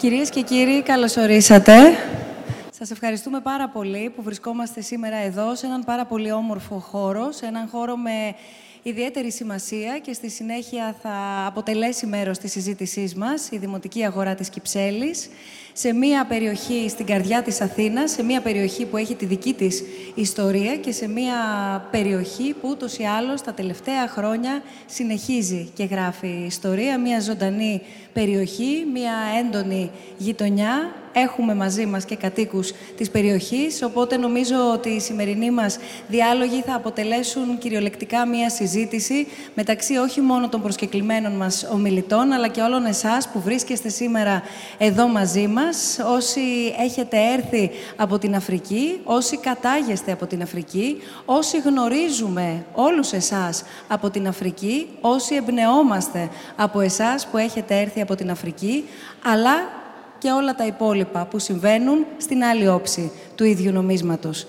Κυρίες και κύριοι, καλώς ορίσατε. Σας ευχαριστούμε πάρα πολύ που βρισκόμαστε σήμερα εδώ, σε έναν πάρα πολύ όμορφο χώρο, σε έναν χώρο με ιδιαίτερη σημασία και στη συνέχεια θα αποτελέσει μέρος της συζήτησής μας, η Δημοτική Αγορά της Κυψέλης, σε μία περιοχή στην καρδιά της Αθήνας, σε μία περιοχή που έχει τη δική της ιστορία και σε μία περιοχή που ούτως ή άλλως τα τελευταία χρόνια συνεχίζει και γράφει ιστορία, μία ζωντανή περιοχή, μία έντονη γειτονιά. Έχουμε μαζί μας και κατοίκους της περιοχής, οπότε νομίζω ότι οι σημερινοί μας διάλογοι θα αποτελέσουν κυριολεκτικά μία συζήτηση μεταξύ όχι μόνο των προσκεκλημένων μας ομιλητών, αλλά και όλων εσάς που βρίσκεστε σήμερα εδώ μαζί μας, όσοι έχετε έρθει από την Αφρική, όσοι κατάγεστε από την Αφρική, όσοι γνωρίζουμε όλους εσάς από την Αφρική, όσοι εμπνεόμαστε από εσάς που έχετε έρθει από την Αφρική, αλλά και όλα τα υπόλοιπα που συμβαίνουν στην άλλη όψη του ίδιου νομίσματος.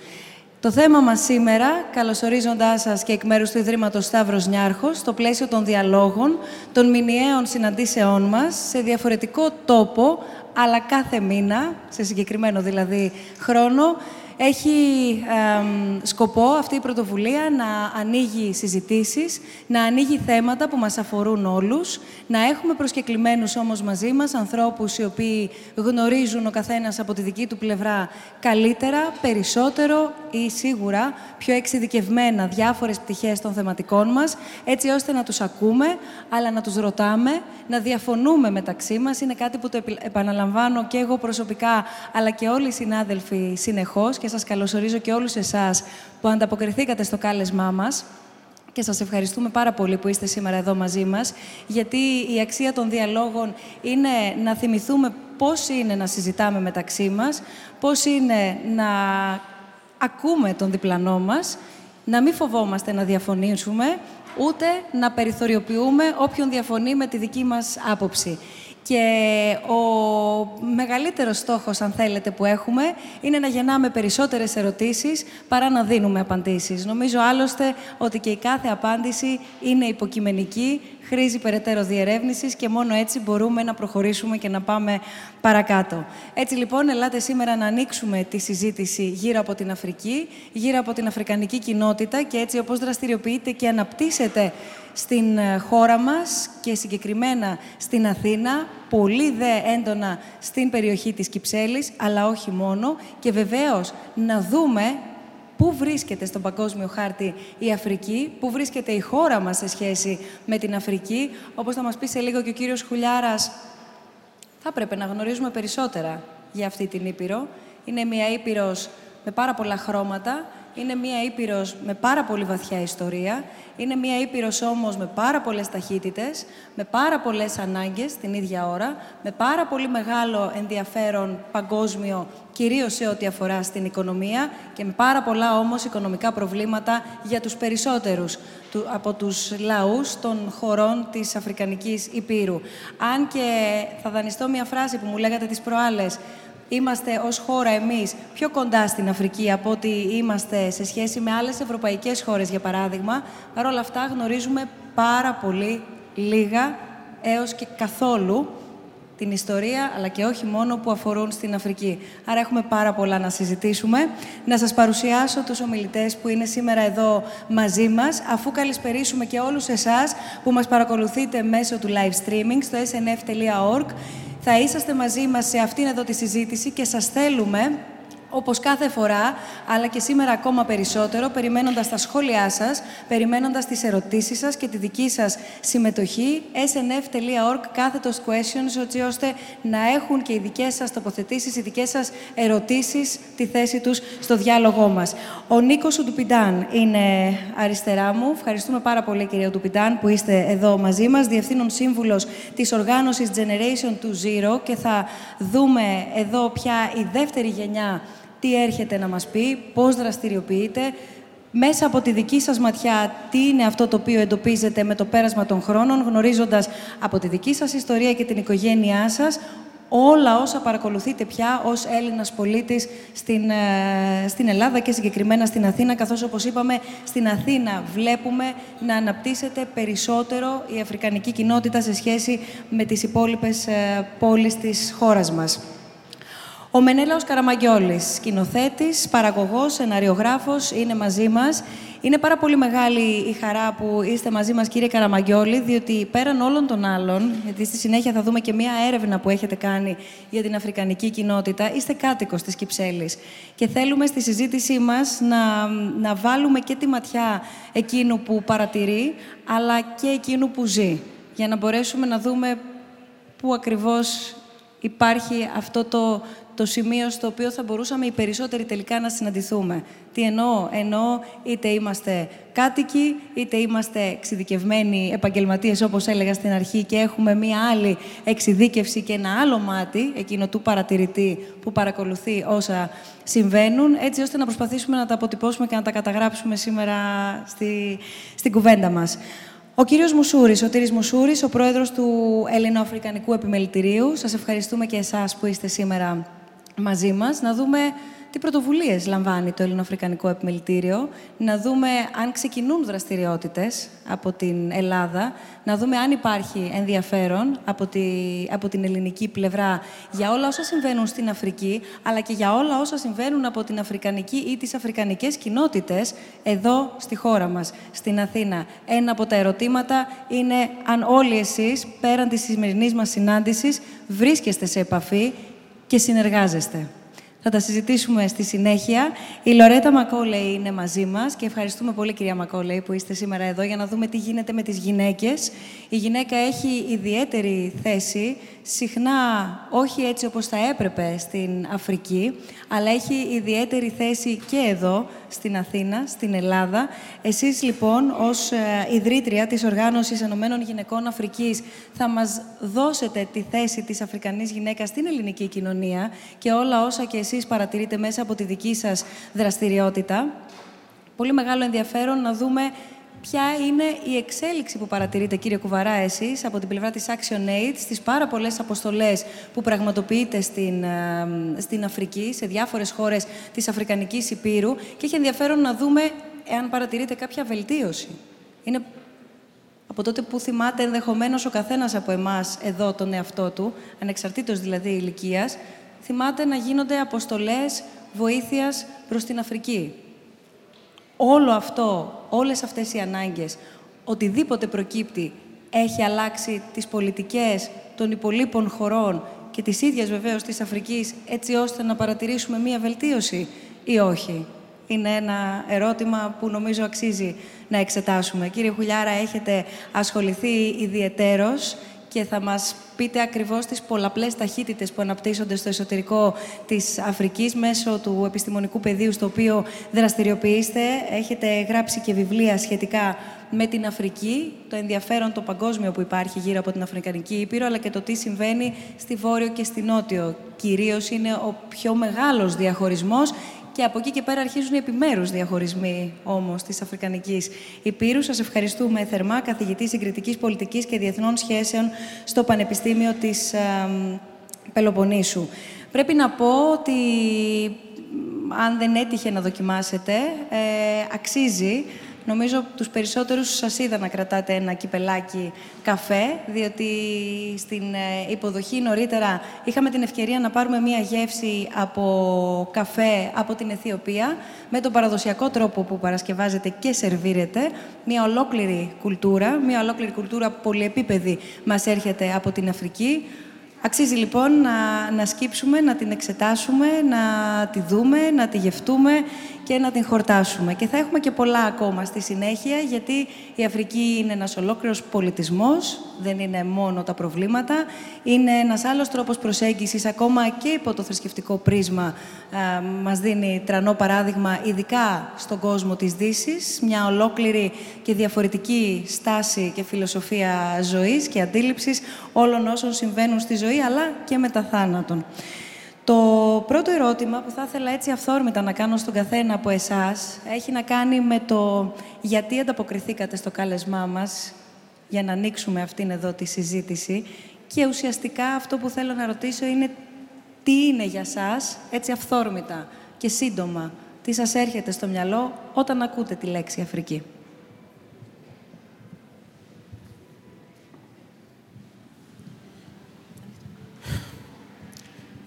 Το θέμα μας σήμερα, καλωσορίζοντάς σας και εκ μέρους του Ιδρύματος Σταύρος Νιάρχος, στο πλαίσιο των διαλόγων, των μηνιαίων συναντήσεών μας, σε διαφορετικό τόπο, αλλά κάθε μήνα, σε συγκεκριμένο δηλαδή χρόνο, έχει σκοπό αυτή η πρωτοβουλία να ανοίγει συζητήσεις, να ανοίγει θέματα που μας αφορούν όλους, να έχουμε προσκεκλημένους όμως μαζί μας ανθρώπους οι οποίοι γνωρίζουν ο καθένας από τη δική του πλευρά καλύτερα, περισσότερο ή σίγουρα πιο εξειδικευμένα διάφορες πτυχές των θεματικών μας, έτσι ώστε να τους ακούμε, αλλά να τους ρωτάμε, να διαφωνούμε μεταξύ μας. Είναι κάτι που το επαναλαμβάνω και εγώ προσωπικά, αλλά και όλοι οι συνάδελφοι συνεχώς. Και σας καλωσορίζω και όλους εσάς που ανταποκριθήκατε στο κάλεσμά μας και σας ευχαριστούμε πάρα πολύ που είστε σήμερα εδώ μαζί μας, γιατί η αξία των διαλόγων είναι να θυμηθούμε πώς είναι να συζητάμε μεταξύ μας, πώς είναι να ακούμε τον διπλανό μας, να μην φοβόμαστε να διαφωνήσουμε, ούτε να περιθωριοποιούμε όποιον διαφωνεί με τη δική μας άποψη. Και ο μεγαλύτερος στόχος, αν θέλετε, που έχουμε είναι να γεννάμε περισσότερες ερωτήσεις παρά να δίνουμε απαντήσεις. Νομίζω άλλωστε ότι και η κάθε απάντηση είναι υποκειμενική, χρήζει περαιτέρω διερεύνησης και μόνο έτσι μπορούμε να προχωρήσουμε και να πάμε παρακάτω. Έτσι λοιπόν, ελάτε σήμερα να ανοίξουμε τη συζήτηση γύρω από την Αφρική, γύρω από την αφρικανική κοινότητα και έτσι όπως δραστηριοποιείται και αναπτύσσεται στην χώρα μας και συγκεκριμένα στην Αθήνα, πολύ δε έντονα στην περιοχή της Κυψέλης, αλλά όχι μόνο, και βεβαίως να δούμε πού βρίσκεται στον παγκόσμιο χάρτη η Αφρική, πού βρίσκεται η χώρα μας σε σχέση με την Αφρική. Όπως θα μας πει σε λίγο και ο κύριος Χουλιάρας, θα πρέπει να γνωρίζουμε περισσότερα για αυτή την Ήπειρο. Είναι μια Ήπειρος με πάρα πολλά χρώματα, είναι μια Ήπειρος με πάρα πολύ βαθιά ιστορία, είναι μια Ήπειρος όμως με πάρα πολλές ταχύτητες, με πάρα πολλές ανάγκες την ίδια ώρα, με πάρα πολύ μεγάλο ενδιαφέρον παγκόσμιο, κυρίως σε ό,τι αφορά στην οικονομία και με πάρα πολλά όμως οικονομικά προβλήματα για τους περισσότερους από τους λαούς των χωρών της Αφρικανικής Ήπειρου. Αν και θα δανειστώ μια φράση που μου λέγατε τις προάλλες, είμαστε ως χώρα εμείς πιο κοντά στην Αφρική από ό,τι είμαστε σε σχέση με άλλες ευρωπαϊκές χώρες, για παράδειγμα. Παρ' όλα αυτά γνωρίζουμε πάρα πολύ λίγα έως και καθόλου την ιστορία, αλλά και όχι μόνο, που αφορούν στην Αφρική. Άρα έχουμε πάρα πολλά να συζητήσουμε. Να σας παρουσιάσω τους ομιλητές που είναι σήμερα εδώ μαζί μας, αφού καλησπερίσουμε και όλους εσάς που μας παρακολουθείτε μέσω του live streaming στο snf.org. Θα είσαστε μαζί μας σε αυτήν εδώ τη συζήτηση και σας θέλουμε, όπως κάθε φορά, αλλά και σήμερα ακόμα περισσότερο, περιμένοντας τα σχόλιά σας, περιμένοντας τις ερωτήσεις σας και τη δική σας συμμετοχή, snf.org/questions, έτσι ώστε να έχουν και οι δικές σας τοποθετήσεις, οι δικές σας ερωτήσεις, τη θέση τους στο διάλογό μας. Ο Νίκος Οντουμπιτάν είναι αριστερά μου. Ευχαριστούμε πάρα πολύ, κυρία Οντουμπιτάν, που είστε εδώ μαζί μας, Διευθύνων Σύμβουλος της οργάνωσης Generation 2.0 και θα δούμε εδώ πια η δεύτερη γενιά τι έρχεται να μας πει, πώς δραστηριοποιείται, μέσα από τη δική σας ματιά τι είναι αυτό το οποίο εντοπίζετε με το πέρασμα των χρόνων, γνωρίζοντας από τη δική σας ιστορία και την οικογένειά σας όλα όσα παρακολουθείτε πια ως Έλληνας πολίτης στην Ελλάδα και συγκεκριμένα στην Αθήνα, καθώς όπως είπαμε στην Αθήνα βλέπουμε να αναπτύσσεται περισσότερο η αφρικανική κοινότητα σε σχέση με τις υπόλοιπες πόλεις της χώρας μας. Ο Μενέλαος Καραμαγγιώλης, σκηνοθέτης, παραγωγός, σεναριογράφος, είναι μαζί μας. Είναι πάρα πολύ μεγάλη η χαρά που είστε μαζί μας, κύριε Καραμαγγιώλη, διότι πέραν όλων των άλλων, γιατί στη συνέχεια θα δούμε και μία έρευνα που έχετε κάνει για την αφρικανική κοινότητα, είστε κάτοικος της Κυψέλης. Και θέλουμε στη συζήτησή μας να βάλουμε και τη ματιά εκείνου που παρατηρεί, αλλά και εκείνου που ζει, για να μπορέσουμε να δούμε πού ακριβώς υπάρχει αυτό το σημείο στο οποίο θα μπορούσαμε οι περισσότεροι τελικά να συναντηθούμε. Τι εννοώ? Εννοώ είτε είμαστε κάτοικοι, είτε είμαστε εξειδικευμένοι επαγγελματίες, όπως έλεγα στην αρχή, και έχουμε μία άλλη εξειδίκευση και ένα άλλο μάτι, εκείνο του παρατηρητή που παρακολουθεί όσα συμβαίνουν, έτσι ώστε να προσπαθήσουμε να τα αποτυπώσουμε και να τα καταγράψουμε σήμερα στην κουβέντα μας. Ο κύριος Μουσούρης, ο Σωτήρης Μουσούρης, ο πρόεδρος του Ελληνοαφρικανικού Επιμελητηρίου. Σας ευχαριστούμε και εσάς που είστε σήμερα μαζί μας. Να δούμε τι πρωτοβουλίες λαμβάνει το Ελληνοαφρικανικό Επιμελητήριο. Να δούμε αν ξεκινούν δραστηριότητες από την Ελλάδα. Να δούμε αν υπάρχει ενδιαφέρον από την ελληνική πλευρά για όλα όσα συμβαίνουν στην Αφρική, αλλά και για όλα όσα συμβαίνουν από την αφρικανική ή τις αφρικανικές κοινότητες εδώ στη χώρα μας, στην Αθήνα. Ένα από τα ερωτήματα είναι αν όλοι εσείς, πέραν της σημερινής μας συνάντησης, βρίσκεστε σε επαφή και συνεργάζεστε. Θα τα συζητήσουμε στη συνέχεια. Η Λορέτα Macauley είναι μαζί μας και ευχαριστούμε πολύ, κυρία Macauley, που είστε σήμερα εδώ για να δούμε τι γίνεται με τις γυναίκες. Η γυναίκα έχει ιδιαίτερη θέση, συχνά όχι έτσι όπως θα έπρεπε στην Αφρική, αλλά έχει ιδιαίτερη θέση και εδώ, στην Αθήνα, στην Ελλάδα. Εσείς λοιπόν, ως ιδρύτρια της Οργάνωσης Ενωμένων Γυναικών Αφρικής, θα μας δώσετε τη θέση της Αφρικανής γυναίκας στην ελληνική κοινωνία και όλα όσα και εσείς παρατηρείτε μέσα από τη δική σας δραστηριότητα. Πολύ μεγάλο ενδιαφέρον να δούμε ποια είναι η εξέλιξη που παρατηρείτε, κύριε Κουβαρά, εσείς από την πλευρά της ActionAid, στις πάρα πολλές αποστολές που πραγματοποιείτε στην Αφρική, σε διάφορες χώρες της Αφρικανικής Υπήρου, και έχει ενδιαφέρον να δούμε εάν παρατηρείτε κάποια βελτίωση. Είναι από τότε που θυμάται ενδεχομένως ο καθένας από εμάς εδώ τον εαυτό του, ανεξαρτήτως δηλαδή ηλικίας, θυμάται να γίνονται αποστολές βοήθειας προς την Αφρική. Όλο αυτό, όλες αυτές οι ανάγκες, οτιδήποτε προκύπτει, έχει αλλάξει τις πολιτικές των υπολείπων χωρών και της ίδιας βεβαίως της Αφρικής, έτσι ώστε να παρατηρήσουμε μία βελτίωση ή όχι? Είναι ένα ερώτημα που νομίζω αξίζει να εξετάσουμε. Κύριε Χουλιάρα, έχετε ασχοληθεί ιδιαιτέρως και θα μας πείτε ακριβώς τις πολλαπλές ταχύτητες που αναπτύσσονται στο εσωτερικό της Αφρικής μέσω του επιστημονικού πεδίου στο οποίο δραστηριοποιείστε. Έχετε γράψει και βιβλία σχετικά με την Αφρική, το ενδιαφέρον το παγκόσμιο που υπάρχει γύρω από την Αφρικανική Ήπειρο, αλλά και το τι συμβαίνει στη Βόρειο και στη Νότιο. Κυρίως είναι ο πιο μεγάλος διαχωρισμός και από εκεί και πέρα αρχίζουν οι επιμέρους διαχωρισμοί όμως της Αφρικανικής Υπήρου. Σας ευχαριστούμε θερμά, καθηγητή συγκριτικής πολιτικής και διεθνών σχέσεων στο Πανεπιστήμιο της Πελοποννήσου. Πρέπει να πω ότι αν δεν έτυχε να δοκιμάσετε, αξίζει. Νομίζω τους περισσότερους σας είδα να κρατάτε ένα κυπελάκι καφέ, διότι στην υποδοχή νωρίτερα είχαμε την ευκαιρία να πάρουμε μία γεύση από καφέ από την Αιθιοπία, με τον παραδοσιακό τρόπο που παρασκευάζεται και σερβίρεται. Μία ολόκληρη κουλτούρα πολυεπίπεδη μας έρχεται από την Αφρική. Αξίζει λοιπόν να σκύψουμε, να την εξετάσουμε, να τη δούμε, να τη γευτούμε και να την χορτάσουμε. Και θα έχουμε και πολλά ακόμα στη συνέχεια, γιατί η Αφρική είναι ένας ολόκληρος πολιτισμός, δεν είναι μόνο τα προβλήματα. Είναι ένας άλλος τρόπος προσέγγισης, ακόμα και υπό το θρησκευτικό πρίσμα. Μας δίνει τρανό παράδειγμα, ειδικά στον κόσμο της Δύσης, μια ολόκληρη και διαφορετική στάση και φιλοσοφία ζωής και αντίληψης όλων όσων συμβαίνουν στη ζωή, αλλά και μετά θάνατον. Το πρώτο ερώτημα που θα ήθελα έτσι αυθόρμητα να κάνω στον καθένα από εσάς έχει να κάνει με το γιατί ανταποκριθήκατε στο κάλεσμά μας για να ανοίξουμε αυτήν εδώ τη συζήτηση Και ουσιαστικά αυτό που θέλω να ρωτήσω είναι τι είναι για σας, έτσι αυθόρμητα και σύντομα, τι σας έρχεται στο μυαλό όταν ακούτε τη λέξη Αφρική.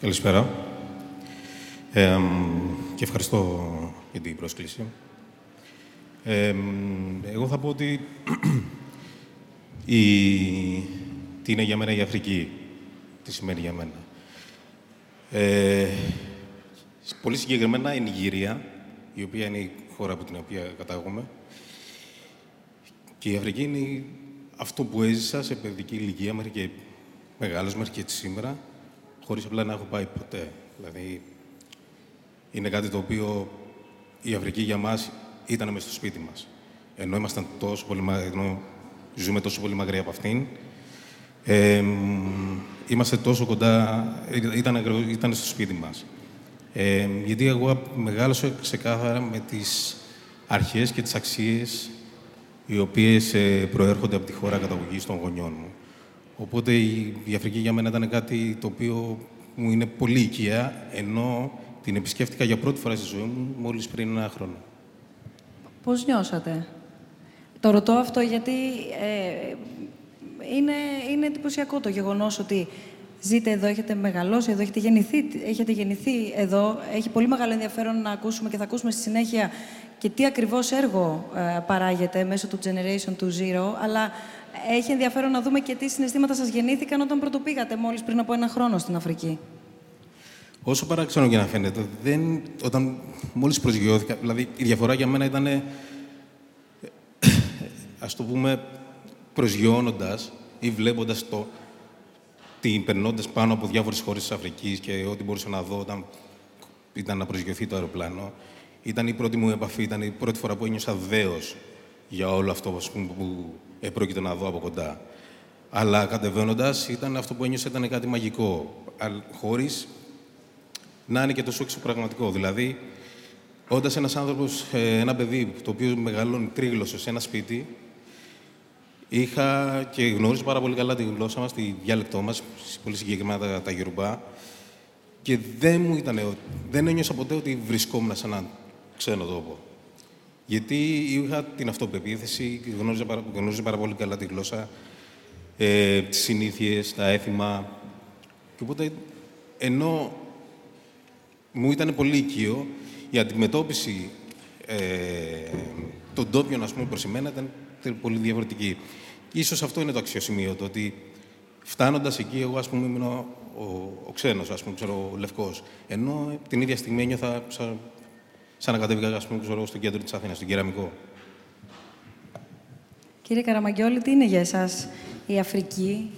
Καλησπέρα. Και ευχαριστώ για την πρόσκληση. Εγώ θα πω ότι τι είναι για μένα η Αφρική, τι σημαίνει για μένα. Πολύ συγκεκριμένα η Νιγηρία, η οποία είναι η χώρα από την οποία κατάγομαι. Και η Αφρική είναι αυτό που έζησα σε παιδική ηλικία, μέχρι και μεγάλος, μέχρι και σήμερα, χωρίς απλά να έχω πάει ποτέ. Δηλαδή, είναι κάτι το οποίο η Αφρική για μας ήταν μέσα στο σπίτι μας. Ενώ ζούμε τόσο πολύ μακριά από αυτήν, είμαστε τόσο κοντά, ήταν στο σπίτι μας. Γιατί εγώ μεγάλωσα ξεκάθαρα με τις αρχές και τις αξίες οι οποίες προέρχονται από τη χώρα καταγωγής των γονιών μου. Οπότε η Αφρική για μένα ήταν κάτι το οποίο μου είναι πολύ οικία, ενώ την επισκέφτηκα για πρώτη φορά στη ζωή μου μόλις πριν 1 χρόνο. Πώς νιώσατε? Το ρωτώ αυτό γιατί είναι εντυπωσιακό το γεγονός ότι ζείτε εδώ, έχετε μεγαλώσει εδώ, έχετε γεννηθεί εδώ. Έχει πολύ μεγάλο ενδιαφέρον να ακούσουμε και θα ακούσουμε στη συνέχεια και τι ακριβώς έργο παράγεται μέσω του Generation 2.0, αλλά έχει ενδιαφέρον να δούμε και τι συναισθήματα σας γεννήθηκαν όταν πρωτοπήγατε μόλις πριν από 1 χρόνο στην Αφρική. Όσο παράξενο και να φαίνεται, όταν μόλις προσγειώθηκα, δηλαδή η διαφορά για μένα ήταν, ας το πούμε, προσγειώνοντας ή βλέποντας περνώντας πάνω από διάφορες χώρες της Αφρικής και ό,τι μπορούσα να δω όταν ήταν να προσγειωθεί το αεροπλάνο, ήταν η πρώτη μου επαφή, ήταν η πρώτη φορά που ένιωσα δέος για όλο αυτό, ας πούμε, που επρόκειτο να δω από κοντά. Αλλά κατεβαίνοντας, ήταν αυτό που ένιωσα, ήταν κάτι μαγικό, χωρίς να είναι και τόσο εξωπραγματικό. Δηλαδή, όντας ένας άνθρωπος, ένα παιδί, το οποίο μεγαλώνει τρίγλωσσο σε ένα σπίτι, είχα και γνώριζα πάρα πολύ καλά τη γλώσσα μας, τη διάλεκτό μας, πολύ συγκεκριμένα τα Γιουρουμπά. Και δεν ένιωσα ποτέ ότι βρισκόμουν σε έναν ξένο τόπο. Γιατί είχα την αυτοπεποίθηση, γνώριζα πάρα πολύ καλά τη γλώσσα, τις συνήθειες, τα έθιμα. Και οπότε, ενώ μου ήταν πολύ οικείο, η αντιμετώπιση των ντόπιων, ας πούμε, προς εμένα ήταν πολύ διαφορετική. Ίσως αυτό είναι το αξιοσημείο, το ότι φτάνοντας εκεί, εγώ, ας πούμε, ήμουν ο ξένος, ας πούμε, ξέρω, ο λευκός. Ενώ την ίδια στιγμή ένιωθα σαν να κατέβηκα, ας πούμε, ξέρω, στο κέντρο της Αθήνας, στον Κεραμικό. Κύριε Καραμαγγιώλη, τι είναι για εσάς η Αφρική,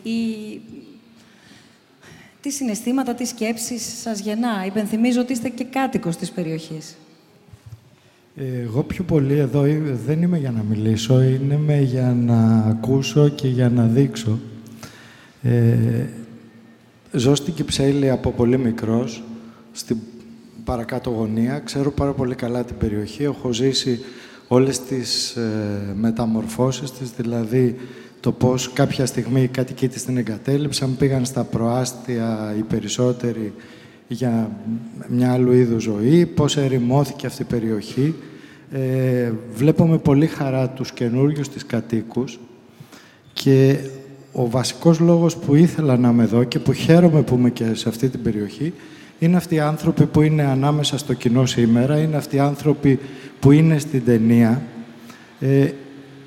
τι συναισθήματα, τι σκέψεις σας γεννά? Υπενθυμίζω ότι είστε και κάτοικος της περιοχής. Εγώ πιο πολύ εδώ δεν είμαι για να μιλήσω, είμαι για να ακούσω και για να δείξω. Ζω στην Κυψέλη από πολύ μικρός, στην παρακάτω γωνία. Ξέρω πάρα πολύ καλά την περιοχή, έχω ζήσει όλες τις μεταμορφώσεις της, δηλαδή το πώς κάποια στιγμή οι κατοικοί της την εγκατέλειψαν, πήγαν στα προάστια οι περισσότεροι για μια άλλου είδους ζωή, πώς ερημώθηκε αυτή η περιοχή. Βλέπω με πολύ χαρά τους καινούριους της κατοίκους και ο βασικός λόγος που ήθελα να είμαι εδώ και που χαίρομαι που είμαι και σε αυτή την περιοχή είναι αυτοί οι άνθρωποι που είναι ανάμεσα στο κοινό σήμερα, είναι αυτοί οι άνθρωποι που είναι στην ταινία.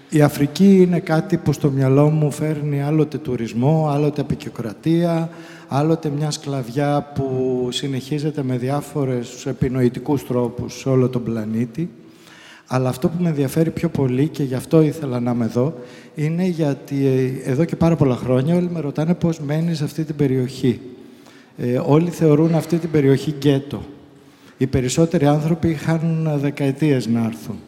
Η Αφρική είναι κάτι που στο μυαλό μου φέρνει άλλοτε τουρισμό, άλλοτε απεικιοκρατία, άλλοτε μια σκλαβιά που συνεχίζεται με διάφορες επινοητικούς τρόπους σε όλο τον πλανήτη. Αλλά αυτό που με ενδιαφέρει πιο πολύ και γι' αυτό ήθελα να είμαι εδώ, είναι γιατί εδώ και πάρα πολλά χρόνια όλοι με ρωτάνε πώς μένεις σε αυτή την περιοχή. Όλοι θεωρούν αυτή την περιοχή γκέτο. Οι περισσότεροι άνθρωποι είχαν δεκαετίες να έρθουν.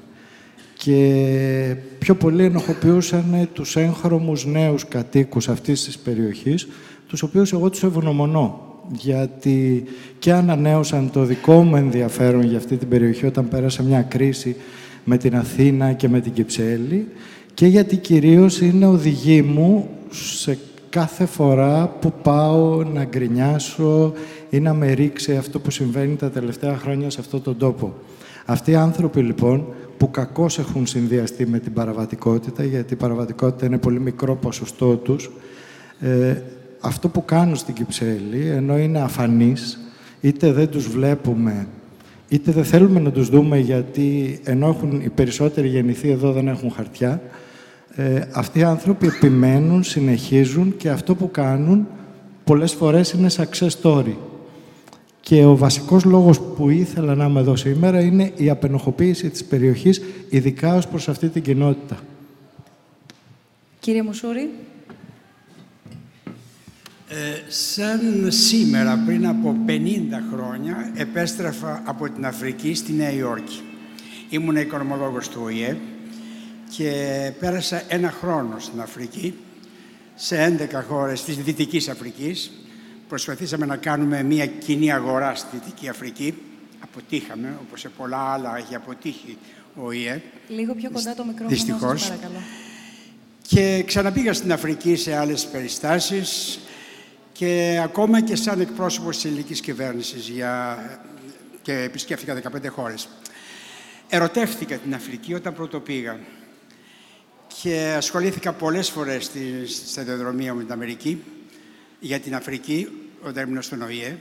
Και πιο πολύ ενοχοποιούσαν τους έγχρωμους νέους κατοίκους αυτής της περιοχής, τους οποίους εγώ τους ευγνωμονώ, γιατί και ανανέωσαν το δικό μου ενδιαφέρον για αυτή την περιοχή όταν πέρασα μια κρίση με την Αθήνα και με την Κυψέλη και γιατί κυρίως είναι οδηγοί μου σε κάθε φορά που πάω να γκρινιάσω ή να με ρίξει αυτό που συμβαίνει τα τελευταία χρόνια σε αυτόν τον τόπο. Αυτοί οι άνθρωποι, λοιπόν, που κακώς έχουν συνδυαστεί με την παραβατικότητα, γιατί η παραβατικότητα είναι πολύ μικρό ποσοστό τους, αυτό που κάνουν στην Κυψέλη, ενώ είναι αφανείς, είτε δεν τους βλέπουμε, είτε δεν θέλουμε να τους δούμε, γιατί ενώ έχουν οι περισσότεροι γεννηθεί εδώ, δεν έχουν χαρτιά, αυτοί οι άνθρωποι επιμένουν, συνεχίζουν και αυτό που κάνουν πολλές φορές είναι success story. Και ο βασικός λόγος που ήθελα να είμαι εδώ σήμερα είναι η απενοχοποίηση της περιοχής, ειδικά ως προς αυτή την κοινότητα. Κύριε Μουσούρη. Σαν σήμερα, πριν από 50 χρόνια, επέστρεφα από την Αφρική στη Νέα Υόρκη. Ήμουν οικονομολόγος του ΟΗΕ και πέρασα ένα χρόνο στην Αφρική, σε 11 χώρες της Δυτικής Αφρικής. Προσπαθήσαμε να κάνουμε μια κοινή αγορά στη Δυτική Αφρική. Αποτύχαμε, όπως σε πολλά άλλα έχει αποτύχει ο ΟΗΕ. Λίγο πιο κοντά το μικρόφωνο, δυστυχώς. Σας παρακαλώ. Και ξαναπήγα στην Αφρική σε άλλες περιστάσεις και ακόμα και σαν εκπρόσωπος της ελληνικής κυβέρνησης και επισκέφθηκα 15 χώρες. Ερωτεύτηκα την Αφρική όταν πρώτο πήγα και ασχολήθηκα πολλές φορές στη σταδιοδρομία μου με την Αμερική, για την Αφρική, όταν ήμουν στον ΟΗΕ,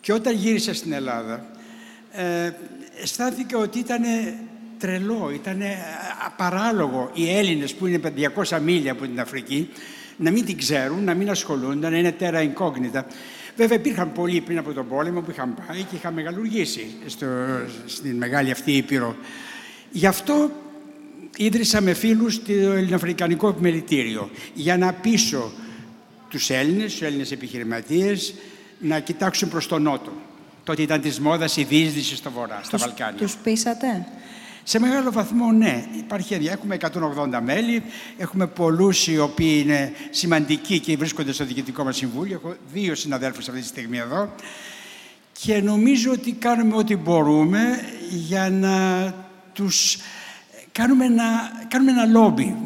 και όταν γύρισα στην Ελλάδα, αισθάνθηκα ότι ήταν τρελό, ήταν απαράλογο οι Έλληνες που είναι 200 μίλια από την Αφρική να μην την ξέρουν, να μην ασχολούνται, να είναι terra incognita. Βέβαια, υπήρχαν πολλοί πριν από τον πόλεμο που είχαν πάει και είχαν μεγαλουργήσει στην μεγάλη αυτή ήπειρο. Γι' αυτό ίδρυσα με φίλους το Ελληνοαφρικανικό Επιμελητήριο, για να πείσω τους Έλληνες επιχειρηματίες, να κοιτάξουν προς τον Νότο. Τότε ήταν της μόδας η διείσδυση στο Βορρά, στα Βαλκάνια. Τους πείσατε? Σε μεγάλο βαθμό, ναι. Έχουμε 180 μέλη, έχουμε πολλούς οι οποίοι είναι σημαντικοί και βρίσκονται στο διοικητικό μας συμβούλιο. Έχω 2 συναδέλφους αυτή τη στιγμή εδώ. Και νομίζω ότι κάνουμε ό,τι μπορούμε για να τους... Κάνουμε ένα λόμπι,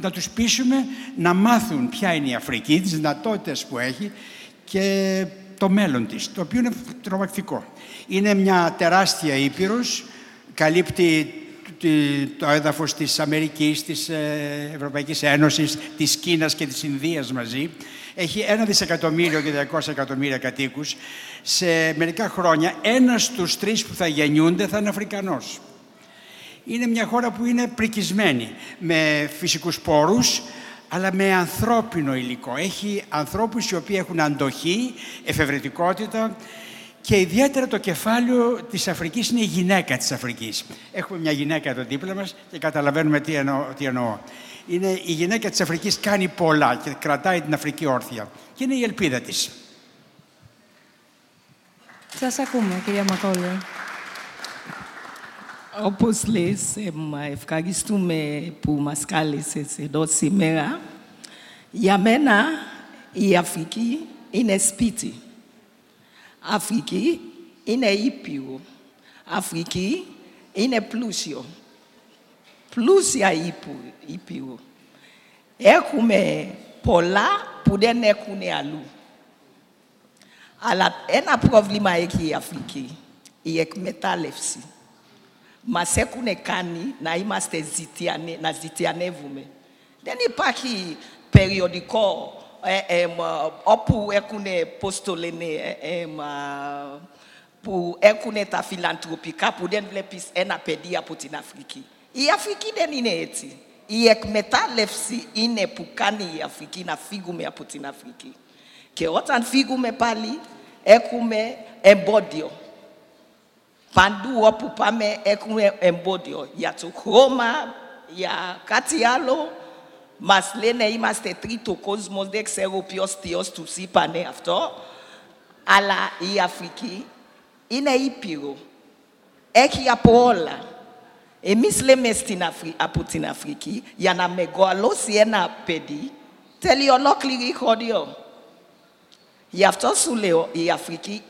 να τους πείσουμε να μάθουν ποια είναι η Αφρική, τις δυνατότητες που έχει και το μέλλον της, το οποίο είναι τρομακτικό. Είναι μια τεράστια ήπειρος, καλύπτει το έδαφος της Αμερικής, της Ευρωπαϊκής Ένωσης, της Κίνας και της Ινδίας μαζί. Έχει 1.200.000.000 κατοίκους. Σε μερικά χρόνια, 1 στους 3 που θα γεννιούνται θα είναι Αφρικανός. Είναι μια χώρα που είναι πρικισμένη με φυσικούς πόρους, αλλά με ανθρώπινο υλικό. Έχει ανθρώπους οι οποίοι έχουν αντοχή, εφευρετικότητα και ιδιαίτερα το κεφάλαιο της Αφρικής είναι η γυναίκα της Αφρικής. Έχουμε μια γυναίκα εδώ δίπλα μας και καταλαβαίνουμε τι εννοώ. Η γυναίκα της Αφρικής κάνει πολλά και κρατάει την Αφρική όρθια και είναι η ελπίδα της. Σας ακούμε, κυρία Macauley. Όπως λες, ευχαριστούμε που μας κάλεσες εδώ σήμερα. Για μένα η Αφρική είναι σπίτι. Αφρική είναι ήπειρο. Αφρική είναι πλούσιο. Πλούσια ήπειρο. Έχουμε πολλά που δεν έχουν αλλού. Αλλά ένα πρόβλημα έχει η Αφρική, η εκμετάλλευση. Μας έχουν κάνει να είμαστε ζητιανεύουμε. Δεν υπάρχει περιοδικό όπου έχουν που έχουν τα φιλανθρωπικά που δεν βλέπεις ένα παιδί από την Αφρική. Η Αφρική δεν είναι έτσι. Η εκμετάλλευση είναι που κάνει η Αφρική να φύγουμε από την Αφρική. Και όταν φύγουμε πάλι έχουμε εμπόδιο. Παντού όπου πάμε έχουμε εμπόδιο. Για το χρώμα, για κάτι άλλο. Μας λένε είμαστε τρίτο κόσμο, δεν ξέρω ποιος θεός τους είπανε αυτό. Αλλά η Αφρική είναι ήπειρο. Έχει από όλα. Εμείς λέμε από την Αφρική, για να μεγαλώσει ένα παιδί, θέλει ολόκληρη χωριό. Γι' αυτό σου λέω, η Αφρική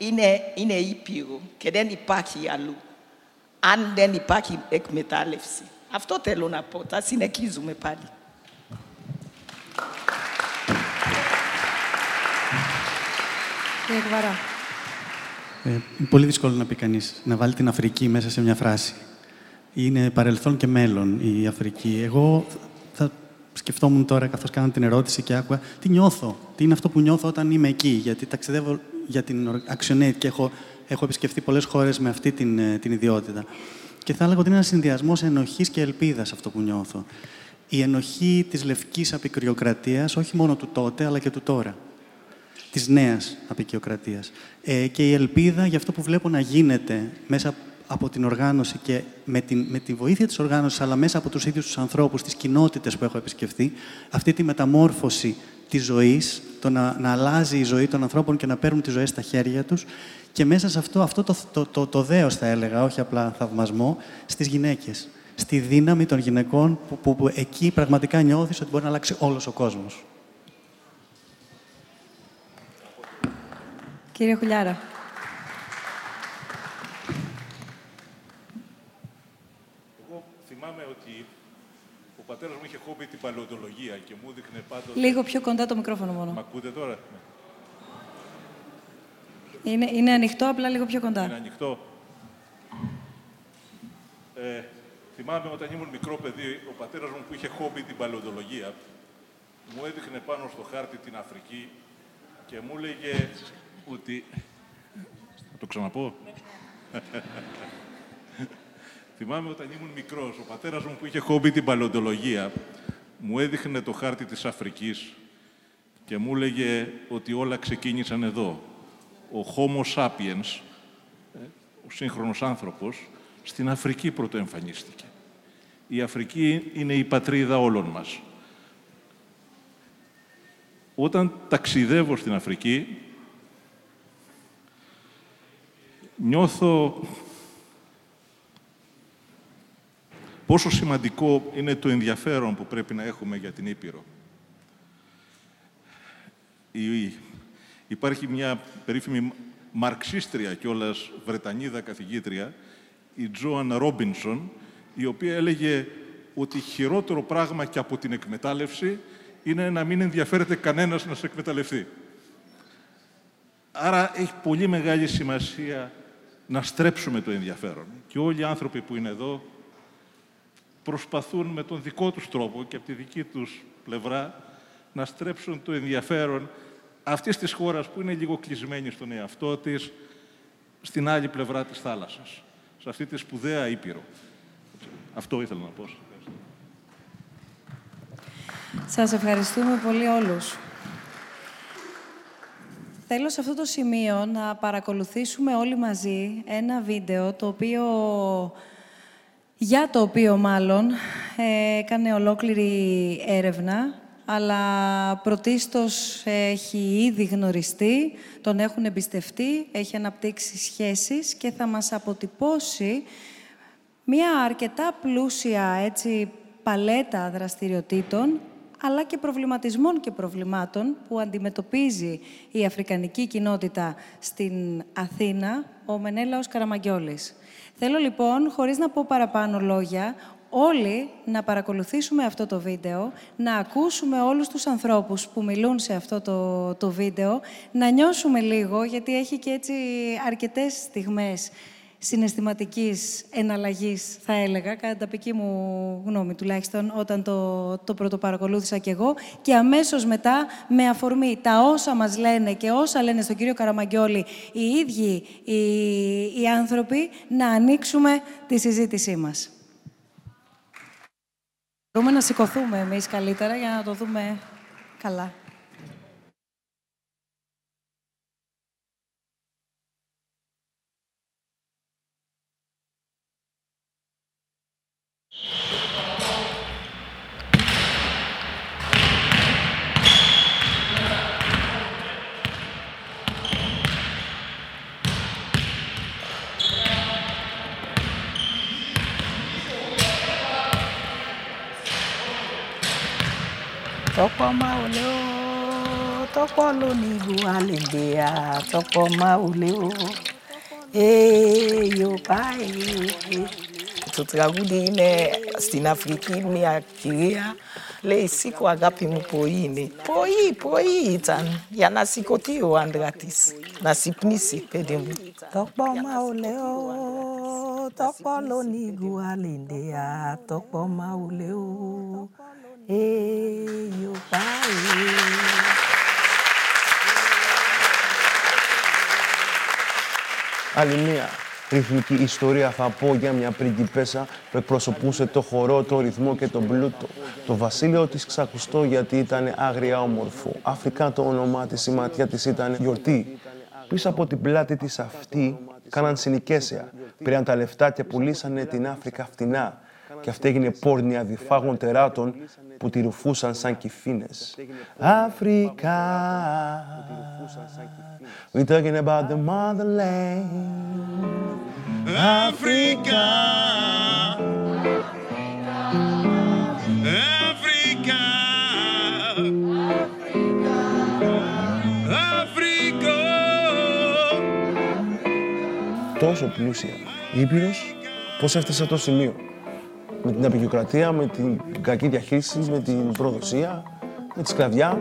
είναι ήπειρο και δεν υπάρχει αλλού. Αν δεν υπάρχει εκμετάλλευση. Αυτό θέλω να πω. Θα συνεχίζουμε πάλι. Κύριε Κουβαρά. Είναι πολύ δύσκολο να πει κανείς, να βάλει την Αφρική μέσα σε μια φράση. Είναι παρελθόν και μέλλον η Αφρική. Εγώ θα σκεφτόμουν τώρα, καθώς κάναμε την ερώτηση και άκουγα, τι νιώθω, τι είναι αυτό που νιώθω όταν είμαι εκεί. Γιατί ταξιδεύω για την ActionAid και έχω επισκεφτεί πολλές χώρες με αυτή την ιδιότητα. Και θα έλεγα ότι είναι ένας συνδυασμός ενοχής και ελπίδας αυτό που νιώθω. Η ενοχή της λευκής απεικιοκρατίας, όχι μόνο του τότε, αλλά και του τώρα. Της νέας απεικιοκρατίας. Και η ελπίδα για αυτό που βλέπω να γίνεται μέσα από την οργάνωση και με τη βοήθεια της οργάνωσης, αλλά μέσα από τους ίδιους τους ανθρώπους, τις κοινότητες που έχω επισκεφτεί, αυτή τη μεταμόρφωση της ζωής, το να αλλάζει η ζωή των ανθρώπων και να παίρνουν τις ζωές στα χέρια τους. Και μέσα σε αυτό το δέος, θα έλεγα, όχι απλά θαυμασμό, στις γυναίκες. Στη δύναμη των γυναικών που εκεί πραγματικά νιώθεις ότι μπορεί να αλλάξει όλος ο κόσμος. Κύριε Χουλιάρα. Εγώ θυμάμαι ότι ο πατέρας μου είχε χόμπι την παλαιοντολογία και μου έδειχνε πάντοτε... Λίγο πιο κοντά το μικρόφωνο μόνο. Μ' ακούτε τώρα? Είναι ανοιχτό, απλά λίγο πιο κοντά. Είναι ανοιχτό. Θυμάμαι όταν ήμουν μικρό παιδί, ο πατέρας μου που είχε χόμπι την παλαιοντολογία, μου έδειχνε πάνω στο χάρτη την Αφρική και μου έλεγε ότι... Θα το ξαναπώ. Θυμάμαι όταν ήμουν μικρός, ο πατέρας μου που είχε χόμπι την παλαιοντολογία, μου έδειχνε το χάρτη της Αφρικής και μου έλεγε ότι όλα ξεκίνησαν εδώ. Ο Homo sapiens, ο σύγχρονος άνθρωπος, στην Αφρική πρωτοεμφανίστηκε. Η Αφρική είναι η πατρίδα όλων μας. Όταν ταξιδεύω στην Αφρική, νιώθω πόσο σημαντικό είναι το ενδιαφέρον που πρέπει να έχουμε για την Ήπειρο. Υπάρχει μια περίφημη μαρξίστρια κιόλας Βρετανίδα καθηγήτρια, η Τζόαν Ρόμπινσον, η οποία έλεγε ότι χειρότερο πράγμα και από την εκμετάλλευση είναι να μην ενδιαφέρεται κανένας να σε εκμεταλλευτεί. Άρα έχει πολύ μεγάλη σημασία να στρέψουμε το ενδιαφέρον. Και όλοι οι άνθρωποι που είναι εδώ προσπαθούν με τον δικό τους τρόπο και από τη δική τους πλευρά να στρέψουν το ενδιαφέρον αυτής της χώρας που είναι λίγο κλεισμένη στον εαυτό της, στην άλλη πλευρά της θάλασσας, σε αυτή τη σπουδαία Ήπειρο. Αυτό ήθελα να πω. Σας ευχαριστούμε πολύ όλους. Θέλω σε αυτό το σημείο να παρακολουθήσουμε όλοι μαζί ένα βίντεο, για το οποίο μάλλον έκανε ολόκληρη έρευνα, αλλά πρωτίστως έχει ήδη γνωριστεί, τον έχουν εμπιστευτεί, έχει αναπτύξει σχέσεις και θα μας αποτυπώσει μια αρκετά πλούσια παλέτα δραστηριοτήτων, αλλά και προβληματισμών και προβλημάτων που αντιμετωπίζει η αφρικανική κοινότητα στην Αθήνα, ο Μενέλαος Καραμαγγιώλης. Θέλω λοιπόν, χωρίς να πω παραπάνω λόγια, όλοι να παρακολουθήσουμε αυτό το βίντεο, να ακούσουμε όλους τους ανθρώπους που μιλούν σε αυτό το βίντεο, να νιώσουμε λίγο, γιατί έχει και αρκετές στιγμές συναισθηματικής εναλλαγής, θα έλεγα, κατά την τοπική μου γνώμη τουλάχιστον, όταν το πρωτοπαρακολούθησα κι εγώ. Και αμέσως μετά, με αφορμή τα όσα μας λένε και όσα λένε στον κύριο Καραμαγγιώλη οι ίδιοι οι άνθρωποι, να ανοίξουμε τη συζήτησή μας. Μπορούμε να σηκωθούμε εμείς καλύτερα για να το δούμε καλά. Toko maule o, toko lo ni gualindia, toko maule o, e yo pai, Το τραγούδι είναι στην Αφρική μια κυρία, λέει σήκω αγάπη μου πρωί είναι. Πρωί ήταν για να σηκωθεί ο άντρα της, να συπνήσει παιδί μου. Το πόμα ολέο, το πολωνίγου αλίνδια, το πόμα ολέο, έιο πάει. Άλλη μία ρυθμική ιστορία θα πω για μια πριγκιπέσα που εκπροσωπούσε το χορό, το ρυθμό και τον πλούτο. Το βασίλειο της ξακουστό γιατί ήταν άγρια όμορφο. Αφρικά το όνομά της, η ματιά της ήταν γιορτή. Πίσω από την πλάτη της αυτή κάναν συνοικέσια. Πήραν τα λεφτά και πουλήσανε την Αφρικα φτηνά. Και αυτή έγινε πόρνη αδιφάγων τεράτων που τη ρουφούσαν σαν κυφήνες. Αφρικά, we're talking about the motherland. Αφρικά, Αφρικά, Αφρικό. Τόσο πλούσια η Ήπειρος, πώς έφτασε αυτό το σημείο. Με την απεικιοκρατία, με την κακή διαχείριση, με την προδοσία, με τη σκλαβιά.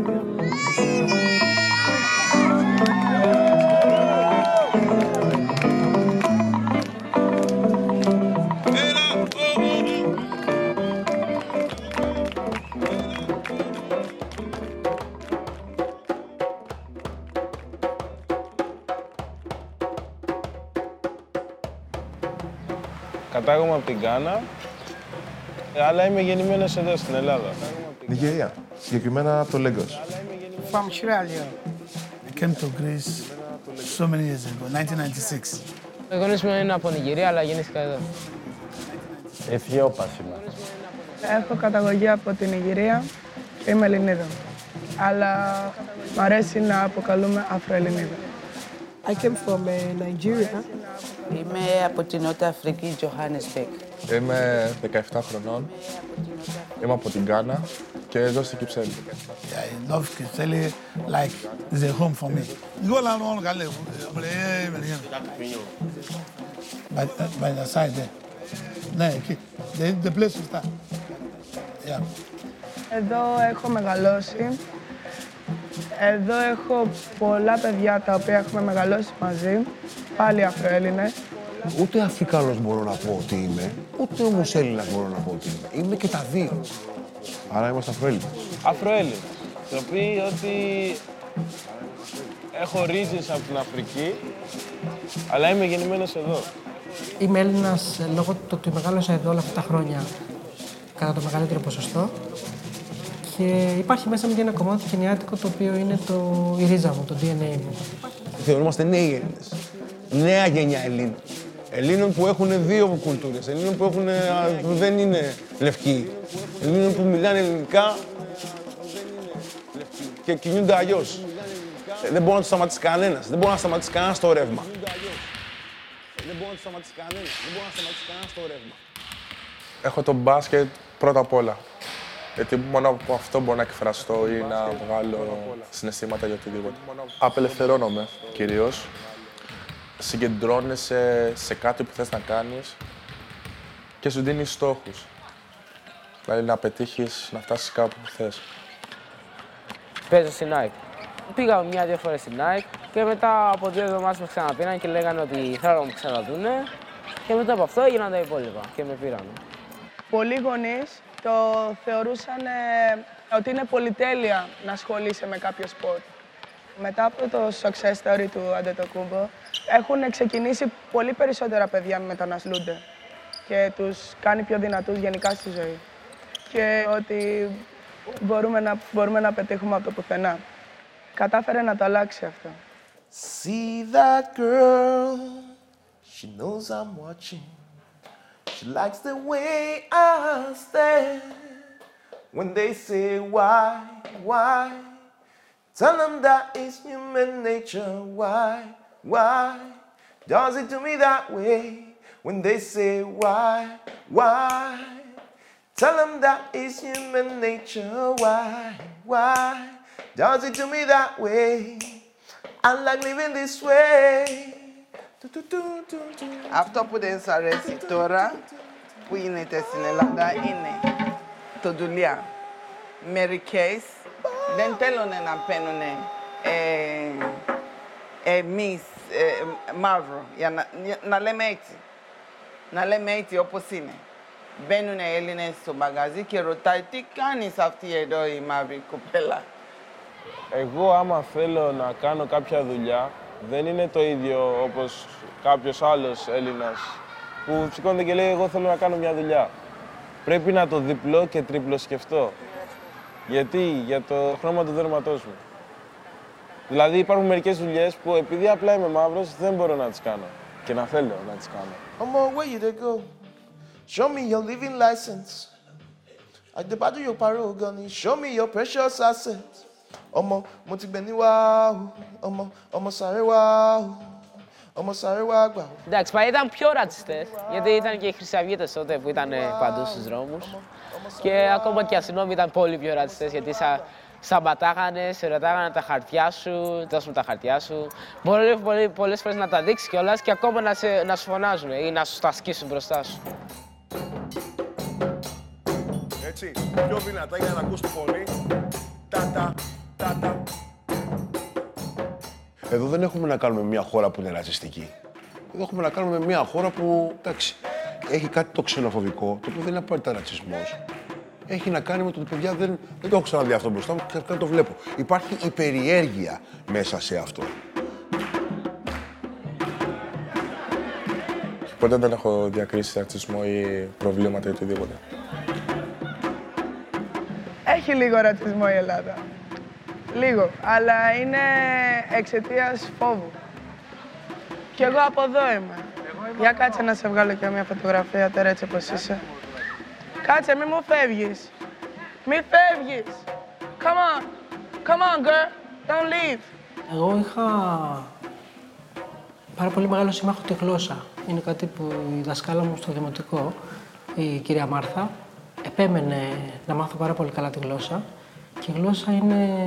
Κατάγομαι από την Γκάνα. Αλλά είμαι γεννημένος εδώ στην Ελλάδα. Νιγηρία, συγκεκριμένα από το Λέγκος. From Australia. I came to Greece so many years ago, 1996. Οι γονείς μου είναι από Νιγηρία, αλλά γεννήθηκα εδώ. Αιθιόπας είμαι. Έχω καταγωγή από την Νιγηρία, είμαι Ελληνίδα. Αλλά μου αρέσει να αποκαλούμε Αφροελληνίδα. I came from Nigeria. Είμαι από την Νότια Αφρική, Johannesburg. Είμαι 17 χρονών, είμαι από την Γκάνα και εδώ στην Κυψέλη. I love Κυψέλη, like it's a home for me. By the side there. Ναι, εκεί. The place is that. Yeah. Εδώ έχω μεγαλώσει. Εδώ έχω πολλά παιδιά τα οποία έχουμε μεγαλώσει μαζί, πάλι Αφροέλληνες. Ούτε Αφρικανός μπορώ να πω ότι είμαι, ούτε όμως Έλληνας μπορώ να πω ότι είμαι. Είμαι και τα δύο. Άρα είμαστε Αφροέλληνες. Αφροέλληνες. Το πει ότι έχω ρίζες από την Αφρική, αλλά είμαι γεννημένος εδώ. Είμαι Έλληνας λόγω του ότι μεγάλωσα εδώ όλα αυτά τα χρόνια κατά το μεγαλύτερο ποσοστό. Και υπάρχει μέσα μου και ένα κομμάτι κενιάτικο το οποίο είναι η ρίζα μου, το DNA μου. Θεωρούμαστε νέοι Έλληνες. Νέα γενιά Ελλήνων. Ελλήνων που έχουν δύο κουλτούρες. Ελλήνων που δεν είναι λευκοί. Ελλήνων που μιλάνε ελληνικά και κινούνται αλλιώς. Δεν μπορεί να τους σταματήσει κανένας. Δεν μπορεί να σταματήσει κανένας στο ρεύμα. Έχω το μπάσκετ πρώτα απ' όλα. Γιατί μόνο από αυτό μπορώ να εκφραστώ ή να βγάλω συναισθήματα για οτιδήποτε. Απελευθερώνομαι κυρίως. Συγκεντρώνεσαι σε κάτι που θες να κάνεις και σου δίνεις στόχους. Δηλαδή να πετύχεις, να φτάσεις κάπου που θες. Παίζω στη Nike. Πήγα μια-δύο φορές στη Nike και μετά από 2 εβδομάδες με ξαναπήραν και λέγανε ότι θέλω να μου ξαναδούνε. Και μετά από αυτό έγιναν τα υπόλοιπα και με πήραν. Πολλοί γονείς το θεωρούσαν ότι είναι πολυτέλεια να ασχολείσαι με κάποιο σπορτ. Μετά από το success story του Αντετοκούνμπο, έχουν ξεκινήσει πολύ περισσότερα παιδιά να μετανασλούνται και τους κάνει πιο δυνατούς γενικά στη ζωή. Και ότι μπορούμε να πετύχουμε από το πουθενά. Κατάφερε να το αλλάξει αυτό. See that girl, she knows I'm watching. She likes the way I stand. When they say why, tell them that it's human nature. Why does it do me that way? When they say why, tell them that it's human nature. Why does it do me that way? I like living this way. Αυτό που δεν σ' αρέσει τώρα που γίνεται στην Ελλάδα είναι το δουλειά. Μερικές δεν θέλουν να παίρνουν εμείς μαύρο, για να λέμε έτσι. Να λέμε έτσι όπως είναι. Μπαίνουν οι Έλληνες στο μαγαζί και ρωτάει τι κάνεις αυτή εδώ η μαύρη κοπέλα. Εγώ άμα θέλω να κάνω κάποια δουλειά, δεν είναι το ίδιο όπως κάποιος άλλος Έλληνας που σηκώνεται και λέει εγώ θέλω να κάνω μια δουλειά. Πρέπει να το διπλό και τριπλο σκεφτώ. Γιατί, για το χρώμα του δέρματός μου. Δηλαδή υπάρχουν μερικές δουλειές που επειδή απλά είμαι μαύρος δεν μπορώ να τις κάνω. Και να θέλω να τις κάνω. Όμως, where you go? Show me your living license. At the battle your parole gun. Show me your precious assets. Omo, mo ti gbeni wa o. Omo sare wa o. Omo sare wa gba. Εντάξει, παλιά ήταν πιο ρατσιστές, γιατί ήταν και οι Χρυσαυγίτες τότε που ήταν παντού στους δρόμους. Και ακόμα και οι αστυνόμοι ήταν πολύ πιο ρατσιστές, γιατί σαμπατάγανε, σε ρωτάγανε τα χαρτιά σου, δώσ' μου τα χαρτιά σου. Μπορεί πολλές φορές να τα δείξεις κιόλας και ακόμα να σου φωνάζουν ή να σου τα σκίσουν μπροστά σου. Έτσι, πιο δυνατά για να ακούς το πολύ. Τα-τα. Εδώ δεν έχουμε να κάνουμε μια χώρα που είναι ρατσιστική. Εδώ έχουμε να κάνουμε μια χώρα που, εντάξει, έχει κάτι το ξενοφοβικό, το οποίο δεν είναι απαραίτητα ρατσισμός. Έχει να κάνει με το ότι παιδιά δεν το έχω ξαναδεί αυτό μπροστά μου, δεν το βλέπω. Υπάρχει η περιέργεια μέσα σε αυτό. Ποτέ δεν έχω διακρίσει ρατσισμό ή προβλήματα ή οτιδήποτε. Έχει λίγο ρατσισμό η Ελλάδα. Λίγο, αλλά είναι εξαιτίας φόβου. Κι εγώ από εδώ είμαι. Για κάτσε να σε βγάλω και μια φωτογραφία, τώρα έτσι όπως είσαι. Κάτσε, μη μου φεύγεις. Μη φεύγεις. Come on. Come on, girl. Don't leave. Εγώ είχα πάρα πολύ μεγάλο σύμμαχο τη γλώσσα. Είναι κάτι που η δασκάλα μου στο δημοτικό, η κυρία Μάρθα, επέμενε να μάθω πάρα πολύ καλά τη γλώσσα. Και η γλώσσα είναι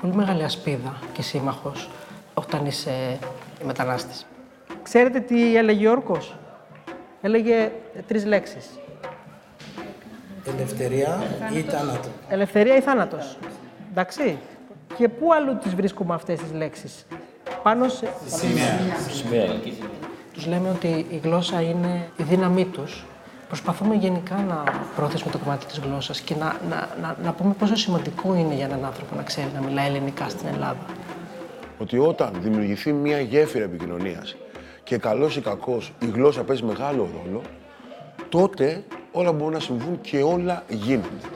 πολύ μεγάλη ασπίδα και σύμμαχος όταν είσαι μετανάστης. Ξέρετε τι έλεγε ο Όρκος? Έλεγε 3 λέξεις. Ελευθερία ή θάνατος. Ελευθερία ή θάνατος. Εντάξει. Και πού αλλού τις βρίσκουμε αυτές τις λέξεις? Πάνω σε σημεία. Τους λέμε ότι η γλώσσα είναι η δύναμή τους. Προσπαθούμε γενικά να προωθήσουμε το κομμάτι της γλώσσας και να πούμε πόσο σημαντικό είναι για έναν άνθρωπο να ξέρει να μιλάει ελληνικά στην Ελλάδα. Ότι όταν δημιουργηθεί μια γέφυρα επικοινωνίας και καλός ή κακός η γλώσσα παίζει μεγάλο ρόλο, τότε όλα μπορούν να συμβούν και όλα γίνονται.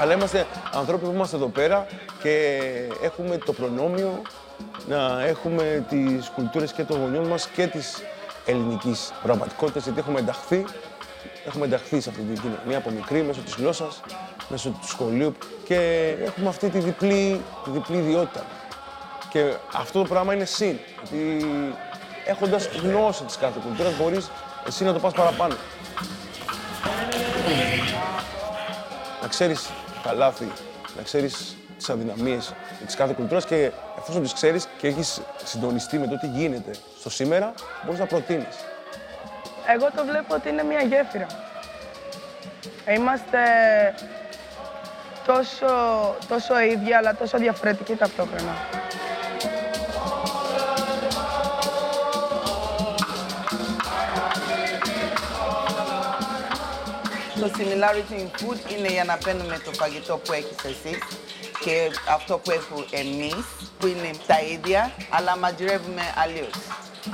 Αλλά είμαστε ανθρώποι που είμαστε εδώ πέρα και έχουμε το προνόμιο να έχουμε τις κουλτούρες και των γονιών μας και της ελληνικής πραγματικότητας, γιατί έχουμε ενταχθεί σε αυτή την κοινωνία από μικρή, μέσω της γλώσσας, μέσω του σχολείου και έχουμε αυτή τη διπλή ιδιότητα. Και αυτό το πράγμα είναι συν, γιατί έχοντας γνώση της κάθε κουλτούρας μπορείς εσύ να το πας παραπάνω. Να ξέρεις τα λάθη, να ξέρεις τις αδυναμίες της κάθε κουλτούρας και εφόσον τις ξέρεις και έχεις συντονιστεί με το τι γίνεται στο σήμερα, μπορείς να προτείνεις. Εγώ το βλέπω ότι είναι μια γέφυρα. Είμαστε τόσο ίδιοι, αλλά τόσο διαφορετικοί ταυτόχρονα. Το similarity in food είναι για να παίρνουμε το φαγητό που έχεις εσείς και αυτό που έχουμε εμείς, που είναι τα ίδια, αλλά μαγειρεύουμε αλλιώς.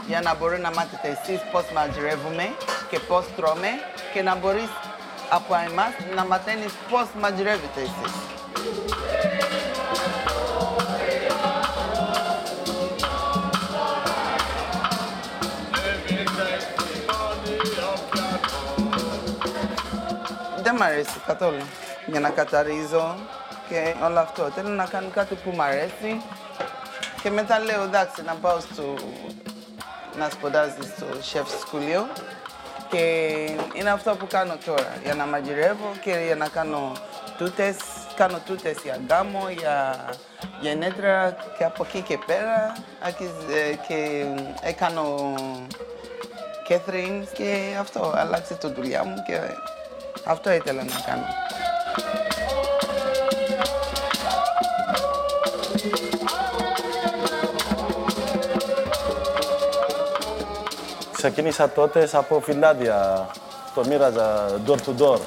Για να μπορεί να μάθετε εσείς πώς μαγειρεύουμε και πώς τρώμε και να μπορείς από εμάς να μαθαίνεις πώς μαγειρεύετε εσείς. Δεν μ' αρέσει καθόλου για να καταρρίζω και όλο αυτό. Θέλω να κάνω κάτι που μου αρέσει και μετά λέω εντάξει να πάω να σπουδάζω στο chef σχολείο και είναι αυτό που κάνω τώρα, για να μαγειρεύω και για να κάνω τούτες. Κάνω τούτες για γάμο, για γενέτρα και από εκεί και πέρα και έκανα catering και αυτό, αλλάξε το δουλειά μου και αυτό ήθελα να κάνω. Ξεκίνησα τότε από Φινλάνδια, το μοίραζα door to door.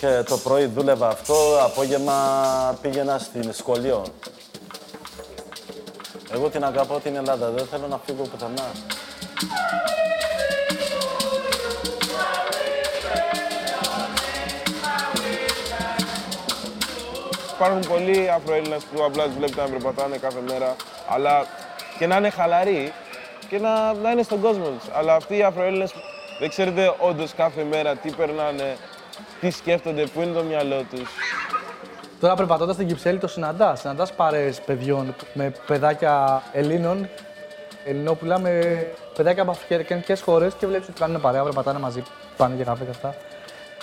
Και το πρωί δούλευα αυτό, απόγευμα πήγαινα στην σχολείο. Εγώ την αγαπώ την Ελλάδα, δεν θέλω να φύγω πουθενά. Υπάρχουν πολλοί Αφροέλληνες που απλά τους βλέπετε να περπατάνε κάθε μέρα, αλλά και να είναι χαλαροί και να είναι στον κόσμο τους. Αλλά αυτοί οι Αφροέλληνες δεν ξέρετε όντως κάθε μέρα τι περνάνε, τι σκέφτονται, πού είναι το μυαλό τους. Τώρα περπατώντας στην Κυψέλη το συναντάς παρέες παιδιών με παιδάκια Ελλήνων, Ελληνόπουλα, με παιδάκια από αφρικανικές χώρες και βλέπεις ότι κάνουν παρέα, περπατάνε μαζί, πάνε για καφέ και αυτά.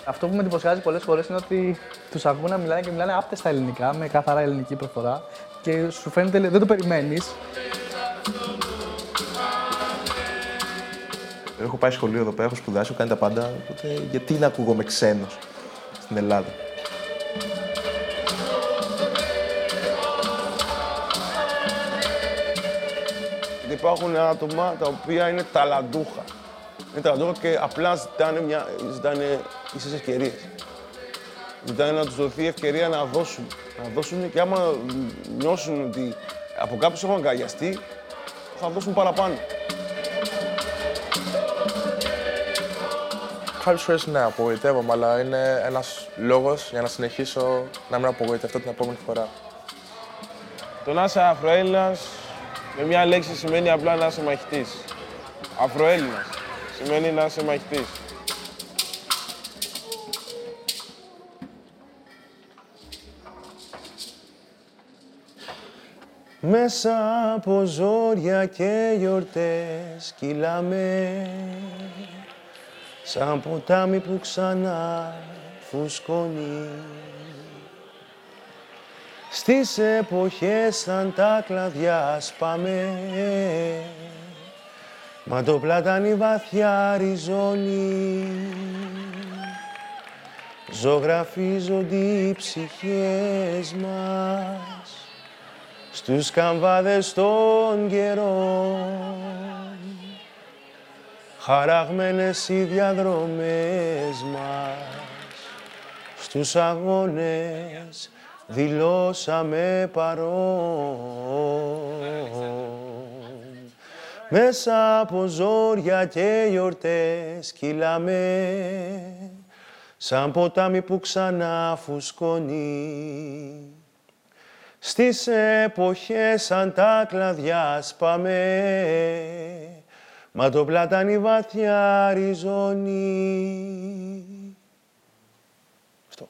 Αυτό που με εντυπωσιάζει πολλές φορές είναι ότι τους ακούω να μιλάνε και μιλάνε άπτεστα ελληνικά, με καθαρά ελληνική προφορά και σου φαίνεται, δεν το περιμένεις. Έχω πάει σχολείο εδώ πέρα, έχω σπουδάσει, έχω κάνει τα πάντα, οπότε γιατί να ακούγομαι ξένος στην Ελλάδα. Υπάρχουν άτομα τα οποία είναι ταλαντούχα. Είναι ταλαντούχα και απλά ζητάνε ίσες ευκαιρίες. Ζητάνε να τους δοθεί ευκαιρία να δώσουν. Να δώσουν και άμα νιώσουν ότι από κάποιους έχουν αγκαλιαστεί, θα δώσουν παραπάνω. Κάποιες φορές ναι, απογοητεύομαι, αλλά είναι ένας λόγος για να συνεχίσω να μην απογοητευτώ την επόμενη φορά. Το να είσαι Αφροέλληνας με μια λέξη σημαίνει απλά να είσαι μαχητής. Αφροέλληνας σημαίνει να είσαι μαχητής. Μέσα από ζόρια και γιορτές κυλάμε σαν ποτάμι που ξανά φουσκώνει. Στις εποχές σαν τα κλαδιά σπάμε, μα το πλατάνι βαθιά ριζώνει. Ζωγραφίζονται οι ψυχές μας στους καμβάδες των καιρών, χαραγμένες οι διαδρομές μας. Στους αγώνες δηλώσαμε παρόν. Μέσα από ζόρια και γιορτές κυλάμε σαν ποτάμι που ξανά φουσκώνει. Στις εποχές σαν τα κλαδιά σπάμε, μα το πλατάνι βαθιά ριζώνει. Αυτό.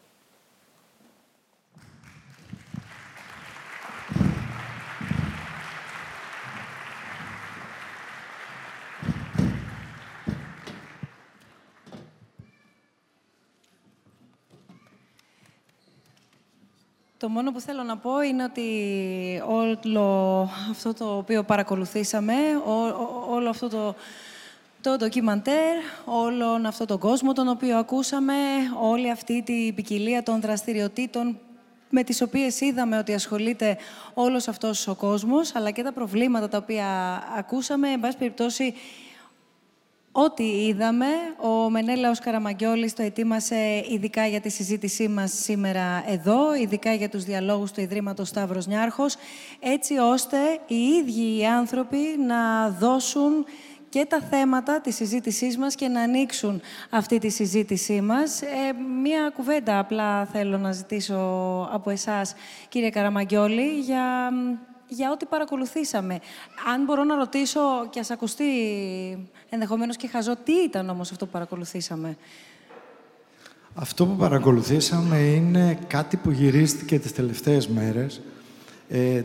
Το μόνο που θέλω να πω είναι ότι όλο αυτό το οποίο παρακολουθήσαμε, όλο αυτό το ντοκιμαντέρ, όλον αυτόν τον κόσμο τον οποίο ακούσαμε, όλη αυτή την ποικιλία των δραστηριοτήτων με τις οποίες είδαμε ότι ασχολείται όλος αυτός ο κόσμος, αλλά και τα προβλήματα τα οποία ακούσαμε, εν πάση περιπτώσει, ό,τι είδαμε, ο Μενέλαος Καραμαγγιώλης το ετοίμασε ειδικά για τη συζήτησή μας σήμερα εδώ, ειδικά για τους διαλόγους του Ιδρύματος Σταύρος Νιάρχος, έτσι ώστε οι ίδιοι οι άνθρωποι να δώσουν και τα θέματα της συζήτησής μας και να ανοίξουν αυτή τη συζήτησή μας. Μία κουβέντα απλά θέλω να ζητήσω από εσάς, κύριε Καραμαγγιώλη, για ό,τι παρακολουθήσαμε. Αν μπορώ να ρωτήσω, και ας ακουστεί ενδεχομένως και χαζό, τι ήταν όμως αυτό που παρακολουθήσαμε. Αυτό που παρακολουθήσαμε είναι κάτι που γυρίστηκε τις τελευταίες μέρες.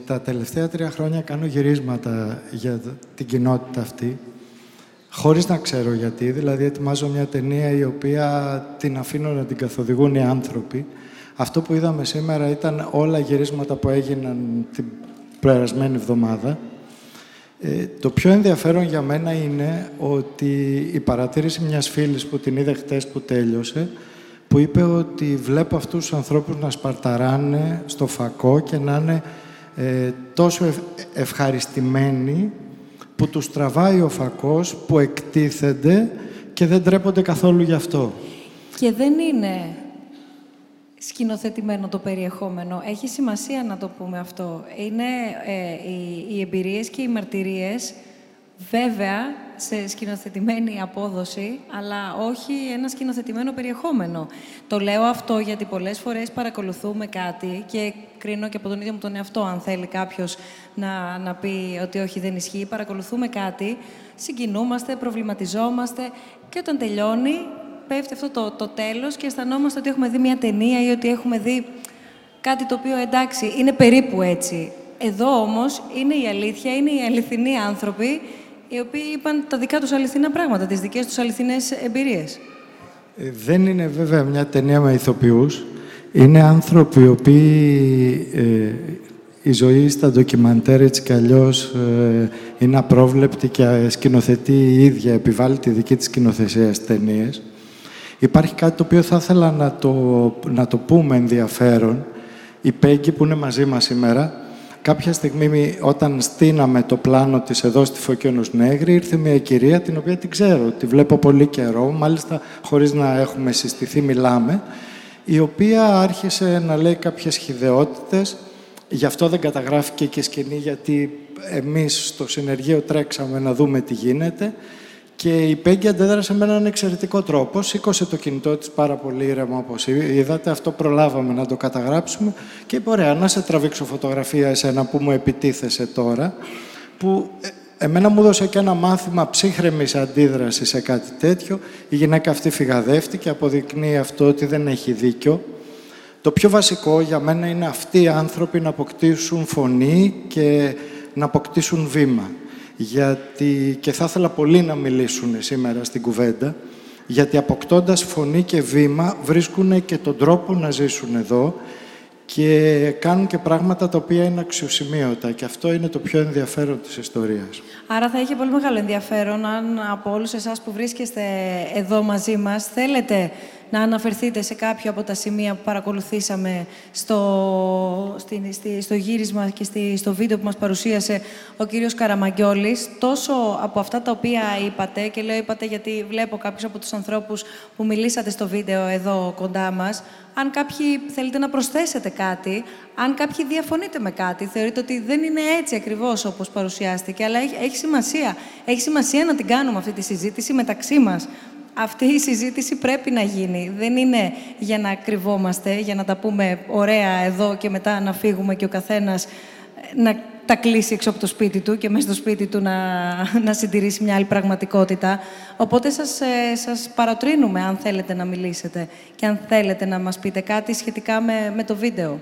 Τα τελευταία 3 χρόνια κάνω γυρίσματα για την κοινότητα αυτή, χωρίς να ξέρω γιατί. Δηλαδή, ετοιμάζω μια ταινία η οποία την αφήνω να την καθοδηγούν οι άνθρωποι. Αυτό που είδαμε σήμερα ήταν όλα γυρίσματα που έγιναν την περασμένη εβδομάδα. Το πιο ενδιαφέρον για μένα είναι ότι η παρατήρηση μιας φίλης που την είδε χτες που τέλειωσε, που είπε ότι βλέπω αυτούς τους ανθρώπους να σπαρταράνε στο φακό και να είναι τόσο ευχαριστημένοι που τους τραβάει ο φακός, που εκτίθενται και δεν ντρέπονται καθόλου γι' αυτό. Και δεν είναι σκηνοθετημένο το περιεχόμενο. Έχει σημασία να το πούμε αυτό. Είναι οι εμπειρίες και οι μαρτυρίες, βέβαια, σε σκηνοθετημένη απόδοση, αλλά όχι ένα σκηνοθετημένο περιεχόμενο. Το λέω αυτό γιατί πολλές φορές παρακολουθούμε κάτι και κρίνω και από τον ίδιο μου τον εαυτό, αν θέλει κάποιος να πει ότι όχι, δεν ισχύει. Παρακολουθούμε κάτι, συγκινούμαστε, προβληματιζόμαστε και όταν τελειώνει, πέφτει αυτό το τέλος και αισθανόμαστε ότι έχουμε δει μια ταινία ή ότι έχουμε δει κάτι το οποίο, εντάξει, είναι περίπου έτσι. Εδώ όμως είναι η αλήθεια, είναι οι αληθινοί άνθρωποι οι οποίοι είπαν τα δικά τους αληθινά πράγματα, τις δικές τους αληθινές εμπειρίες. Δεν είναι βέβαια μια ταινία με ηθοποιούς. Είναι άνθρωποι οι οποίοι η ζωή στα ντοκιμαντέρ έτσι κι αλλιώς είναι απρόβλεπτη και σκηνοθετεί η ίδια, επιβάλλει τη δική της σκηνοθεσία στις ταινίες. Υπάρχει κάτι το οποίο θα ήθελα να το πούμε ενδιαφέρον. Η Πέγκη που είναι μαζί μας σήμερα, κάποια στιγμή όταν στείναμε το πλάνο της εδώ στη Φωκιώνος Νέγρη, ήρθε μια κυρία την οποία την ξέρω, τη βλέπω πολύ καιρό, μάλιστα χωρίς να έχουμε συστηθεί μιλάμε, η οποία άρχισε να λέει κάποιες χυδαιότητες, γι' αυτό δεν καταγράφηκε και σκηνή, γιατί εμείς στο συνεργείο τρέξαμε να δούμε τι γίνεται. Και η Πέγκη αντέδρασε με έναν εξαιρετικό τρόπο. Σήκωσε το κινητό της πάρα πολύ ήρεμα, όπως είδατε. Αυτό προλάβαμε να το καταγράψουμε. Και είπε, ωραία, να σε τραβήξω φωτογραφία εσένα που μου επιτίθεσαι τώρα. Που εμένα μου δώσε και ένα μάθημα ψύχρεμης αντίδρασης σε κάτι τέτοιο. Η γυναίκα αυτή φυγαδεύτηκε, αποδεικνύει αυτό ότι δεν έχει δίκιο. Το πιο βασικό για μένα είναι αυτοί οι άνθρωποι να αποκτήσουν φωνή και να αποκτήσουν βήμα. Γιατί, και θα ήθελα πολύ να μιλήσουν σήμερα στην κουβέντα, γιατί αποκτώντας φωνή και βήμα βρίσκουν και τον τρόπο να ζήσουν εδώ και κάνουν και πράγματα τα οποία είναι αξιοσημείωτα. Και αυτό είναι το πιο ενδιαφέρον της ιστορίας. Άρα θα είχε πολύ μεγάλο ενδιαφέρον αν από όλους εσάς που βρίσκεστε εδώ μαζί μας θέλετε να αναφερθείτε σε κάποιο από τα σημεία που παρακολουθήσαμε στο γύρισμα και στο βίντεο που μας παρουσίασε ο κύριος Καραμαγγιώλης. Τόσο από αυτά τα οποία είπατε, και λέω είπατε γιατί βλέπω κάποιους από τους ανθρώπους που μιλήσατε στο βίντεο εδώ κοντά μας, αν κάποιοι θέλετε να προσθέσετε κάτι, αν κάποιοι διαφωνείτε με κάτι, θεωρείτε ότι δεν είναι έτσι ακριβώς όπως παρουσιάστηκε, αλλά έχει σημασία. Έχει σημασία να την κάνουμε αυτή τη συζήτηση μεταξύ μας. Αυτή η συζήτηση πρέπει να γίνει. Δεν είναι για να κρυβόμαστε, για να τα πούμε ωραία εδώ και μετά να φύγουμε και ο καθένας να τα κλείσει έξω από το σπίτι του και μέσα στο σπίτι του να συντηρήσει μια άλλη πραγματικότητα. Οπότε σας παροτρύνουμε αν θέλετε να μιλήσετε και αν θέλετε να μας πείτε κάτι σχετικά με το βίντεο.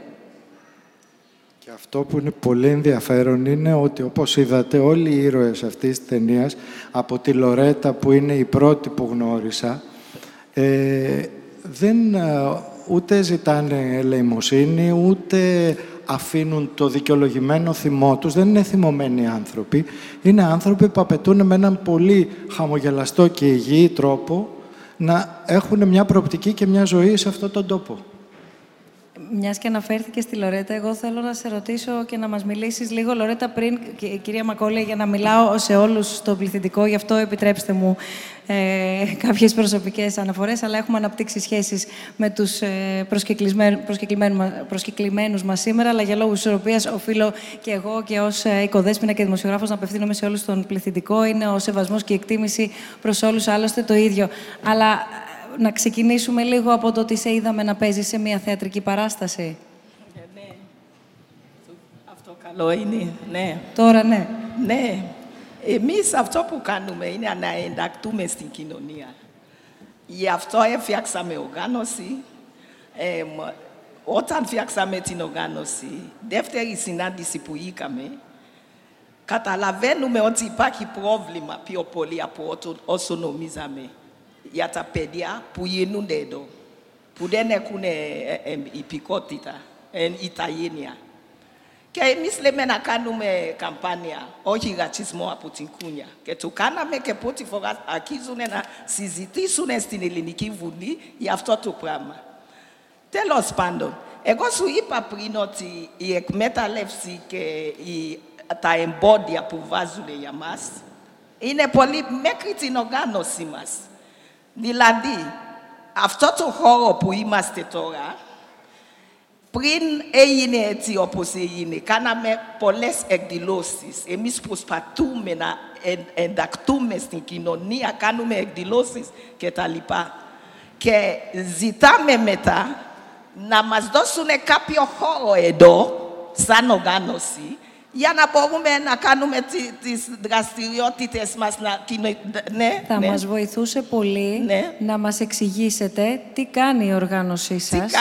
Και αυτό που είναι πολύ ενδιαφέρον είναι ότι, όπως είδατε, όλοι οι ήρωες αυτής της ταινίας, από τη Λορέτα που είναι η πρώτη που γνώρισα, δεν ούτε ζητάνε ελεημοσύνη, ούτε αφήνουν το δικαιολογημένο θυμό τους. Δεν είναι θυμωμένοι άνθρωποι. Είναι άνθρωποι που απαιτούν με έναν πολύ χαμογελαστό και υγιή τρόπο να έχουν μια προοπτική και μια ζωή σε αυτόν τον τόπο. Μιας και αναφέρθηκε στη Λορέτα, εγώ θέλω να σε ρωτήσω και να μας μιλήσεις λίγο, Λορέτα, πριν, κυρία Μακόλη, για να μιλάω σε όλους στο πληθυντικό, γι' αυτό επιτρέψτε μου κάποιες προσωπικές αναφορές, αλλά έχουμε αναπτύξει σχέσεις με τους προσκεκλημένους μας σήμερα, αλλά για λόγους ισορροπίας οφείλω και εγώ και ως οικοδέσποινα και δημοσιογράφος να απευθύνομαι σε όλους τον πληθυντικό. Είναι ο σεβασμός και η εκτίμηση προς όλους, άλλωστε το ίδιο. Αλλά να ξεκινήσουμε λίγο από το ότι σε είδαμε να παίζεις σε μια θεατρική παράσταση. Ναι. Αυτό καλό είναι, ναι. Τώρα, ναι. Ναι. Εμείς αυτό που κάνουμε είναι να ενταχθούμε στην κοινωνία. Γι' αυτό έφτιαξαμε οργάνωση. Όταν φτιάξαμε την οργάνωση, δεύτερη συνάντηση που είχαμε, καταλαβαίνουμε ότι υπάρχει πρόβλημα πιο πολύ από όσο νομίζαμε για τα παιδιά που γεννούνται εδώ, που δεν έχουν υπηκότητα, ηθαγένεια. Και εμείς λέμε να κάνουμε καμπάνια, όχι ρατσισμό από την κούνια. Και το κάναμε και πρώτη φορά αρχίζουν να συζητήσουν στην Ελληνική Βουλή για αυτό το πράγμα. Τέλος πάντων, εγώ σου είπα πριν ότι η εκμεταλλεύση και τα εμπόδια που βάζουν για μας είναι πολύ μέχρι την οργάνωση μας. Δηλαδή, αυτό το χώρο που είμαστε τώρα, πριν έγινε έτσι όπως έγινε, κάναμε πολλές εκδηλώσεις. Εμείς προσπαθούμε να ενταχθούμε στην κοινωνία, κάνουμε εκδηλώσεις κτλ. Και ζητάμε μετά να μας δώσουν κάποιο χώρο εδώ, σαν οργάνωση, για να μπορούμε να κάνουμε τις δραστηριότητες μας. Θα μας βοηθούσε πολύ να μας εξηγήσετε τι κάνει η οργάνωσή σας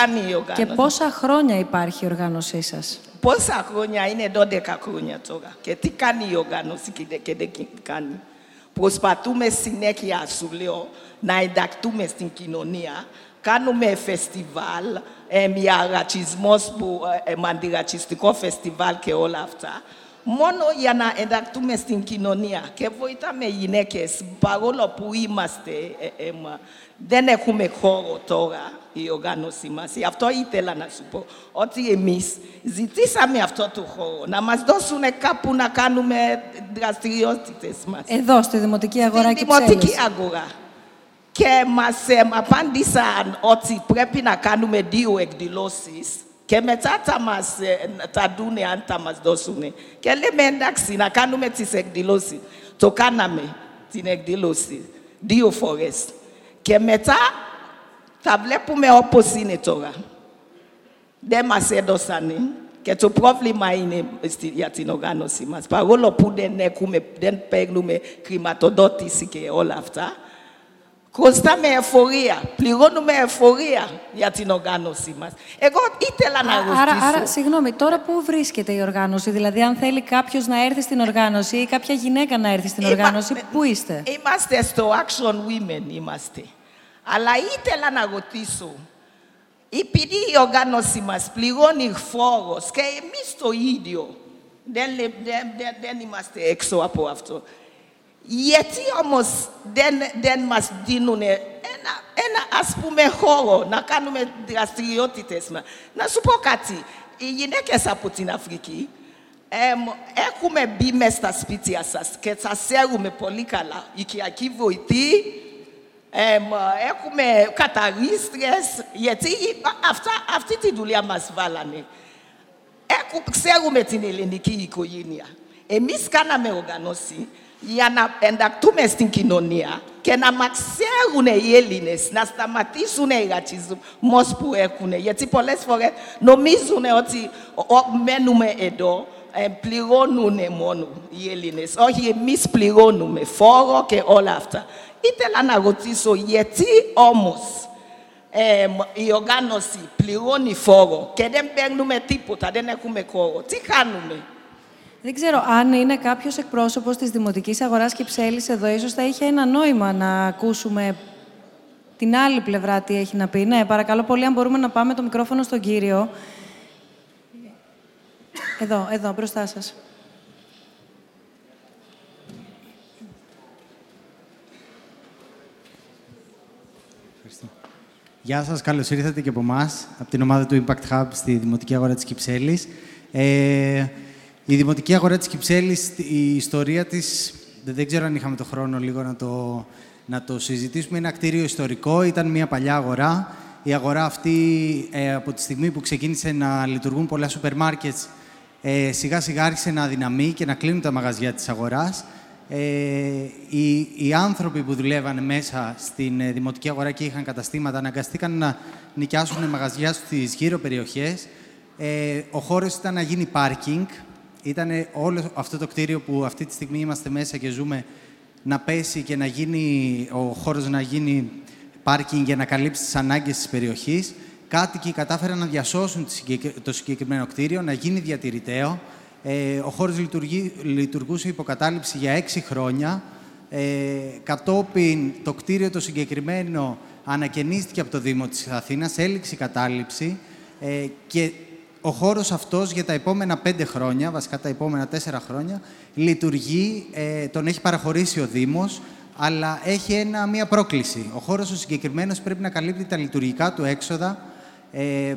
και πόσα χρόνια υπάρχει η οργάνωσή σας. Πόσα χρόνια, είναι 12 χρόνια τώρα. Και τι κάνει η οργάνωση και δεν κάνει. Προσπαθούμε συνέχεια, σου λέω, να ενταχθούμε στην κοινωνία. Κάνουμε φεστιβάλ, αντιρατσιστικό φεστιβάλ και όλα αυτά, μόνο για να ενταχθούμε στην κοινωνία. Και βοηθάμε γυναίκες, παρόλο που είμαστε, δεν έχουμε χώρο τώρα η οργάνωση μας. Γι' αυτό ήθελα να σου πω ότι εμείς ζητήσαμε αυτό το χώρο, να μας δώσουν κάπου να κάνουμε δραστηριότητες μας. Εδώ, στη Δημοτική Αγορά Κυψέλης. Στη Δημοτική Αγορά. Και μας απάντησαν ότι πρέπει να κάνουμε 2 εκδηλώσεις και μετά θα δουν αν θα μας δώσουν. Και λέμε εντάξει, να κάνουμε τις εκδηλώσεις. Το κάναμε την εκδήλωση 2 φορές. Και μετά θα βλέπουμε όπως είναι τώρα. Δεν μας έδωσαν. Και το πρόβλημα είναι για την οργάνωση μας. Παρόλο που δεν παίρνουμε χρηματοδότηση και όλα αυτά, κοστάμε εφορία, πληρώνουμε εφορία για την οργάνωση μας. Εγώ ήθελα να ρωτήσω. Άρα, συγγνώμη, τώρα πού βρίσκεται η οργάνωση, δηλαδή αν θέλει κάποιος να έρθει στην οργάνωση ή κάποια γυναίκα να έρθει στην οργάνωση, πού είστε? Είμαστε στο Action Women, είμαστε. Αλλά ήθελα να ρωτήσω, επειδή η οργάνωση μας πληρώνει φόρος και εμείς το ίδιο, δεν είμαστε έξω από αυτό. Γιατί όμως δεν μας δίνουν ένα ας πούμε χώρο να κάνουμε δραστηριότητες μας? Να σου πω κάτι, οι γυναίκες από την Αφρική έχουμε μπει μέσα στα σπίτια σας και σας ξέρουμε πολύ καλά. Οικιακή βοηθή, έχουμε καταρίστρες, γιατί αυτή τη δουλειά μας βάλανε. Ξέρουμε την ελληνική οικογένεια. Εμείς κάναμε οργανώσει για να ενταχθούμε στην κοινωνία και να μας ξέρουν οι Έλληνες, να σταματήσουν οι ρατσισμούς που έχουν. Γιατί πολλές φορές νομίζουν ότι μένουμε εδώ, πληρώνουν μόνο οι Έλληνες. Όχι, εμείς πληρώνουμε φόρο και όλα αυτά. Ήθελα να ρωτήσω γιατί όμως η οργάνωση πληρώνει φόρο και δεν παίρνουμε τίποτα, δεν έχουμε χώρο. Τι κάνουμε? Δεν ξέρω αν είναι κάποιος εκπρόσωπος της Δημοτικής Αγοράς Κυψέλης εδώ. Ίσως θα είχε ένα νόημα να ακούσουμε την άλλη πλευρά τι έχει να πει. Ναι, παρακαλώ πολύ, αν μπορούμε να πάμε το μικρόφωνο στον κύριο. Εδώ, μπροστά σας. Ευχαριστώ. Γεια σας, καλώς ήρθατε και από εμάς, από την ομάδα του Impact Hub στη Δημοτική Αγορά της Κυψέλης. Η Δημοτική Αγορά της Κυψέλης, η ιστορία της, δεν ξέρω αν είχαμε το χρόνο λίγο να το συζητήσουμε, είναι ένα κτίριο ιστορικό, ήταν μια παλιά αγορά. Η αγορά αυτή, από τη στιγμή που ξεκίνησε να λειτουργούν πολλά σούπερ μάρκετς, σιγά σιγά άρχισε να αδυναμεί και να κλείνουν τα μαγαζιά της αγοράς. Οι άνθρωποι που δουλεύανε μέσα στην Δημοτική Αγορά και είχαν καταστήματα, αναγκαστήκαν να νοικιάσουν μαγαζιά στις γύρω περιοχές. Ο χώρος ήταν να γίνει πάρκινγκ. Ήταν όλο αυτό το κτίριο που αυτή τη στιγμή είμαστε μέσα και ζούμε να πέσει και ο χώρος να γίνει πάρκινγκ για να καλύψει τις ανάγκες της περιοχής. Κάτοικοι κατάφεραν να διασώσουν το συγκεκριμένο κτίριο, να γίνει διατηρηταίο. Ο χώρος λειτουργούσε υποκατάληψη για 6 χρόνια. Κατόπιν το κτίριο το συγκεκριμένο ανακαινίστηκε από το Δήμο της Αθήνας, έληξε η κατάληψη και ο χώρος αυτός για τα επόμενα 5 χρόνια, βασικά τα επόμενα 4 χρόνια, λειτουργεί, τον έχει παραχωρήσει ο Δήμος, αλλά έχει μία πρόκληση. Ο χώρος ο συγκεκριμένος πρέπει να καλύπτει τα λειτουργικά του έξοδα,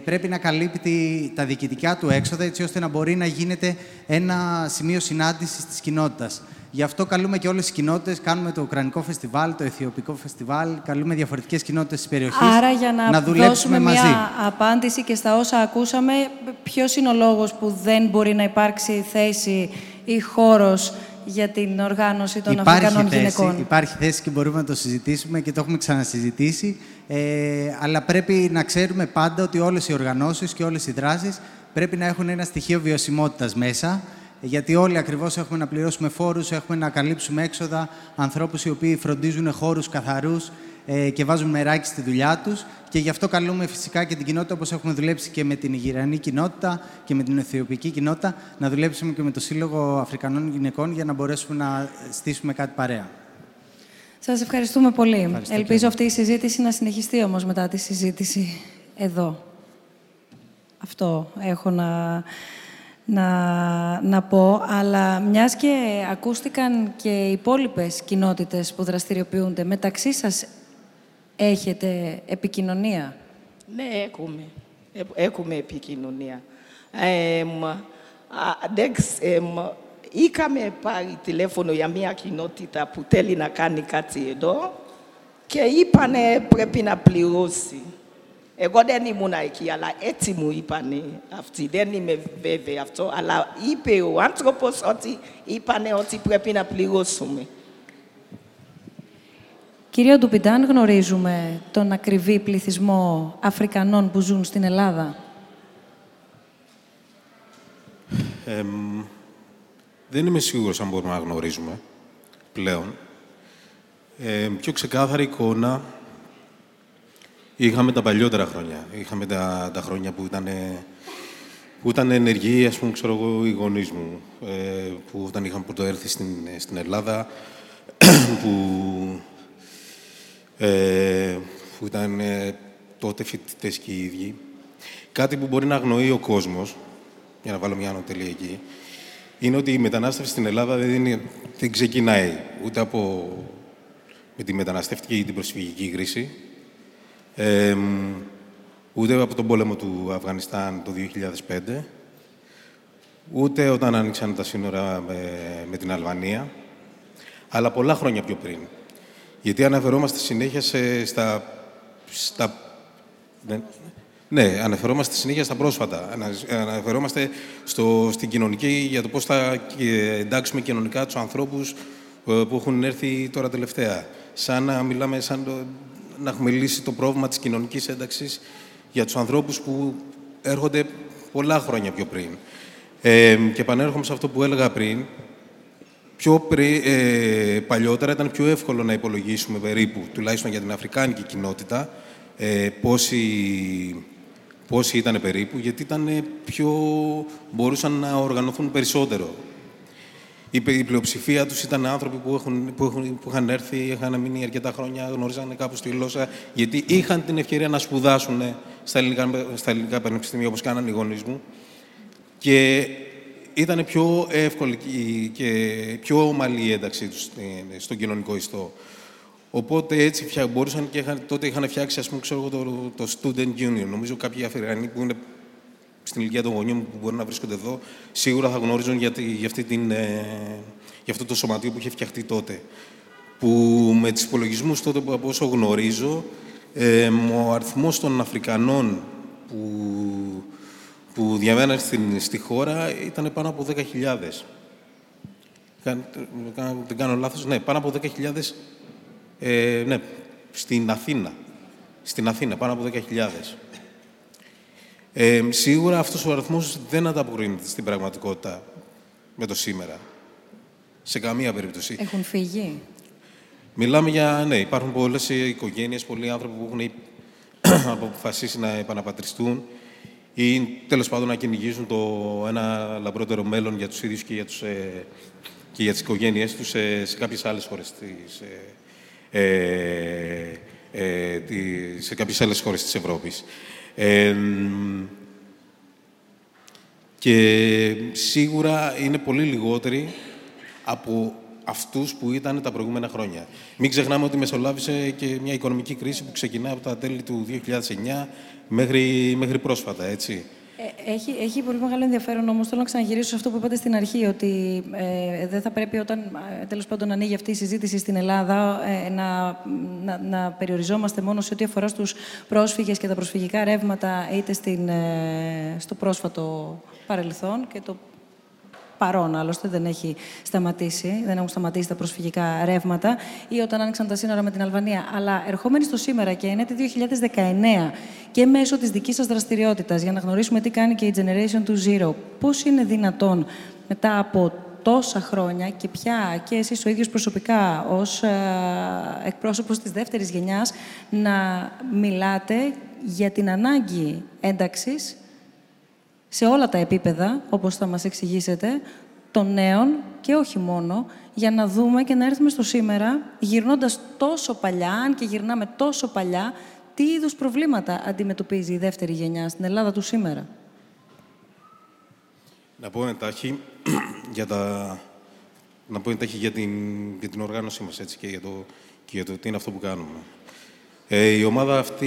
πρέπει να καλύπτει τα διοικητικά του έξοδα, έτσι ώστε να μπορεί να γίνεται ένα σημείο συνάντησης της κοινότητας. Γι' αυτό καλούμε και όλες τις κοινότητες, κάνουμε το Ουκρανικό Φεστιβάλ, το Αιθιοπικό Φεστιβάλ, καλούμε διαφορετικές κοινότητες της περιοχής. Άρα, για να δουλέψουμε μαζί. Μια απάντηση και στα όσα ακούσαμε, ποιος είναι ο λόγος που δεν μπορεί να υπάρξει θέση ή χώρος για την οργάνωση των Αφρικανών γυναικών? Υπάρχει θέση και μπορούμε να το συζητήσουμε και το έχουμε ξανασυζητήσει. Αλλά πρέπει να ξέρουμε πάντα ότι όλες οι οργανώσεις και όλες οι δράσεις πρέπει να έχουν ένα στοιχείο βιωσιμότητας μέσα. Γιατί όλοι ακριβώς έχουμε να πληρώσουμε φόρους, έχουμε να καλύψουμε έξοδα, ανθρώπους οι οποίοι φροντίζουν χώρους καθαρούς και βάζουν μεράκι στη δουλειά τους. Και γι' αυτό καλούμε φυσικά και την κοινότητα, όπως έχουμε δουλέψει και με την Νιγηριανή κοινότητα και με την Αιθιοπική κοινότητα, να δουλέψουμε και με το Σύλλογο Αφρικανών Γυναικών για να μπορέσουμε να στήσουμε κάτι παρέα. Σας ευχαριστούμε πολύ. Ελπίζω αυτή η συζήτηση να συνεχιστεί όμως μετά τη συζήτηση εδώ. Αυτό έχω να πω, αλλά μιας και ακούστηκαν και οι υπόλοιπες κοινότητες που δραστηριοποιούνται, μεταξύ σας έχετε επικοινωνία? Ναι, έχουμε επικοινωνία. Είχαμε πάρει τηλέφωνο για μια κοινότητα που θέλει να κάνει κάτι εδώ και είπανε πρέπει να πληρώσει. Εγώ δεν ήμουν εκεί, αλλά έτσι μου είπανε αυτοί. Δεν είμαι βέβαιη αυτό, αλλά είπε ο άνθρωπος ότι είπανε ότι πρέπει να πληρώσουμε. Κύριε Οντουμπιτάν, γνωρίζουμε τον ακριβή πληθυσμό Αφρικανών που ζουν στην Ελλάδα? Δεν είμαι σίγουρος αν μπορούμε να γνωρίζουμε πλέον. Πιο ξεκάθαρη εικόνα είχαμε τα παλιότερα χρόνια. Είχαμε τα χρόνια που ήταν ενεργοί, ας πούμε, ξέρω εγώ, οι γονείς μου. Που όταν είχαν πρωτοέρθει στην Ελλάδα, που ήταν τότε φοιτητές και οι ίδιοι. Κάτι που μπορεί να αγνοεί ο κόσμος, για να βάλω μια ανωτελή εκεί, είναι ότι η μετανάστευση στην Ελλάδα δεν ξεκινάει ούτε με τη μεταναστευτική ή την προσφυγική κρίση, ούτε από τον πόλεμο του Αφγανιστάν το 2005, ούτε όταν άνοιξαν τα σύνορα με την Αλβανία, αλλά πολλά χρόνια πιο πριν. Γιατί αναφερόμαστε συνέχεια αναφερόμαστε συνέχεια στα πρόσφατα. Αναφερόμαστε στην κοινωνική, για το πώς θα εντάξουμε κοινωνικά τους ανθρώπους που έχουν έρθει τώρα τελευταία. Σαν να μιλάμε, να έχουμε λύσει το πρόβλημα της κοινωνικής ένταξης για τους ανθρώπους που έρχονται πολλά χρόνια πιο πριν. Και επανέρχομαι σε αυτό που έλεγα πριν. Παλιότερα ήταν πιο εύκολο να υπολογίσουμε περίπου, τουλάχιστον για την αφρικάνικη κοινότητα, πόσοι ήταν περίπου, γιατί μπορούσαν να οργανωθούν περισσότερο. Η πλειοψηφία τους ήταν άνθρωποι που είχαν έρθει, είχαν μείνει αρκετά χρόνια, γνωρίζαν κάπως τη γλώσσα, γιατί είχαν την ευκαιρία να σπουδάσουν στα ελληνικά πανεπιστήμια, όπως κάνανε οι γονείς μου. Και ήταν πιο εύκολη και πιο ομαλή η ένταξή τους στον κοινωνικό ιστό. Οπότε έτσι μπορούσαν και τότε είχαν φτιάξει, ας πούμε, το Student Union. Νομίζω κάποιοι Αφρικανοί που είναι στην ηλικία των γονιών μου που μπορεί να βρίσκονται εδώ, σίγουρα θα γνωρίζουν για αυτό το σωματείο που είχε φτιαχτεί τότε. Που με τους υπολογισμούς τότε, από όσο γνωρίζω, ο αριθμός των Αφρικανών που διαμέναν στη χώρα ήταν πάνω από 10.000. Δεν κάνω λάθος. Ναι, πάνω από 10.000. Ναι, στην Αθήνα. Στην Αθήνα, πάνω από 10.000. Σίγουρα αυτός ο αριθμός δεν ανταποκρίνεται στην πραγματικότητα με το σήμερα. Σε καμία περίπτωση. Έχουν φύγει. Μιλάμε για, ναι, υπάρχουν πολλές οικογένειες, πολλοί άνθρωποι που έχουν αποφασίσει να επαναπατριστούν ή τέλος πάντων να κυνηγήσουν ένα λαμπρότερο μέλλον για τους ίδιους και για τις οικογένειές τους σε κάποιες άλλες χώρες της Ευρώπης. Και σίγουρα είναι πολύ λιγότεροι από αυτούς που ήταν τα προηγούμενα χρόνια. Μην ξεχνάμε ότι μεσολάβησε και μια οικονομική κρίση που ξεκινά από τα τέλη του 2009 μέχρι πρόσφατα, έτσι. Έχει πολύ μεγάλο ενδιαφέρον, όμως θέλω να ξαναγυρίσω σε αυτό που είπατε στην αρχή, ότι δεν θα πρέπει όταν τέλος πάντων ανοίγει αυτή η συζήτηση στην Ελλάδα να περιοριζόμαστε μόνο σε ό,τι αφορά στους πρόσφυγες και τα προσφυγικά ρεύματα είτε στο πρόσφατο παρελθόν και το παρόν, άλλωστε δεν έχουν σταματήσει τα προσφυγικά ρεύματα ή όταν άνοιξαν τα σύνορα με την Αλβανία. Αλλά ερχόμενοι στο σήμερα και είναι το 2019 και μέσω της δικής σας δραστηριότητας, για να γνωρίσουμε τι κάνει και η Generation 2.0, πώς είναι δυνατόν μετά από τόσα χρόνια και πια και εσείς ο ίδιος προσωπικά ως εκπρόσωπος της δεύτερης γενιάς να μιλάτε για την ανάγκη ένταξης σε όλα τα επίπεδα, όπως θα μας εξηγήσετε, των νέων και όχι μόνο, για να δούμε και να έρθουμε στο σήμερα, γυρνώντας τόσο παλιά, αν και γυρνάμε τόσο παλιά, τι είδους προβλήματα αντιμετωπίζει η δεύτερη γενιά στην Ελλάδα του σήμερα. Να πω εντάχει για την οργάνωσή μας, έτσι, και για το τι είναι αυτό που κάνουμε. Η ομάδα αυτή,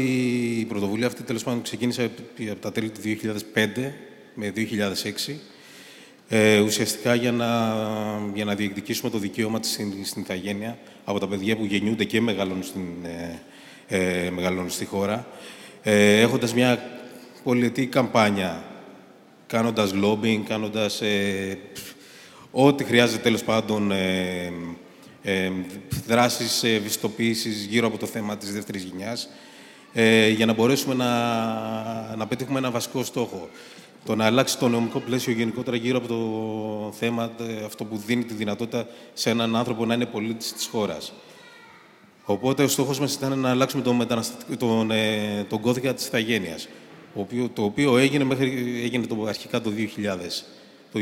η πρωτοβουλία αυτή, τέλος πάντων, ξεκίνησε από τα τέλη του 2005 με 2006, ουσιαστικά για να διεκδικήσουμε το δικαίωμα στην ηθαγένεια από τα παιδιά που γεννιούνται και μεγαλώνουν στη χώρα, έχοντας μια πολιτική καμπάνια, κάνοντας lobbying, κάνοντας ό,τι χρειάζεται, τέλος πάντων, δράσεις ευαισθητοποίησης γύρω από το θέμα της δεύτερης γενιάς, για να μπορέσουμε να πετύχουμε ένα βασικό στόχο. Το να αλλάξει το νομικό πλαίσιο γενικότερα γύρω από το θέμα, αυτό που δίνει τη δυνατότητα σε έναν άνθρωπο να είναι πολίτης της χώρας. Οπότε ο στόχος μας ήταν να αλλάξουμε τον κώδικα της ηθαγένειας, το οποίο έγινε αρχικά το 2000. Το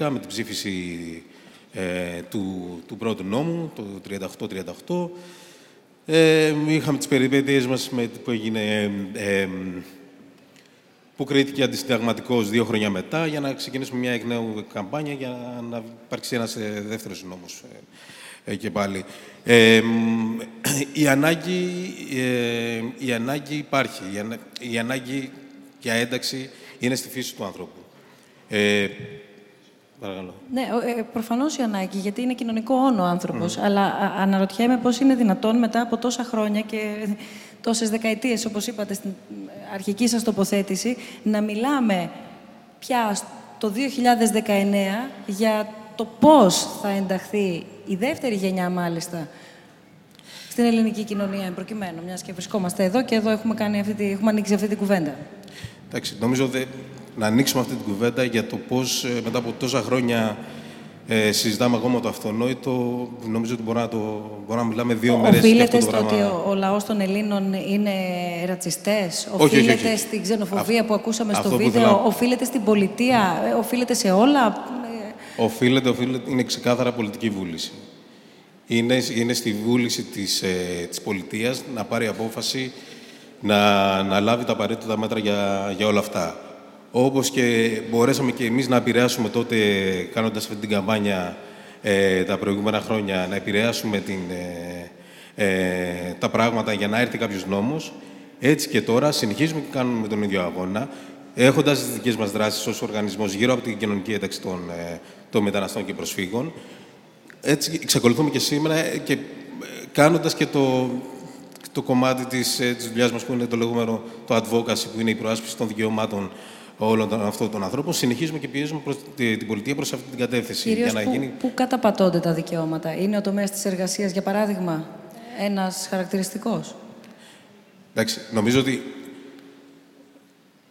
2010 με την ψήφιση του πρώτου νόμου, το 38-38. Είχαμε τις περιπέτειες μας που κρίθηκε αντισυνταγματικός 2 χρόνια μετά, για να ξεκινήσουμε μια εκ νέου καμπάνια για να υπάρξει ένας δεύτερος νόμος και πάλι. Η ανάγκη υπάρχει. Η ανάγκη για ένταξη είναι στη φύση του ανθρώπου. Παρακαλώ. Ναι, προφανώς η ανάγκη, γιατί είναι κοινωνικό όν ο άνθρωπος. Mm. Αλλά αναρωτιέμαι πώς είναι δυνατόν μετά από τόσα χρόνια και τόσες δεκαετίες, όπως είπατε στην αρχική σας τοποθέτηση, να μιλάμε πια το 2019 για το πώς θα ενταχθεί η δεύτερη γενιά, μάλιστα, στην ελληνική κοινωνία, εμπροκειμένου, μιας και βρισκόμαστε εδώ και εδώ έχουμε ανοίξει αυτή την κουβέντα. Εντάξει, νομίζω να ανοίξουμε αυτή την κουβέντα για το πώς μετά από τόσα χρόνια συζητάμε ακόμα το αυτονόητο. Νομίζω ότι μπορούμε να μιλάμε 2 μέρες. Οφείλεται στο πράγμα, ότι ο λαός των Ελλήνων είναι ρατσιστές, οφείλεται όχι. Στην ξενοφοβία που ακούσαμε στο βίντεο, οφείλεται στην πολιτεία, οφείλεται σε όλα. Οφείλεται, είναι ξεκάθαρα πολιτική βούληση. Είναι στη βούληση της πολιτείας να πάρει απόφαση να λάβει τα απαραίτητα μέτρα για όλα αυτά. Όπως και μπορέσαμε και εμείς να επηρεάσουμε τότε, κάνοντας αυτή την καμπάνια τα προηγούμενα χρόνια, να επηρεάσουμε τα πράγματα για να έρθει κάποιος νόμος, έτσι και τώρα συνεχίζουμε και κάνουμε τον ίδιο αγώνα, έχοντας τις δικές μας δράσεις ως οργανισμός γύρω από την κοινωνική ένταξη των μεταναστών και προσφύγων. Έτσι εξακολουθούμε και σήμερα και κάνοντας και το κομμάτι της δουλειάς μας, που είναι το λεγόμενο το advocacy, που είναι η προάσπιση των δικαιωμάτων όλων αυτών των ανθρώπων, συνεχίζουμε και πιέζουμε την πολιτεία προς αυτή την κατεύθυνση. Κυρίως πού καταπατώνται τα δικαιώματα. Είναι ο τομέας της εργασίας, για παράδειγμα, ένας χαρακτηριστικός. Εντάξει, νομίζω ότι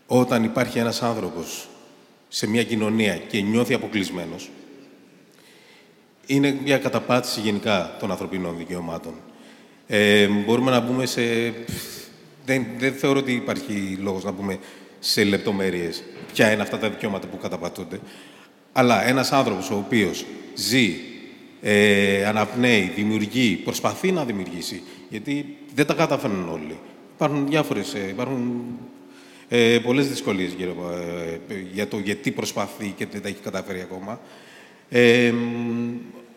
όταν υπάρχει ένας άνθρωπος σε μια κοινωνία και νιώθει αποκλεισμένος, είναι μια καταπάτηση γενικά των ανθρωπίνων δικαιωμάτων. Μπορούμε να μπούμε σε... Δεν θεωρώ ότι υπάρχει λόγος να μπούμε σε λεπτομέρειες ποια είναι αυτά τα δικαιώματα που καταπατούνται. Αλλά ένας άνθρωπος ο οποίος ζει, αναπνέει, δημιουργεί, προσπαθεί να δημιουργήσει, γιατί δεν τα καταφέρνουν όλοι. Υπάρχουν πολλές δυσκολίες για το γιατί προσπαθεί και δεν τα έχει καταφέρει ακόμα.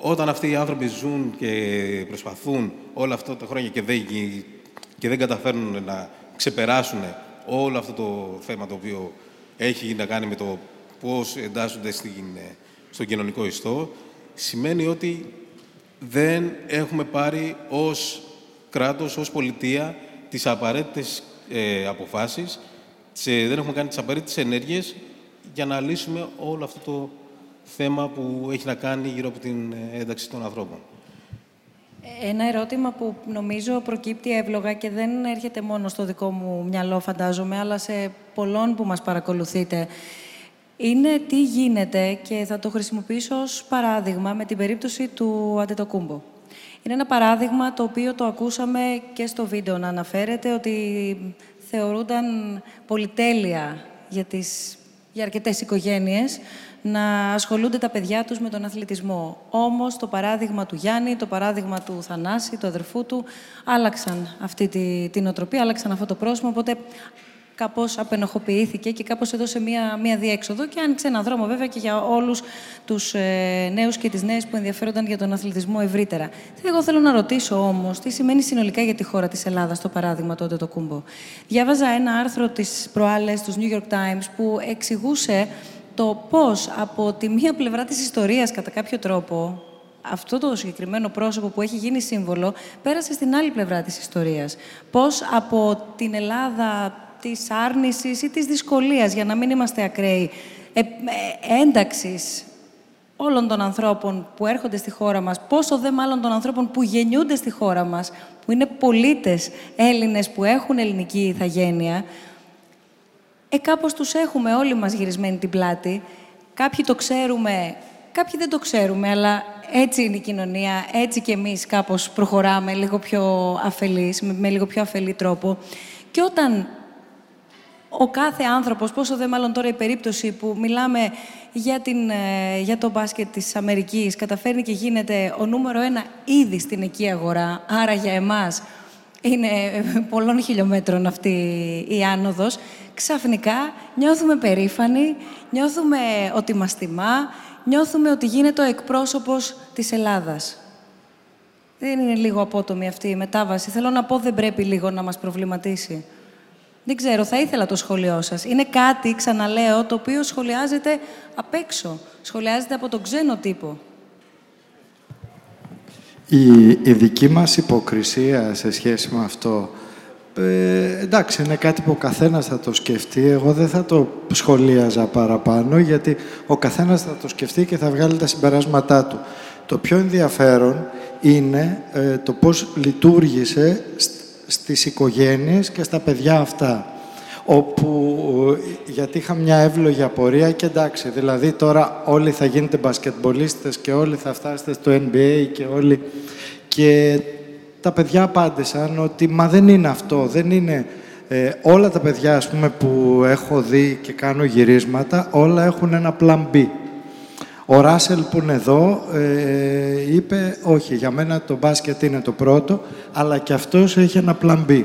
Όταν αυτοί οι άνθρωποι ζουν και προσπαθούν όλα αυτά τα χρόνια και δεν καταφέρνουν να ξεπεράσουν όλο αυτό το θέμα το οποίο έχει να κάνει με το πώς εντάσσονται στον κοινωνικό ιστό, σημαίνει ότι δεν έχουμε πάρει ως κράτος, ως πολιτεία, τις απαραίτητες αποφάσεις, δεν έχουμε κάνει τις απαραίτητες ενέργειες για να λύσουμε όλο αυτό το θέμα που έχει να κάνει γύρω από την ένταξη των ανθρώπων. Ένα ερώτημα που νομίζω προκύπτει εύλογα και δεν έρχεται μόνο στο δικό μου μυαλό, φαντάζομαι, αλλά σε πολλών που μας παρακολουθείτε, είναι τι γίνεται, και θα το χρησιμοποιήσω ως παράδειγμα με την περίπτωση του Αντετοκούνμπο. Είναι ένα παράδειγμα το οποίο το ακούσαμε και στο βίντεο να αναφέρεται, ότι θεωρούνταν πολυτέλεια για αρκετές οικογένειες να ασχολούνται τα παιδιά τους με τον αθλητισμό. Όμως το παράδειγμα του Γιάννη, το παράδειγμα του Θανάση, του αδερφού του, άλλαξαν αυτή την οτροπία, άλλαξαν αυτό το πρόσημο, οπότε κάπως απενοχοποιήθηκε και κάπως έδωσε μία διέξοδο και άνοιξε έναν δρόμο βέβαια και για όλους τους νέους και τις νέες που ενδιαφέρονταν για τον αθλητισμό ευρύτερα. Εγώ θέλω να ρωτήσω όμως τι σημαίνει συνολικά για τη χώρα της Ελλάδας το παράδειγμα του Αντετοκούνμπο. Διάβαζα ένα άρθρο της προάλλες του New York Times που εξηγούσε το πώς από τη μία πλευρά της ιστορίας κατά κάποιο τρόπο αυτό το συγκεκριμένο πρόσωπο που έχει γίνει σύμβολο πέρασε στην άλλη πλευρά της ιστορίας. Πώς από την Ελλάδα της άρνησης ή της δυσκολίας, για να μην είμαστε ακραίοι, ένταξης όλων των ανθρώπων που έρχονται στη χώρα μας, πόσο δε μάλλον των ανθρώπων που γεννιούνται στη χώρα μας, που είναι πολίτες Έλληνες που έχουν ελληνική ηθαγένεια, κάπως τους έχουμε όλοι μας γυρισμένη την πλάτη. Κάποιοι το ξέρουμε, κάποιοι δεν το ξέρουμε, αλλά έτσι είναι η κοινωνία, έτσι και εμείς κάπως προχωράμε λίγο πιο αφελείς, με λίγο πιο αφελή τρόπο. Και όταν ο κάθε άνθρωπος, πόσο δε μάλλον τώρα η περίπτωση που μιλάμε για το μπάσκετ της Αμερικής, καταφέρνει και γίνεται ο νούμερο 1 ήδη στην εκεί αγορά, άρα για εμάς είναι πολλών χιλιόμετρων αυτή η άνοδος, ξαφνικά νιώθουμε περήφανοι, νιώθουμε ότι μας τιμά, νιώθουμε ότι γίνεται ο εκπρόσωπος της Ελλάδας. Δεν είναι λίγο απότομη αυτή η μετάβαση. Θέλω να πω, δεν πρέπει λίγο να μας προβληματίσει? Δεν ξέρω, θα ήθελα το σχόλιο σας. Είναι κάτι, ξαναλέω, το οποίο σχολιάζεται απ' έξω. Σχολιάζεται από τον ξένο τύπο. Η δική μας υποκρισία σε σχέση με αυτό... εντάξει, είναι κάτι που ο καθένας θα το σκεφτεί. Εγώ δεν θα το σχολίαζα παραπάνω, γιατί ο καθένας θα το σκεφτεί και θα βγάλει τα συμπεράσματά του. Το πιο ενδιαφέρον είναι το πώς λειτουργήσε στις οικογένειες και στα παιδιά αυτά, όπου, γιατί είχα μια εύλογη απορία και εντάξει, δηλαδή τώρα όλοι θα γίνετε μπασκετμπολίστες και όλοι θα φτάσετε στο NBA και όλοι... Και τα παιδιά απάντησαν ότι «Μα δεν είναι αυτό, δεν είναι...» όλα τα παιδιά, ας πούμε, που έχω δει και κάνω γυρίσματα, όλα έχουν ένα plan B. Ο Ράσελ που είναι εδώ είπε «Όχι, για μένα το μπάσκετ είναι το πρώτο», αλλά και αυτός έχει ένα plan B.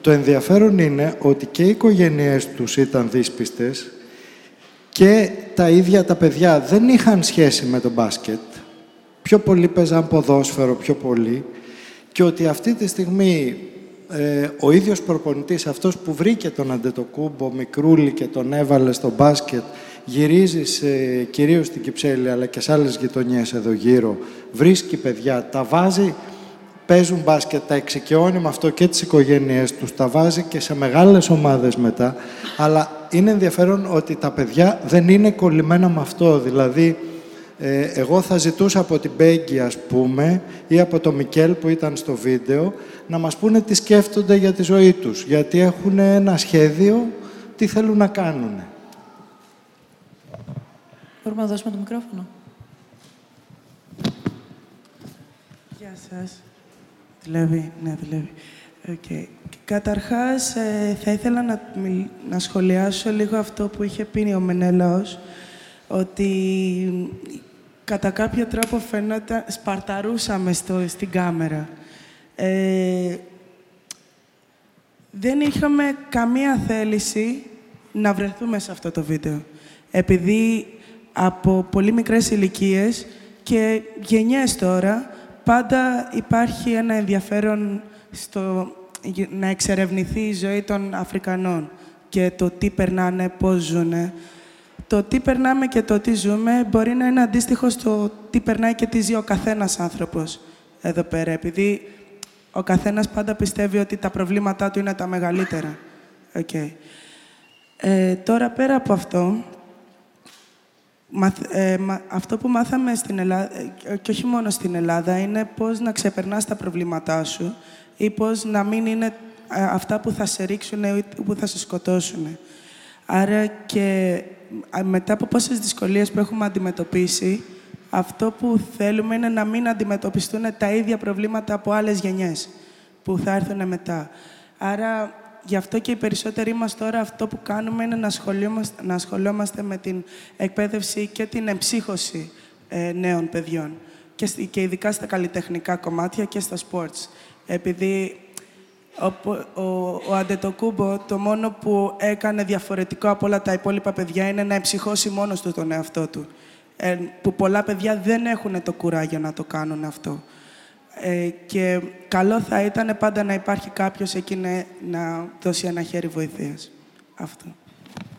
Το ενδιαφέρον είναι ότι και οι οικογένειές τους ήταν δύσπιστες και τα ίδια τα παιδιά δεν είχαν σχέση με το μπάσκετ. Πιο πολύ παίζαν ποδόσφαιρο, πιο πολύ. Και ότι αυτή τη στιγμή ο ίδιος προπονητής, αυτός που βρήκε τον Αντετοκούνμπο μικρούλι και τον έβαλε στο μπάσκετ, γυρίζει κυρίως στην Κυψέλη, αλλά και σε άλλες γειτονιές εδώ γύρω, βρίσκει παιδιά, τα βάζει, παίζουν μπάσκετ, τα εξοικειώνει με αυτό και τις οικογένειές τους, τα βάζει και σε μεγάλες ομάδες μετά, αλλά είναι ενδιαφέρον ότι τα παιδιά δεν είναι κολλημένα με αυτό, δηλαδή... εγώ θα ζητούσα από την Μπέγκη, ας πούμε, ή από τον Μικέλ που ήταν στο βίντεο, να μας πούνε τι σκέφτονται για τη ζωή τους, γιατί έχουν ένα σχέδιο, τι θέλουν να κάνουν. Μπορούμε να δώσουμε το μικρόφωνο. Γεια σας. Δουλεύει, ναι, δουλεύει. Okay. Καταρχάς, θα ήθελα να σχολιάσω λίγο αυτό που είχε πει ο Μενέλαος, ότι κατά κάποιο τρόπο φαίνονταν, σπαρταρούσαμε στην κάμερα. Δεν είχαμε καμία θέληση να βρεθούμε σε αυτό το βίντεο. Επειδή από πολύ μικρές ηλικίες και γενιές τώρα, πάντα υπάρχει ένα ενδιαφέρον στο να εξερευνηθεί η ζωή των Αφρικανών και το τι περνάνε, πώς ζουνε. Το τι περνάμε και το τι ζούμε μπορεί να είναι αντίστοιχο στο τι περνάει και τι ζει ο καθένας άνθρωπος εδώ πέρα. Επειδή ο καθένας πάντα πιστεύει ότι τα προβλήματά του είναι τα μεγαλύτερα. Okay. Τώρα, πέρα από αυτό, αυτό που μάθαμε στην Ελλάδα, και όχι μόνο στην Ελλάδα, είναι πώς να ξεπερνάς τα προβλήματά σου ή πώς να μην είναι αυτά που θα σε ρίξουν ή που θα σε σκοτώσουν. Άρα και μετά από πόσες δυσκολίες που έχουμε αντιμετωπίσει, αυτό που θέλουμε είναι να μην αντιμετωπιστούν τα ίδια προβλήματα από άλλες γενιές που θα έρθουν μετά. Άρα, γι' αυτό και οι περισσότεροι μας τώρα αυτό που κάνουμε είναι να ασχολούμαστε με την εκπαίδευση και την εμψύχωση νέων παιδιών. Και ειδικά στα καλλιτεχνικά κομμάτια και στα sports. Επειδή ο Αντετοκούνμπο το μόνο που έκανε διαφορετικό από όλα τα υπόλοιπα παιδιά είναι να εμψυχώσει μόνος του τον εαυτό του. Που πολλά παιδιά δεν έχουν το κουράγιο να το κάνουν αυτό. Και καλό θα ήταν πάντα να υπάρχει κάποιος εκεί να δώσει ένα χέρι βοηθείας. Αυτό.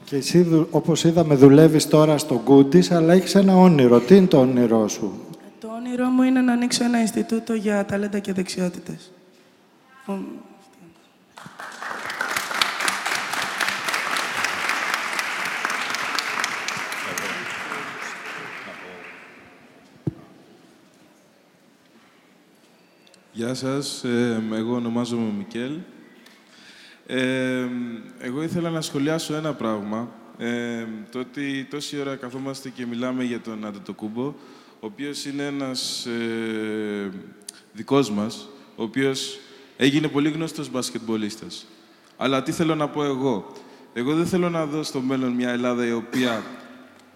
Και εσύ, όπως είδαμε, δουλεύεις τώρα στο Goodies, αλλά έχεις ένα όνειρο. Τι είναι το όνειρό σου? Το όνειρό μου είναι να ανοίξω ένα Ινστιτούτο για ταλέντα και δεξιότητες. Γεια σας. Εγώ ονομάζομαι Μικέλ. Εγώ ήθελα να σχολιάσω ένα πράγμα. Το ότι τόση ώρα καθόμαστε και μιλάμε για τον Αντετοκούνμπο, ο οποίος είναι ένας δικός μας, ο οποίος έγινε πολύ γνωστός μπασκετμπολίστας. Αλλά τι θέλω να πω εγώ. Εγώ δεν θέλω να δω στο μέλλον μια Ελλάδα η οποία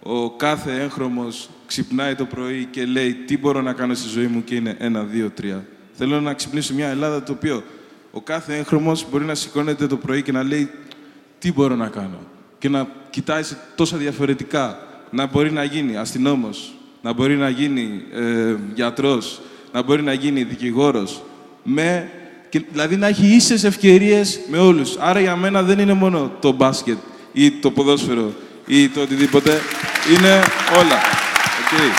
ο κάθε έγχρωμος ξυπνάει το πρωί και λέει τι μπορώ να κάνω στη ζωή μου και είναι 1, 2, 3. Θέλω να ξυπνήσω μια Ελλάδα το οποίο ο κάθε έγχρωμος μπορεί να σηκώνεται το πρωί και να λέει τι μπορώ να κάνω και να κοιτάει σε τόσα διαφορετικά. Να μπορεί να γίνει αστυνόμος, να μπορεί να γίνει γιατρός, να μπορεί να γίνει δικηγόρος. Δηλαδή να έχει ίσες ευκαιρίες με όλους. Άρα για μένα δεν είναι μόνο το μπάσκετ ή το ποδόσφαιρο ή το οτιδήποτε. Είναι όλα. Okay.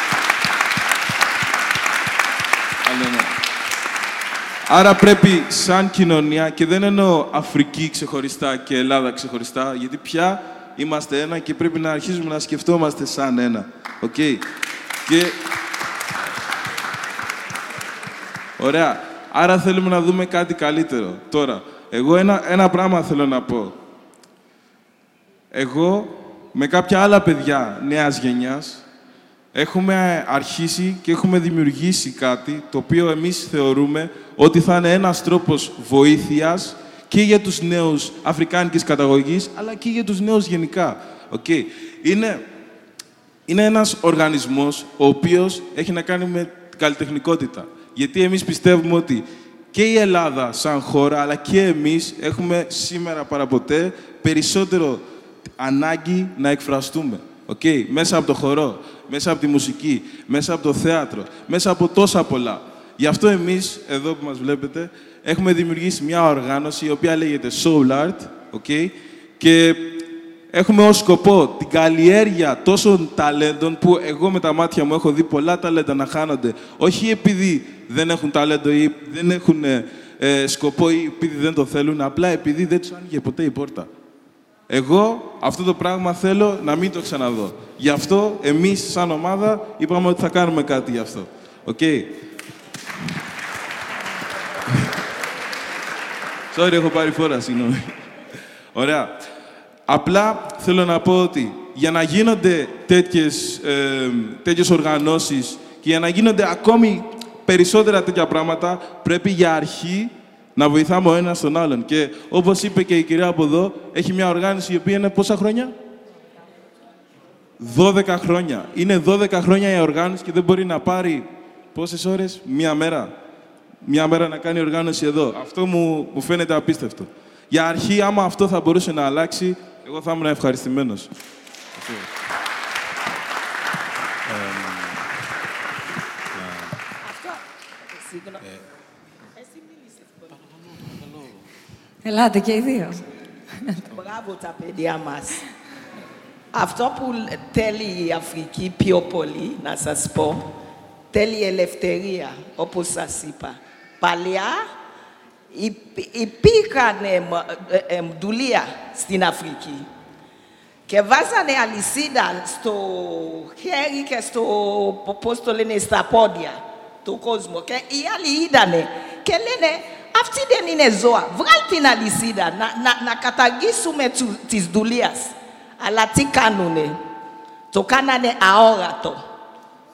Άρα πρέπει σαν κοινωνία, και δεν εννοώ Αφρική ξεχωριστά και Ελλάδα ξεχωριστά, γιατί πια είμαστε ένα και πρέπει να αρχίζουμε να σκεφτόμαστε σαν ένα. Okay. Και... Ωραία. Άρα θέλουμε να δούμε κάτι καλύτερο. Τώρα, εγώ ένα πράγμα θέλω να πω. Εγώ με κάποια άλλα παιδιά νέας γενιάς έχουμε αρχίσει και έχουμε δημιουργήσει κάτι το οποίο εμείς θεωρούμε ότι θα είναι ένας τρόπος βοήθειας και για τους νέους αφρικάνικης καταγωγής, αλλά και για τους νέους γενικά. Okay. Είναι ένας οργανισμός ο οποίος έχει να κάνει με καλλιτεχνικότητα. Γιατί εμείς πιστεύουμε ότι και η Ελλάδα σαν χώρα, αλλά και εμείς έχουμε σήμερα παραποτέ περισσότερο ανάγκη να εκφραστούμε. Okay. Μέσα από το χορό, μέσα από τη μουσική, μέσα από το θέατρο, μέσα από τόσα πολλά. Γι' αυτό εμείς, εδώ που μας βλέπετε, έχουμε δημιουργήσει μια οργάνωση η οποία λέγεται Soul Art, okay, και έχουμε ως σκοπό την καλλιέργεια τόσων ταλέντων που εγώ με τα μάτια μου έχω δει πολλά ταλέντα να χάνονται, όχι επειδή δεν έχουν ταλέντο ή δεν έχουν σκοπό ή επειδή δεν το θέλουν, απλά επειδή δεν τους άνοιγε ποτέ η πόρτα. Εγώ αυτό το πράγμα θέλω να μην το ξαναδώ. Γι' αυτό εμείς σαν ομάδα είπαμε ότι θα κάνουμε κάτι γι' αυτό. Okay. Sorry, έχω πάρει φόρα, συγγνώμη. Ωραία. Απλά θέλω να πω ότι για να γίνονται τέτοιες οργανώσεις και για να γίνονται ακόμη περισσότερα τέτοια πράγματα πρέπει για αρχή να βοηθάμε ο ένας τον άλλον. Και όπως είπε και η κυρία από εδώ, έχει μια οργάνωση η οποία είναι πόσα χρόνια? 12 χρόνια. Είναι 12 χρόνια η οργάνωση και δεν μπορεί να πάρει πόσες ώρες? Μια μέρα. Μια μέρα να κάνει οργάνωση εδώ. Αυτό μου φαίνεται απίστευτο. Για αρχή, άμα αυτό θα μπορούσε να αλλάξει, εγώ θα ήμουν ευχαριστημένος. Ελάτε και οι δύο. Μπράβο τα παιδιά μας. Αυτό που θέλει η Αφρική πιο πολύ, να σας πω, θέλει ελευθερία, όπως σας είπα. Παλιά υπήρχαν δουλεία στην Αφρική και βάζανε αλυσίδα στο χέρι και στο, πώς το λένε, στα πόδια του κόσμου. Και οι άλλοι είδανε και λένε, αυτή δεν είναι ζώα, βγάλ την αλυσίδα, να καταργήσουμε τις δουλειές. Αλλά τι κάνουνε? Το κάνανε αόρατο.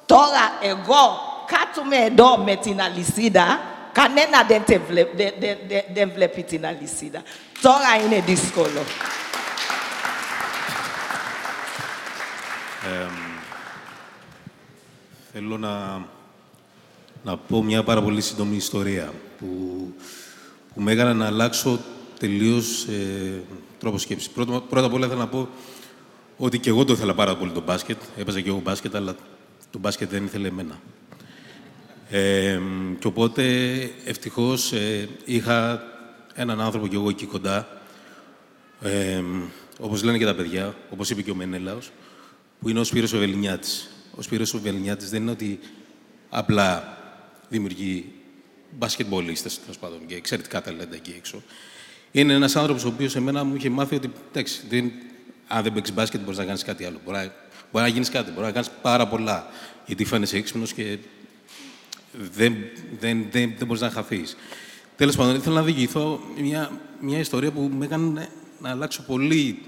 Τώρα εγώ κάτουμε εδώ με την αλυσίδα, κανένα δεν βλέπει την αλυσίδα. Τώρα είναι δύσκολο. Θέλω να πω μια πάρα πολύ σύντομη ιστορία που με έκανε να αλλάξω τελείως τρόπο σκέψης. Πρώτα απ' όλα θέλω να πω ότι και εγώ το ήθελα πάρα πολύ το μπάσκετ. Έπαιζα και εγώ μπάσκετ, αλλά το μπάσκετ δεν ήθελε εμένα. Και οπότε, ευτυχώς, είχα έναν άνθρωπο κι εγώ εκεί κοντά, όπως λένε και τα παιδιά, όπως είπε και ο Μενέλαος, που είναι ο Σπύρος ο Βελινιάτης. Ο Σπύρος ο Βελινιάτης δεν είναι ότι απλά δημιουργεί μπασκετμπολίστες, τέλος πάντων, και εξαιρετικά ταλέντα εκεί έξω. Είναι ένας άνθρωπος ο οποίος εμένα μου είχε μάθει ότι, εντάξει, αν δεν παίξεις μπάσκετ μπορείς να κάνεις κάτι άλλο. Μπορεί να γίνεις κάτι, μπορεί να κάνεις πάρα πολλά, γιατί φαίνεσαι έξυπνος και δεν μπορείς να χαθείς. Τέλος πάντων, ήθελα να διηγηθώ μια ιστορία που με έκανε να αλλάξω πολύ.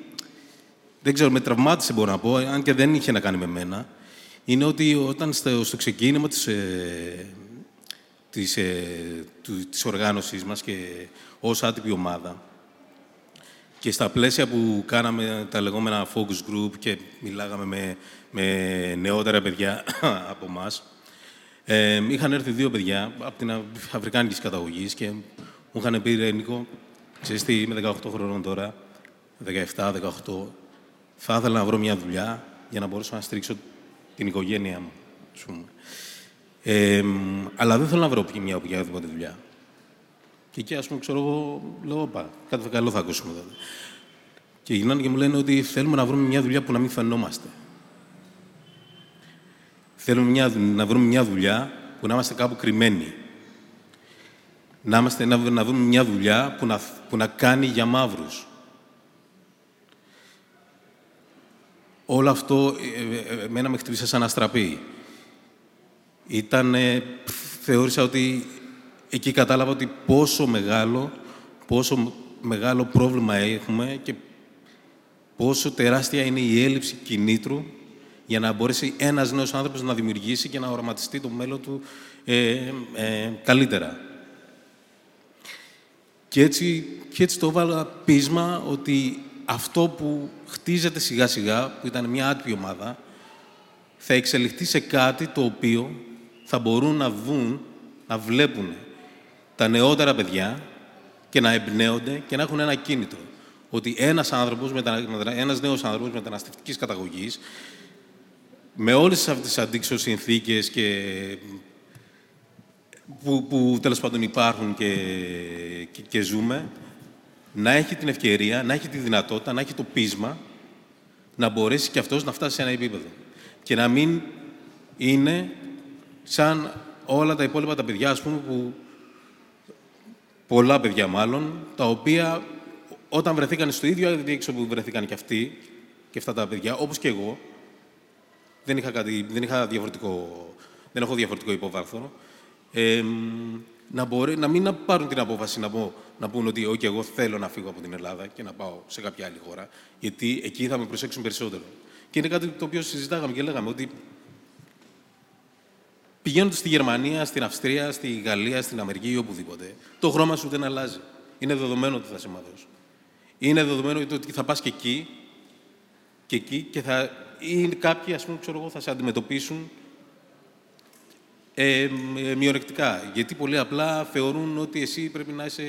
Δεν ξέρω, με τραυμάτισε μπορώ να πω, αν και δεν είχε να κάνει με μένα. Είναι ότι όταν στο ξεκίνημα της οργάνωσης μας και ως άτυπη ομάδα και στα πλαίσια που κάναμε τα λεγόμενα focus group και μιλάγαμε με νεότερα παιδιά από μας, είχαν έρθει δύο παιδιά από την αφρικάνικης καταγωγής και μου είχαν πει, ρε Νίκο, ξέρεις τι, είμαι 18 χρονών τώρα, 17-18, θα ήθελα να βρω μια δουλειά για να μπορέσω να στηρίξω την οικογένειά μου, ας πούμε. Αλλά δεν θέλω να βρω μια οποιαδήποτε δουλειά. Και εκεί, ας πούμε, ξέρω εγώ, λέω, όπα, κάτι καλό θα ακούσουμε τότε. Και γυρνάνε και μου λένε ότι θέλουμε να βρούμε μια δουλειά που να μην φαινόμαστε. Θέλουμε να βρούμε μια δουλειά που να είμαστε κάπου κρυμμένοι. Να βρούμε μια δουλειά που να κάνει για μαύρους. Όλο αυτό εμένα με χτύπησε σαν αστραπή. Θεώρησα ότι εκεί κατάλαβα ότι πόσο μεγάλο πρόβλημα έχουμε και πόσο τεράστια είναι η έλλειψη κινήτρου για να μπορέσει ένας νέος άνθρωπος να δημιουργήσει και να οραματιστεί το μέλλον του καλύτερα. Και έτσι το έβαλα πείσμα ότι αυτό που χτίζεται σιγά-σιγά, που ήταν μια άτυπη ομάδα, θα εξελιχθεί σε κάτι το οποίο θα μπορούν να βλέπουν τα νεότερα παιδιά και να εμπνέονται και να έχουν ένα κίνητρο. Ότι ένας νέος άνθρωπος μεταναστευτικής καταγωγής, με όλες αυτές τις αντίξωες συνθήκες που τέλος πάντων υπάρχουν και ζούμε, να έχει την ευκαιρία, να έχει τη δυνατότητα, να έχει το πείσμα, να μπορέσει και αυτός να φτάσει σε ένα επίπεδο. Και να μην είναι σαν όλα τα υπόλοιπα τα παιδιά, ας πούμε, πολλά παιδιά μάλλον, τα οποία όταν βρεθήκαν στο ίδιο αντίξω που βρεθήκαν και αυτοί, και αυτά τα παιδιά, όπως και εγώ, δεν έχω διαφορετικό υπόβαθρο, να μην πάρουν την απόφαση να πούν ότι «Όχι, εγώ θέλω να φύγω από την Ελλάδα και να πάω σε κάποια άλλη χώρα, γιατί εκεί θα με προσέξουν περισσότερο». Και είναι κάτι το οποίο συζητάγαμε και λέγαμε ότι πηγαίνοντας στη Γερμανία, στην Αυστρία, στη Γαλλία, στην Αμερική ή οπουδήποτε, το χρώμα σου δεν αλλάζει. Είναι δεδομένο ότι θα σε μαδώσει. Είναι δεδομένο ότι θα πας και εκεί και εκεί και θα... ή κάποιοι, ας πούμε, ξέρω εγώ, θα σε αντιμετωπίσουν μειονεκτικά. Γιατί πολύ απλά θεωρούν ότι εσύ πρέπει να είσαι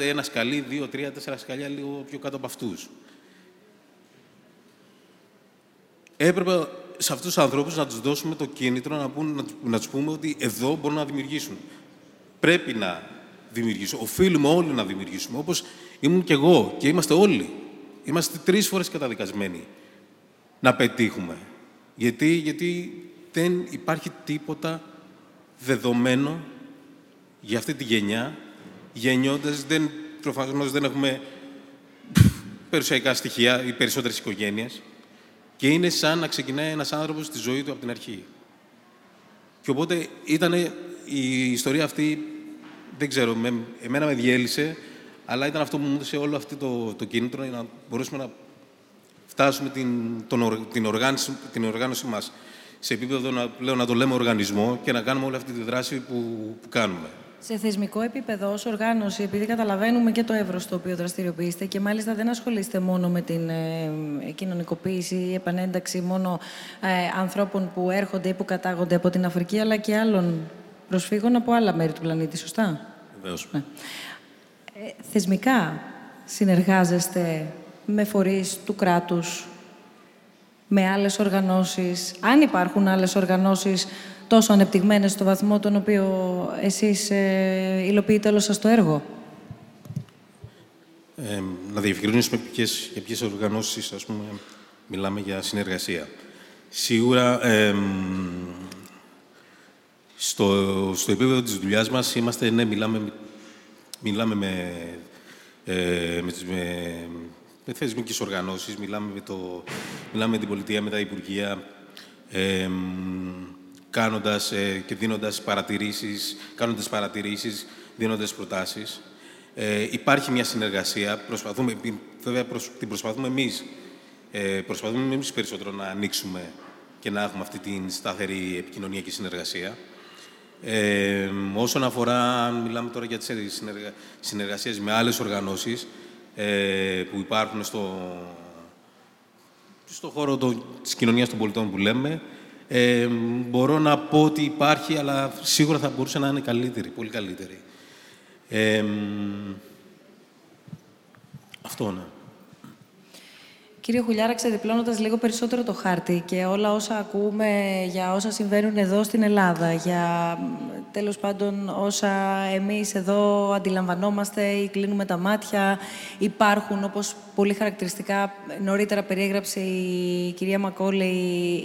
ένα σκαλί, 2, 3, 4 σκαλιά λίγο πιο κάτω από αυτούς. Έπρεπε σε αυτούς τους ανθρώπους να τους δώσουμε το κίνητρο να τους πούμε ότι εδώ μπορούν να δημιουργήσουν. Πρέπει να δημιουργήσουμε. Οφείλουμε όλοι να δημιουργήσουμε. Όπως ήμουν και εγώ και είμαστε όλοι. Είμαστε 3 φορές καταδικασμένοι να πετύχουμε. Γιατί δεν υπάρχει τίποτα δεδομένο για αυτή τη γενιά. Γεννιώντας, προφανώς δεν έχουμε περιουσιακά στοιχεία ή περισσότερες οικογένειες. Και είναι σαν να ξεκινάει ένας άνθρωπος τη ζωή του από την αρχή. Και οπότε ήταν η ιστορία αυτή, δεν ξέρω, εμένα με διέλυσε, αλλά ήταν αυτό που μου έδωσε όλο αυτό το κίνητρο για να μπορέσουμε να φτάσουμε την οργάνωση μας σε επίπεδο να το λέμε οργανισμό και να κάνουμε όλη αυτή τη δράση που κάνουμε. Σε θεσμικό επίπεδο, ως οργάνωση, επειδή καταλαβαίνουμε και το εύρος στο οποίο δραστηριοποιείστε και μάλιστα δεν ασχολείστε μόνο με την κοινωνικοποίηση ή επανένταξη μόνο ανθρώπων που έρχονται ή που κατάγονται από την Αφρική, αλλά και άλλων προσφύγων από άλλα μέρη του πλανήτη, σωστά? Βεβαίως. Θεσμικά συνεργάζεστε με φορείς του κράτους, με άλλες οργανώσεις, αν υπάρχουν άλλες οργανώσεις τόσο ανεπτυγμένες στο βαθμό τον οποίο εσείς υλοποιείτε όλο σας το έργο. Να διευκρινίσουμε για ποιες οργανώσεις, ας πούμε, μιλάμε για συνεργασία. Σίγουρα, στο επίπεδο της δουλειάς μας, είμαστε, ναι, μιλάμε με θεσμικές οργανώσεις, μιλάμε με την πολιτεία, με τα υπουργεία, κάνοντας και δίνοντας παρατηρήσεις, δίνοντας προτάσεις. Υπάρχει μια συνεργασία, προσπαθούμε εμείς περισσότερο να ανοίξουμε και να έχουμε αυτή την σταθερή επικοινωνία και συνεργασία. Όσον αφορά, μιλάμε τώρα για τις συνεργασίες με άλλες οργανώσεις που υπάρχουν στο χώρο της κοινωνίας των πολιτών που λέμε, μπορώ να πω ότι υπάρχει, αλλά σίγουρα θα μπορούσε να είναι καλύτερη, πολύ καλύτερη. Αυτό, ναι. Κύριε Χουλιάρα, ξεδιπλώνοντας λίγο περισσότερο το χάρτη και όλα όσα ακούμε για όσα συμβαίνουν εδώ στην Ελλάδα, για τέλος πάντων όσα εμείς εδώ αντιλαμβανόμαστε ή κλείνουμε τα μάτια, υπάρχουν, όπως πολύ χαρακτηριστικά νωρίτερα περιέγραψε η κυρία Macauley,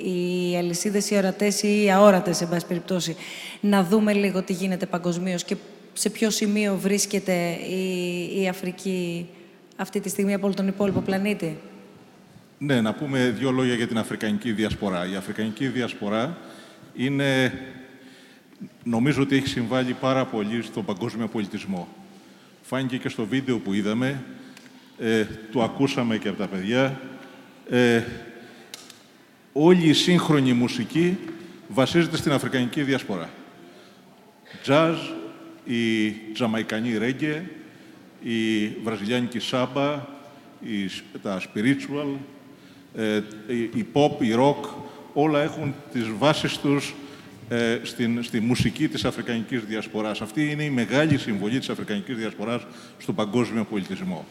οι αλυσίδες, οι ορατές ή οι αόρατες, εν πάση περιπτώσει. Να δούμε λίγο τι γίνεται παγκοσμίως και σε ποιο σημείο βρίσκεται η Αφρική αυτή τη στιγμή από όλο τον υπόλοιπο πλανήτη. Ναι, να πούμε 2 λόγια για την Αφρικανική Διασπορά. Η Αφρικανική Διασπορά είναι, νομίζω ότι έχει συμβάλει πάρα πολύ στον παγκόσμιο πολιτισμό. Φάνηκε και στο βίντεο που είδαμε, το ακούσαμε και από τα παιδιά. Όλη η σύγχρονη μουσική βασίζεται στην Αφρικανική Διασπορά. Τζαζ, η τζαμαϊκανή ρέγγε, η βραζιλιάνικη σάμπα, τα spiritual, η pop, η rock, όλα έχουν τις βάσεις τους στη μουσική της Αφρικανικής Διασποράς. Αυτή είναι η μεγάλη συμβολή της Αφρικανικής Διασποράς στον παγκόσμιο πολιτισμό.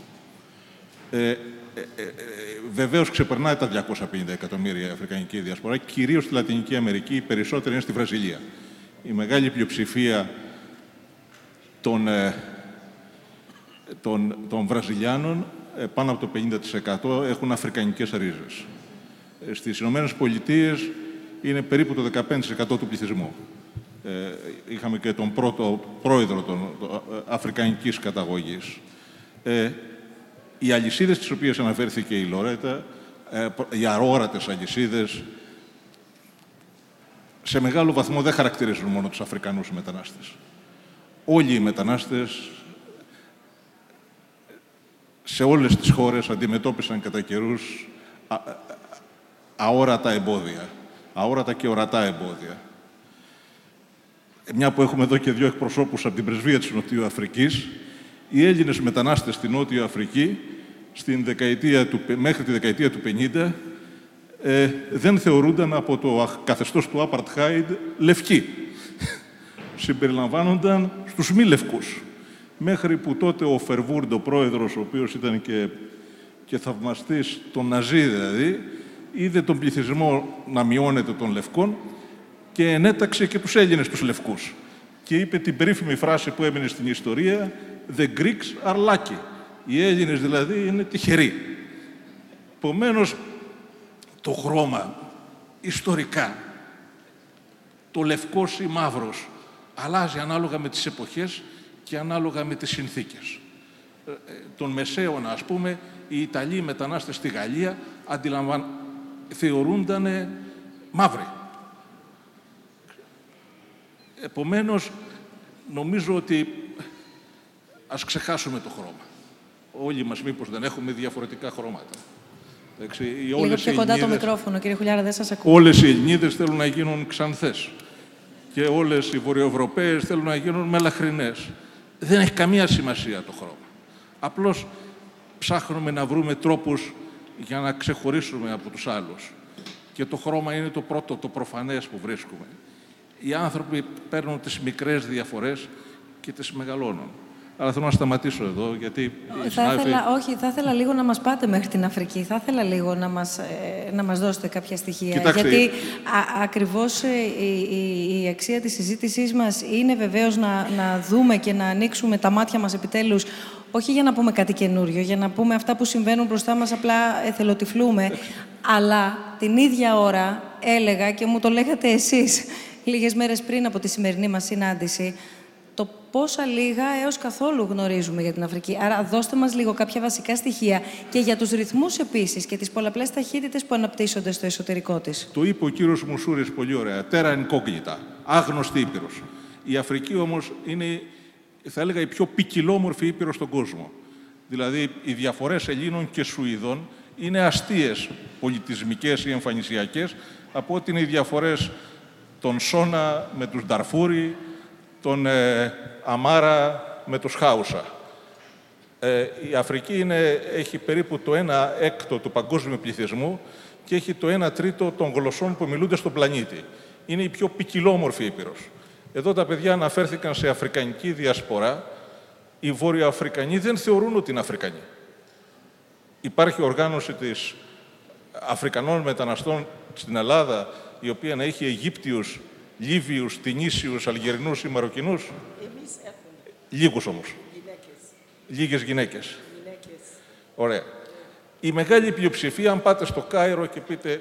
Βεβαίως ξεπερνάει τα 250 εκατομμύρια η Αφρικανική Διασπορά, κυρίως στη Λατινική Αμερική, οι περισσότεροι είναι στη Βραζιλία. Η μεγάλη πλειοψηφία των Βραζιλιάνων, πάνω από το 50%, έχουν αφρικανικές ρίζες. Στις Ηνωμένες Πολιτείες είναι περίπου το 15% του πληθυσμού. Είχαμε και τον πρώτο πρόεδρο αφρικανικής καταγωγής. Οι αλυσίδες τις οποίες αναφέρθηκε η Λορέτα, οι αόρατες αλυσίδες, σε μεγάλο βαθμό δεν χαρακτηρίζουν μόνο τους Αφρικανούς μετανάστες. Όλοι οι μετανάστες σε όλες τις χώρες αντιμετώπισαν κατά καιρούς αόρατα εμπόδια. Αόρατα και ορατά εμπόδια. μια που έχουμε εδώ και δύο εκπροσώπους από την πρεσβεία της Νοτιού Αφρικής, οι Έλληνες μετανάστες στη Νότιο Αφρική μέχρι τη δεκαετία του 50 δεν θεωρούνταν από το καθεστώς του Apartheid λευκοί. Συμπεριλαμβάνονταν στους μη λευκούς. Μέχρι που τότε ο Φερβούρντ, ο πρόεδρος, ο οποίος ήταν και θαυμαστής των Ναζί δηλαδή, είδε τον πληθυσμό να μειώνεται των λευκών και ενέταξε και τους Έλληνες τους λευκούς. Και είπε την περίφημη φράση που έμεινε στην ιστορία «The Greeks are lucky». Οι Έλληνες δηλαδή είναι τυχεροί. Επομένως, το χρώμα, ιστορικά, το λευκός ή μαύρος, αλλάζει ανάλογα με τις εποχές και ανάλογα με τις συνθήκες. Τον Μεσαίωνα, ας πούμε, οι Ιταλοί μετανάστες στη Γαλλία θεωρούνταν μαύροι. Επομένως, νομίζω ότι ας ξεχάσουμε το χρώμα. Όλοι μας μήπως δεν έχουμε διαφορετικά χρώματα. Λίγο πιο κοντά το μικρόφωνο, κύριε Χουλιάρα, δεν σας ακούω. Όλες οι Ελληνίδες θέλουν να γίνουν ξανθές. Και όλες οι Βορειοευρωπαίες θέλουν να γίνουν μελαχρινές. Δεν έχει καμία σημασία το χρώμα. Απλώς ψάχνουμε να βρούμε τρόπους για να ξεχωρίσουμε από τους άλλους. Και το χρώμα είναι το πρώτο, το προφανές που βρίσκουμε. Οι άνθρωποι παίρνουν τις μικρές διαφορές και τις μεγαλώνουν. Αλλά θέλω να σταματήσω εδώ, γιατί... θα ήθελα λίγο να μας πάτε μέχρι την Αφρική. Θα ήθελα λίγο να μας δώσετε κάποια στοιχεία. Κοιτάξτε. Γιατί ακριβώς η αξία της συζήτησής μας είναι βεβαίως να δούμε και να ανοίξουμε τα μάτια μας επιτέλους. Όχι για να πούμε κάτι καινούριο, για να πούμε αυτά που συμβαίνουν μπροστά μας, απλά εθελοτυφλούμε. Αλλά την ίδια ώρα έλεγα, και μου το λέγατε εσείς λίγες μέρες πριν από τη σημερινή μας συνάντηση, το πόσα λίγα έως καθόλου γνωρίζουμε για την Αφρική. Άρα δώστε μας λίγο κάποια βασικά στοιχεία και για τους ρυθμούς επίσης και τις πολλαπλές ταχύτητες που αναπτύσσονται στο εσωτερικό της. Το είπε ο κύριος Μουσούρης πολύ ωραία. Terra incognita, άγνωστη ήπειρος. Η Αφρική όμως είναι, θα έλεγα, η πιο ποικιλόμορφη ήπειρος στον κόσμο. Δηλαδή οι διαφορές Ελλήνων και Σουηδών είναι αστείες πολιτισμικές ή εμφανισιακές από ότι είναι οι διαφορές των Σόνα με τους Νταρφούρι, τον Αμάρα με τους Χάουσα. Η Αφρική έχει περίπου το 1/6 του παγκόσμιου πληθυσμού και έχει το 1/3 των γλωσσών που μιλούνται στον πλανήτη. Είναι η πιο ποικιλόμορφη ήπειρος. Εδώ τα παιδιά αναφέρθηκαν σε αφρικανική διασπορά. Οι Βόρειο-Αφρικανοί δεν θεωρούν ότι είναι Αφρικανοί. Υπάρχει οργάνωση της Αφρικανών μεταναστών στην Ελλάδα, η οποία να έχει Αιγύπτιους, Λίβιους, Τινήσιους, Αλγερινούς ή Μαροκινούς. Εμείς έχουμε. Λίγους όμως. Λίγες γυναίκες. Ωραία. Η μεγάλη πλειοψηφία, αν πάτε στο Κάιρο και πείτε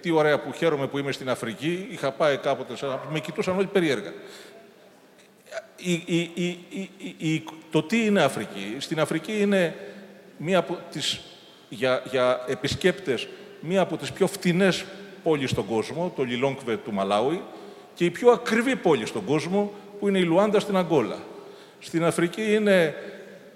τι ωραία που χαίρομαι που είμαι στην Αφρική, είχα πάει κάποτε, με κοιτούσαν όλοι περίεργα. Το τι είναι Αφρική. Στην Αφρική είναι μία από τις, για επισκέπτες, μία από τις πιο φτηνές πόλη στον κόσμο, το Λιλόγκβε του Μαλάουι, και η πιο ακριβή πόλη στον κόσμο, που είναι η Λουάντα στην Αγγόλα. Στην Αφρική είναι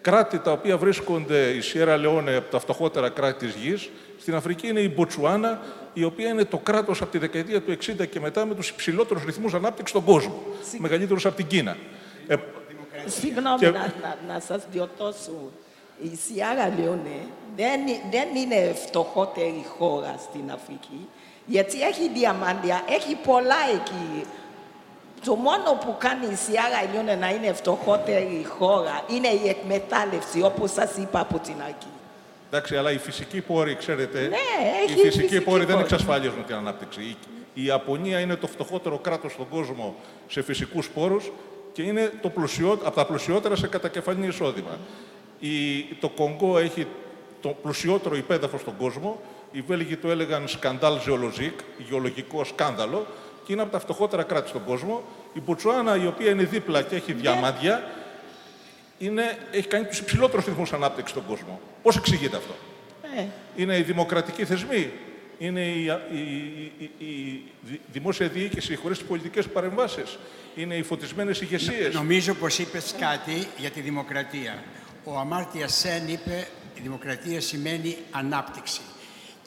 κράτη τα οποία βρίσκονται, η Σιέρα Λεόνε, από τα φτωχότερα κράτη της γης. Στην Αφρική είναι η Μποτσουάνα, η οποία είναι το κράτος από τη δεκαετία του 60 και μετά με τους υψηλότερους ρυθμούς ανάπτυξης στον κόσμο, μεγαλύτερους από την Κίνα. Συγγνώμη να σας διορθώσω. Η Σιέρα Λεόνε δεν είναι φτωχότερη χώρα στην Αφρική. Γιατί έχει διαμάντια, έχει πολλά εκεί. Το μόνο που κάνει η Σιέρα Λεόνε να είναι φτωχότερη χώρα είναι η εκμετάλλευση, όπως σας είπα από την αρχή. Εντάξει, αλλά οι φυσικοί πόροι, ξέρετε, ναι, οι φυσικοί πόροι δεν εξασφαλίζουν την ανάπτυξη. Η Ιαπωνία είναι το φτωχότερο κράτος στον κόσμο σε φυσικούς πόρους και είναι από τα πλουσιότερα σε κατακεφαλή εισόδημα. Το Κονγκό έχει το πλουσιότερο υπέδαφο στον κόσμο. Οι Βέλγοι το έλεγαν σκαντάλ γεωλοζικ, γεωλογικό σκάνδαλο, και είναι από τα φτωχότερα κράτη στον κόσμο. Η Μποτσουάνα, η οποία είναι δίπλα και έχει διαμάντια, έχει κάνει τους υψηλότερους ρυθμούς ανάπτυξης στον κόσμο. Πώς εξηγείται αυτό? Είναι οι δημοκρατικοί θεσμοί, είναι η δημόσια διοίκηση χωρίς τις πολιτικές παρεμβάσεις, είναι οι φωτισμένες ηγεσίες. Νομίζω πως είπες κάτι για τη δημοκρατία. Ο Αμάρτια Σεν είπε: η δημοκρατία σημαίνει ανάπτυξη.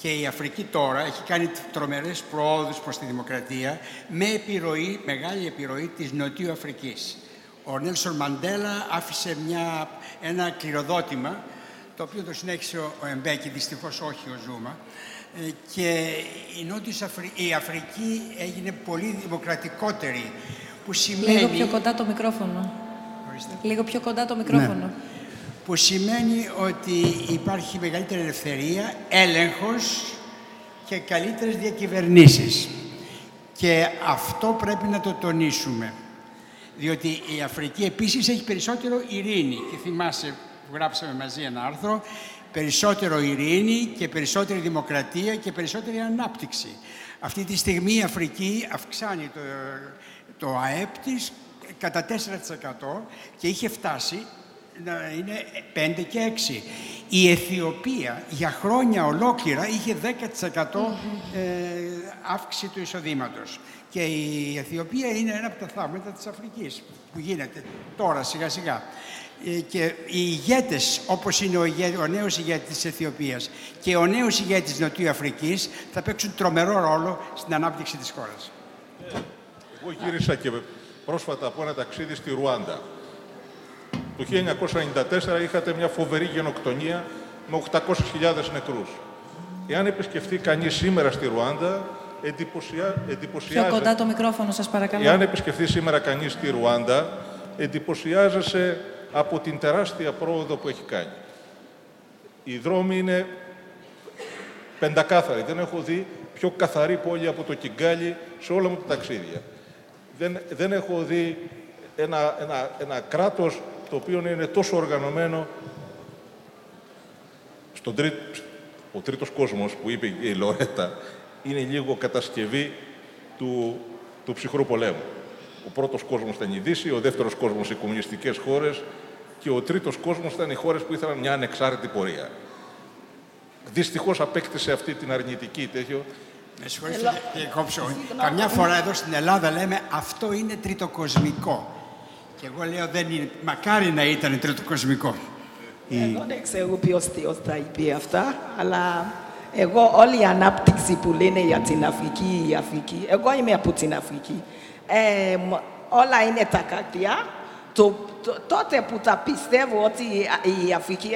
Και η Αφρική τώρα έχει κάνει τρομερές προόδους προς τη δημοκρατία με επιρροή, μεγάλη επιρροή της Νοτιού Αφρικής. Ο Νέλσον Μαντέλα άφησε ένα κληροδότημα, το οποίο το συνέχισε ο Εμπέκη, δυστυχώς όχι ο Ζούμα, και η Αφρική έγινε πολύ δημοκρατικότερη, που σημαίνει... Λίγο πιο κοντά το μικρόφωνο. Ορίστε. Λίγο πιο κοντά το μικρόφωνο. Ναι. Που σημαίνει ότι υπάρχει μεγαλύτερη ελευθερία, έλεγχος και καλύτερες διακυβερνήσεις. Και αυτό πρέπει να το τονίσουμε. Διότι η Αφρική επίσης έχει περισσότερο ειρήνη. Και θυμάσαι που γράψαμε μαζί ένα άρθρο, περισσότερο ειρήνη και περισσότερη δημοκρατία και περισσότερη ανάπτυξη. Αυτή τη στιγμή η Αφρική αυξάνει το ΑΕΠ της κατά 4% και είχε φτάσει να είναι 5 και 6. Η Αιθιοπία για χρόνια ολόκληρα είχε 10% αύξηση του εισοδήματος. Και η Αιθιοπία είναι ένα από τα θαύματα της Αφρικής που γίνεται τώρα σιγά σιγά. Και οι ηγέτες, όπως είναι ο νέος ηγέτης της Αιθιοπίας και ο νέος ηγέτης της Νοτιού Αφρικής, θα παίξουν τρομερό ρόλο στην ανάπτυξη της χώρας. Εγώ γύρισα και πρόσφατα από ένα ταξίδι στη Ρουάντα. Το 1994 είχατε μια φοβερή γενοκτονία με 800.000 νεκρούς. Εάν επισκεφτεί κανείς σήμερα στη Ρουάντα, εντυπωσιάζεται... Πιο κοντά το μικρόφωνο σας παρακαλώ. Εάν επισκεφτεί σήμερα κανείς στη Ρουάντα, εντυπωσιάζεσαι από την τεράστια πρόοδο που έχει κάνει. Οι δρόμοι είναι πεντακάθαροι. Δεν έχω δει πιο καθαρή πόλη από το Κιγκάλι σε όλα μου τα ταξίδια. Δεν έχω δει ένα κράτος το οποίο είναι τόσο οργανωμένο. Ο τρίτος κόσμος που είπε η Λορέτα είναι λίγο κατασκευή του ψυχρού πολέμου. Ο πρώτος κόσμος ήταν η Δύση, ο δεύτερος κόσμος οι κομμουνιστικές χώρες και ο τρίτος κόσμος ήταν οι χώρες που ήθελαν μια ανεξάρτητη πορεία. Δυστυχώς απέκτησε αυτή την αρνητική τέτοιο. Με συγχωρείτε, καμιά φορά εδώ στην Ελλάδα λέμε αυτό είναι τριτοκοσμικό. Και εγώ λέω δεν είναι, μακάρι να ήταν τριτοκοσμικό. Εγώ δεν ξέρω ποιος θεός θα είπε αυτά, αλλά εγώ όλη η ανάπτυξη που λένε για την Αφρική, εγώ είμαι από την Αφρική. Όλα είναι τα κακιά. Τότε που τα πιστεύω ότι η Αφρική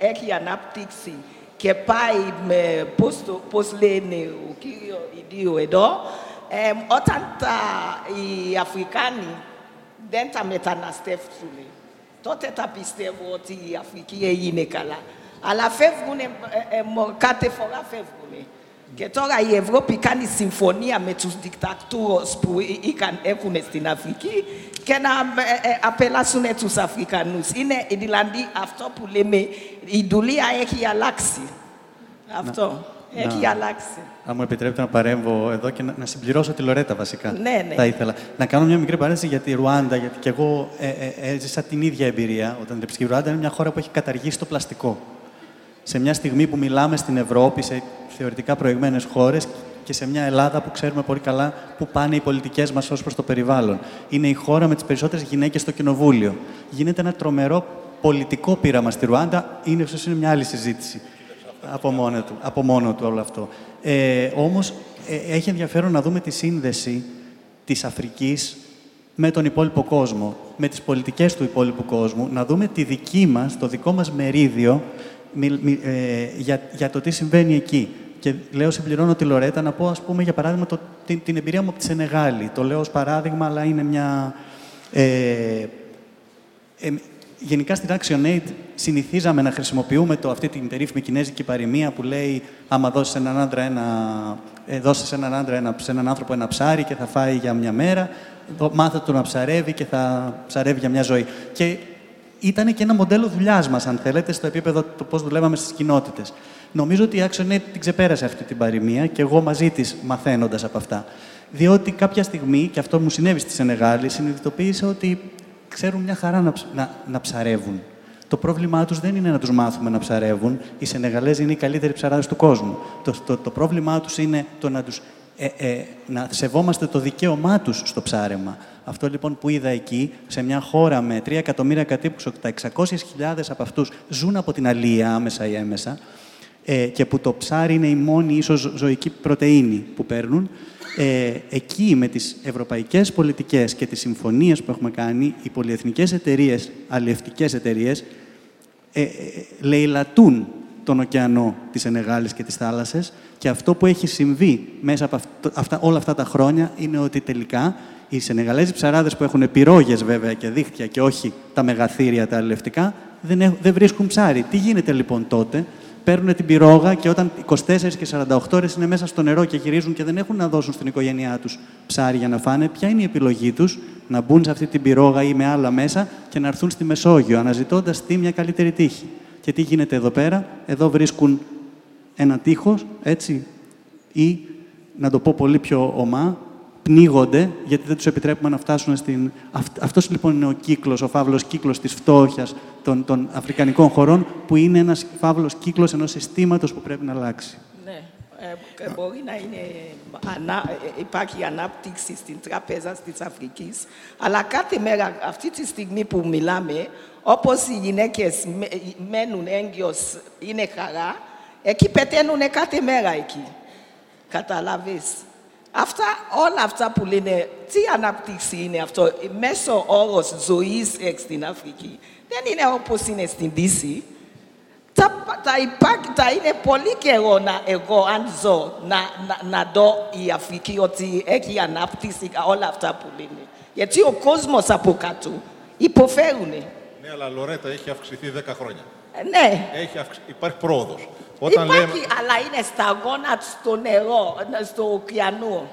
έχει ανάπτυξη και πάει με πώς λένε ο κύριο Ιδίου εδώ, όταν οι Αφρικάνοι δεν τα μεταναστεύσουν, τότε τα πιστεύω ότι η Αφρική έγινε καλά. Αλλά φεύγουν, κάθε φορά φεύγουν. Και τώρα η Ευρώπη κάνει συμφωνία με τους δικτατούρες που έχουν στην Αφρική και να απελάσουν τους Αφρικανούς. Είναι δηλαδή αυτό που λέμε, η δουλεία έχει αλλάξει. Αυτό έχει αλλάξει. Αν μου επιτρέπετε να παρέμβω εδώ και να συμπληρώσω τη Λορέτα βασικά. Ναι. Θα ήθελα να κάνω μια μικρή παρένθεση για τη Ρουάντα, γιατί και εγώ έζησα την ίδια εμπειρία όταν τρέψει. Η Ρουάντα είναι μια χώρα που έχει καταργήσει το πλαστικό. Σε μια στιγμή που μιλάμε στην Ευρώπη, σε θεωρητικά προηγμένες χώρες και σε μια Ελλάδα που ξέρουμε πολύ καλά που πάνε οι πολιτικές μας ως προς το περιβάλλον. Είναι η χώρα με τις περισσότερες γυναίκες στο κοινοβούλιο. Γίνεται ένα τρομερό πολιτικό πείραμα στη Ρουάντα, ίσως είναι μια άλλη συζήτηση από μόνο του όλο αυτό. Όμως έχει ενδιαφέρον να δούμε τη σύνδεση της Αφρικής με τον υπόλοιπο κόσμο, με τις πολιτικές του υπόλοιπου κόσμου, να δούμε τη δική μας, το δικό μας μερίδιο για το τι συμβαίνει εκεί. Και λέω, συμπληρώνω τη Λορέτα, να πω, ας πούμε, για παράδειγμα, την εμπειρία μου από τη Σενεγάλη. Το λέω ως παράδειγμα, αλλά είναι μια... γενικά στην ActionAid συνηθίζαμε να χρησιμοποιούμε αυτή την περίφημη κινέζικη παροιμία που λέει άμα δώσεις σε έναν άνθρωπο ένα ψάρι και θα φάει για μια μέρα, μάθε του να ψαρεύει και θα ψαρεύει για μια ζωή. Και ήταν και ένα μοντέλο δουλειάς μας, αν θέλετε, στο επίπεδο του πώς δουλεύαμε στις κοινότητες. Νομίζω ότι η ActionAid την ξεπέρασε αυτή την παροιμία και εγώ μαζί της μαθαίνοντας από αυτά. Διότι κάποια στιγμή, και αυτό μου συνέβη στη Σενεγάλη, συνειδητοποίησα ότι ξέρουν μια χαρά να ψαρεύουν. Το πρόβλημά τους δεν είναι να τους μάθουμε να ψαρεύουν. Οι Σενεγαλέζοι είναι οι καλύτεροι ψαράδες του κόσμου. Το πρόβλημά τους είναι το να σεβόμαστε το δικαίωμά τους στο ψάρεμα. Αυτό λοιπόν που είδα εκεί, σε μια χώρα με 3 εκατομμύρια κατοίκους, τα 600.000 από αυτούς ζουν από την αλία άμεσα ή έμεσα, και που το ψάρι είναι η μόνη ίσως ζωική πρωτεΐνη που παίρνουν, εκεί με τις ευρωπαϊκές πολιτικές και τις συμφωνίες που έχουμε κάνει, οι πολυεθνικές εταιρείες, αλλιευτικές εταιρείες, λεηλατούν τον ωκεανό της Σενεγάλης και της θάλασσας, και αυτό που έχει συμβεί μέσα από όλα αυτά τα χρόνια είναι ότι τελικά οι Σενεγαλέζοι ψαράδες που έχουν πυρόγες βέβαια και δίχτυα και όχι τα μεγαθύρια τα αλληλευτικά, δεν βρίσκουν ψάρι. Τι γίνεται λοιπόν τότε? Παίρνουν την πυρόγα και όταν 24 και 48 ώρες είναι μέσα στο νερό και γυρίζουν και δεν έχουν να δώσουν στην οικογένειά τους ψάρι για να φάνε, ποια είναι η επιλογή τους? Να μπουν σε αυτή την πυρόγα ή με άλλα μέσα και να έρθουν στη Μεσόγειο, αναζητώντας τι μια καλύτερη τύχη. Και τι γίνεται εδώ πέρα? Εδώ βρίσκουν ένα τείχος, έτσι, ή να το πω πολύ πιο ομά, πνίγονται, γιατί δεν τους επιτρέπουμε να φτάσουν στην... Αυτός λοιπόν είναι ο κύκλος, ο φαύλος κύκλος της φτώχειας των αφρικανικών χωρών, που είναι ένας φαύλος κύκλος ενός συστήματος που πρέπει να αλλάξει. Ναι, μπορεί να είναι... Υπάρχει ανάπτυξη στην τραπέζα της Αφρικής, αλλά κάθε μέρα, αυτή τη στιγμή που μιλάμε, όπως οι γυναίκες μένουν έγκυος, είναι χαρά, εκεί πεταίνουν κάθε μέρα εκεί. Καταλάβεις. Αυτά, όλα αυτά που λένε, τι ανάπτυξη είναι αυτό? Μέσο όρος ζωής στην Αφρική δεν είναι όπως είναι στην Δύση. Τα είναι πολύ καιρό να εγώ, αν ζω, να δω η Αφρική ότι έχει ανάπτυξη, όλα αυτά που λένε. Γιατί ο κόσμος από κάτω υποφέρουν. Ναι, αλλά Λορέτα έχει αυξηθεί 10 χρόνια. Ναι. Υπάρχει πρόοδος. Αλλά είναι σταγόνα στο νερό, στο ωκεανό.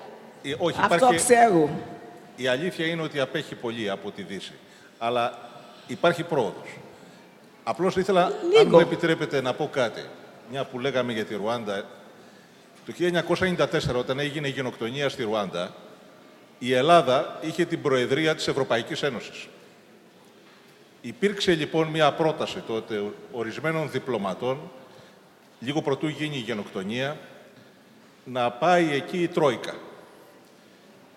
Αυτό ξέρω. Η αλήθεια είναι ότι απέχει πολύ από τη Δύση. Αλλά υπάρχει πρόοδος. Απλώς ήθελα, λίγο, αν μου επιτρέπετε, να πω κάτι. Μια που λέγαμε για τη Ρουάντα. Το 1994, όταν έγινε η γενοκτονία στη Ρουάντα, η Ελλάδα είχε την προεδρία της Ευρωπαϊκής Ένωσης. Υπήρξε λοιπόν μια πρόταση τότε ορισμένων διπλωματών, λίγο πρωτού γίνει η γενοκτονία, να πάει εκεί η Τρόικα.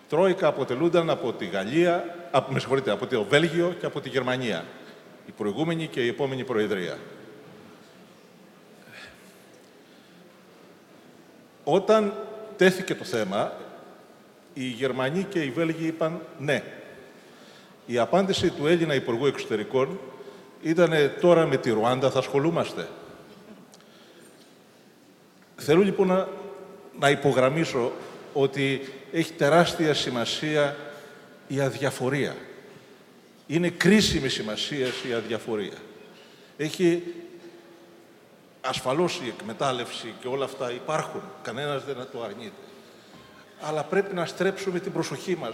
Τρόικα αποτελούνταν από τη Γαλλία, από το Βέλγιο και από τη Γερμανία. Η προηγούμενη και η επόμενη προεδρία. Όταν τέθηκε το θέμα, οι Γερμανοί και οι Βέλγοι είπαν ναι. Η απάντηση του Έλληνα Υπουργού Εξωτερικών ήταν τώρα με τη Ρουάντα θα ασχολούμαστε. Θέλω λοιπόν να υπογραμμίσω ότι έχει τεράστια σημασία η αδιαφορία. Είναι κρίσιμη σημασία η αδιαφορία. Έχει ασφαλώς η εκμετάλλευση και όλα αυτά υπάρχουν. Κανένας δεν το αρνείται. Αλλά πρέπει να στρέψουμε την προσοχή μας,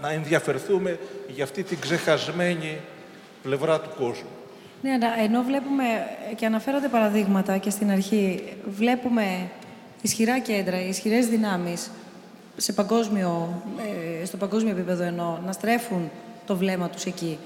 να ενδιαφερθούμε για αυτή την ξεχασμένη πλευρά του κόσμου. Ναι, ενώ βλέπουμε, και αναφέρονται παραδείγματα και στην αρχή, βλέπουμε ισχυρά κέντρα, ισχυρές δυνάμεις, στο παγκόσμιο επίπεδο εννοώ, να στρέφουν το βλέμμα τους εκεί.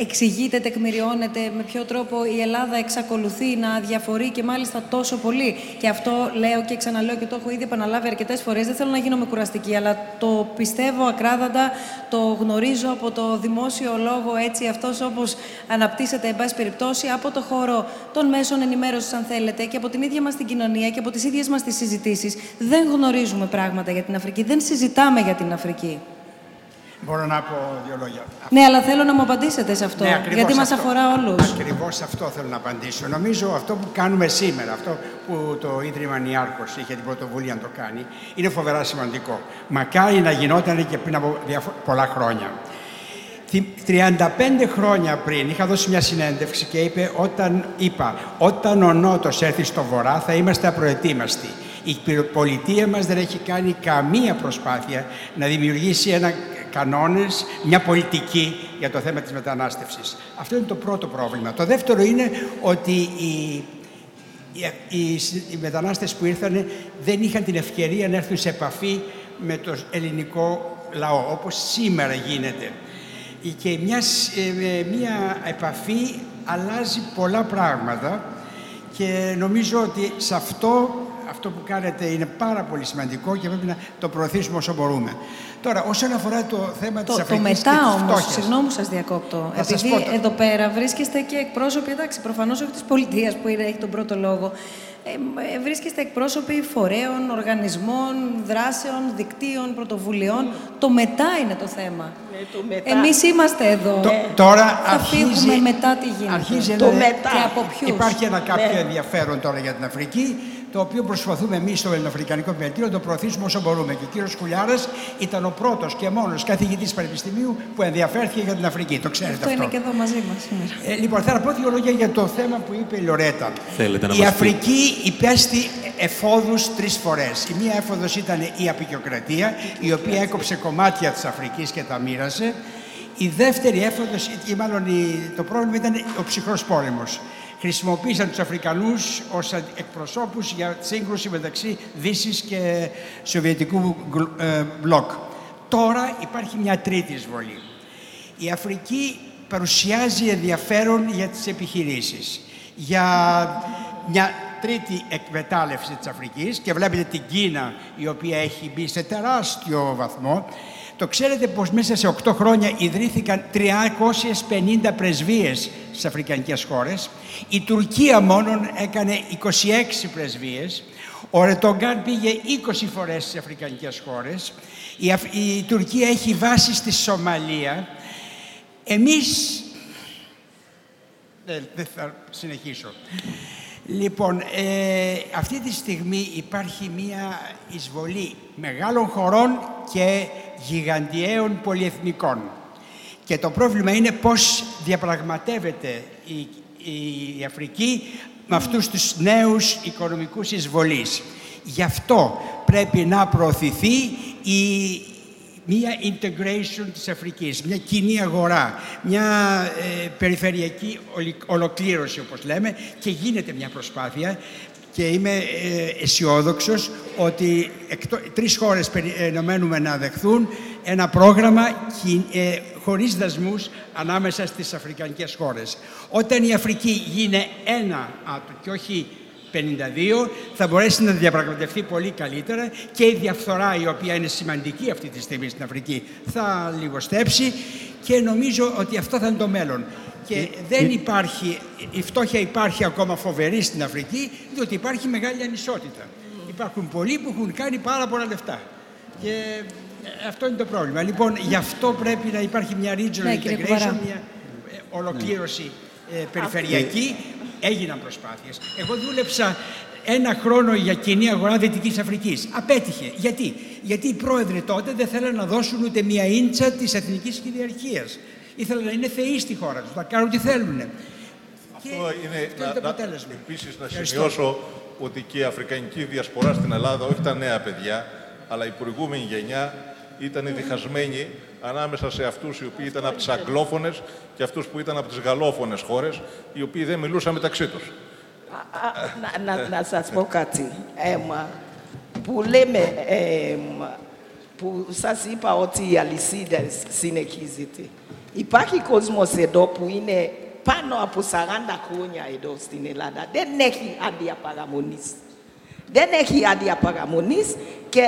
Εξηγείται, τεκμηριώνεται με ποιο τρόπο η Ελλάδα εξακολουθεί να αδιαφορεί και μάλιστα τόσο πολύ. Και αυτό λέω και ξαναλέω και το έχω ήδη επαναλάβει αρκετές φορές. Δεν θέλω να γίνομαι κουραστική, αλλά το πιστεύω ακράδαντα, το γνωρίζω από το δημόσιο λόγο, έτσι αυτός όπως αναπτύσσεται, εν πάση περιπτώσει, από το χώρο των μέσων ενημέρωσης, αν θέλετε, και από την ίδια μας την κοινωνία και από τις ίδιες μας τις συζητήσεις. Δεν γνωρίζουμε πράγματα για την Αφρική, δεν συζητάμε για την Αφρική. Μπορώ να πω δύο λόγια. Ναι, αλλά θέλω να μου απαντήσετε σε αυτό, ναι, γιατί μας αφορά όλους. Ακριβώς αυτό θέλω να απαντήσω. Νομίζω αυτό που κάνουμε σήμερα, αυτό που το Ίδρυμα Νιάρχος είχε την πρωτοβουλία να το κάνει, είναι φοβερά σημαντικό. Μακάρι να γινόταν και πριν από πολλά χρόνια. 35 χρόνια πριν είχα δώσει μια συνέντευξη και είπα, όταν ο Νότος έρθει στο Βορρά θα είμαστε απροετοίμαστοι. Η πολιτεία μας δεν έχει κάνει καμία προσπάθεια να δημιουργήσει ένα κανόνες, μια πολιτική για το θέμα της μετανάστευσης. Αυτό είναι το πρώτο πρόβλημα. Το δεύτερο είναι ότι οι μετανάστες που ήρθαν δεν είχαν την ευκαιρία να έρθουν σε επαφή με το ελληνικό λαό, όπως σήμερα γίνεται. Και μια επαφή αλλάζει πολλά πράγματα και νομίζω ότι σε αυτό αυτό που κάνετε είναι πάρα πολύ σημαντικό και πρέπει να το προωθήσουμε όσο μπορούμε. Τώρα, όσον αφορά το θέμα της Αφρικής και της φτώχειας. Το μετά όμως, συγγνώμη που σας διακόπτω, επειδή εδώ πέρα βρίσκεστε και εκπρόσωποι, εντάξει, προφανώς όχι της πολιτείας που έχει τον πρώτο λόγο, βρίσκεστε εκπρόσωποι φορέων, οργανισμών, δράσεων, δικτύων, πρωτοβουλειών. Το μετά είναι το θέμα. Εμείς είμαστε εδώ. Τώρα θα φύγουμε μετά τι γίνεται. Το μετά. Και από ποιους. Υπάρχει ένα κάποιο ενδιαφέρον τώρα για την Αφρική, το οποίο προσπαθούμε εμείς στο Ελληνοαφρικανικό Επιμελητήριο να το προωθήσουμε όσο μπορούμε. Και ο κύριος Χουλιάρας ήταν ο πρώτος και μόνος καθηγητής Πανεπιστημίου που ενδιαφέρθηκε για την Αφρική. Το ξέρετε αυτό. Αυτό είναι και εδώ μαζί μας σήμερα. Λοιπόν, θα πω δύο λόγια για το θέμα που είπε η Λορέτα. Η Αφρική υπέστη εφόδους 3 φορές. Η μία έφοδος ήταν η αποικιοκρατία, η οποία έκοψε κομμάτια της Αφρικής και τα μοίρασε. Η δεύτερη έφοδος, ή μάλλον το πρόβλημα, ήταν ο ψυχρός πόλεμος. Χρησιμοποίησαν τους Αφρικανούς ως εκπροσώπους για σύγκρουση μεταξύ Δύσης και Σοβιετικού μπλοκ. Τώρα υπάρχει μια τρίτη εισβολή. Η Αφρική παρουσιάζει ενδιαφέρον για τις επιχειρήσεις, για μια τρίτη εκμετάλλευση της Αφρικής, και βλέπετε την Κίνα, η οποία έχει μπει σε τεράστιο βαθμό. Το ξέρετε πως μέσα σε 8 χρόνια ιδρύθηκαν 350 πρεσβείες στις αφρικανικές χώρες. Η Τουρκία μόνον έκανε 26 πρεσβείες. Ο Ερντογκάν πήγε 20 φορές στις αφρικανικές χώρες. Η Τουρκία έχει βάση στη Σομαλία. Εμείς... δεν θα συνεχίσω. Λοιπόν, αυτή τη στιγμή υπάρχει μία εισβολή μεγάλων χωρών και γιγαντιαίων πολυεθνικών. Και το πρόβλημα είναι πώς διαπραγματεύεται η Αφρική με αυτούς τους νέους οικονομικούς εισβολείς. Γι' αυτό πρέπει να προωθηθεί μία integration της Αφρικής, μία κοινή αγορά, μία περιφερειακή ολοκλήρωση, όπως λέμε, και γίνεται μια προσπάθεια. Και είμαι αισιόδοξος ότι 3 χώρες περιμένουμε να δεχθούν ένα πρόγραμμα χωρίς δασμούς ανάμεσα στις αφρικανικές χώρες. Όταν η Αφρική γίνει ένα άτομο και όχι 52, θα μπορέσει να διαπραγματευτεί πολύ καλύτερα και η διαφθορά, η οποία είναι σημαντική αυτή τη στιγμή στην Αφρική, θα λιγοστέψει, και νομίζω ότι αυτό θα είναι το μέλλον. Και δεν υπάρχει, η φτώχεια υπάρχει ακόμα φοβερή στην Αφρική, διότι υπάρχει μεγάλη ανισότητα. Υπάρχουν πολλοί που έχουν κάνει πάρα πολλά λεφτά. Και αυτό είναι το πρόβλημα. Λοιπόν, γι' αυτό πρέπει να υπάρχει μια regional integration, μια ολοκλήρωση περιφερειακή. Έγιναν προσπάθειες. Εγώ δούλεψα 1 χρόνο για κοινή αγορά Δυτικής Αφρικής. Απέτυχε. Γιατί? Γιατί οι πρόεδροι τότε δεν θέλαν να δώσουν ούτε μία ίντσα της εθνικής κυριαρχίας. Ήθελαν να είναι θεοί στη χώρα τους, να κάνουν τι θέλουν. Αυτό είναι το αποτέλεσμα. Επίσης, να σημειώσω ότι και η αφρικανική διασπορά στην Ελλάδα, όχι τα νέα παιδιά, αλλά η προηγούμενη γενιά, ήταν διχασμένη ανάμεσα σε αυτούς οι οποίοι ήταν από τις αγγλόφωνες και αυτούς που ήταν από τις γαλλόφωνες χώρες, οι οποίοι δεν μιλούσαν μεταξύ τους. Να σας πω κάτι. Που σας είπα ότι οι αλυσίδες συνεχίζεται. Υπάρχει κόσμος εδώ που είναι πάνω από 40 χρόνια εδώ στην Ελλάδα. Δεν έχει άδεια παραμονής. Δεν έχει άδεια παραμονής και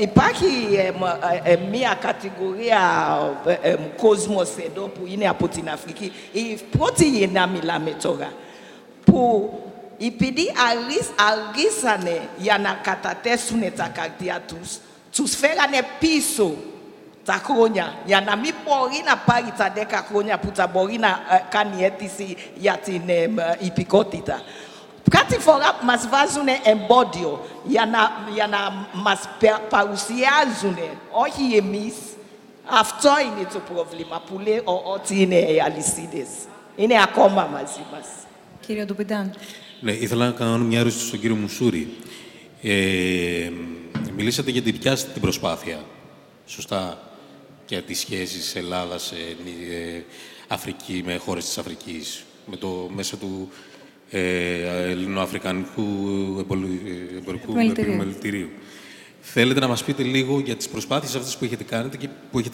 υπάρχει μια κατηγορία κόσμος εδώ που είναι από την Αφρική. Η πρώτη γενιά μιλάμε τώρα, που επειδή αργήσανε για να κατατέσουν τα καρδιά τους, τους φέρανε πίσω τα χρόνια για να μην μπορεί να πάρει τα 10 χρόνια που θα μπορεί να κάνει αίτηση για την υπηκότητα. Κάθε φορά μας βάζουν εμπόδιο για να μας παρουσιάζουν, όχι εμείς. Αυτό είναι το πρόβλημα που λέει ότι είναι οι αλυσίδες. Είναι ακόμα μαζί μας. Κύριε Οντουμπιτάν. Ναι, ήθελα να κάνω μια ερώτηση στον κύριο Μουσούρη. Μιλήσατε για την πιάστη προσπάθεια, σωστά, για τις σχέσεις Ελλάδας, Αφρική με χώρες της Αφρικής, με το μέσο του Ελληνοαφρικανικού Εμπορικού Επιμελητηρίου. Θέλετε να μας πείτε λίγο για τις προσπάθειες αυτές που έχετε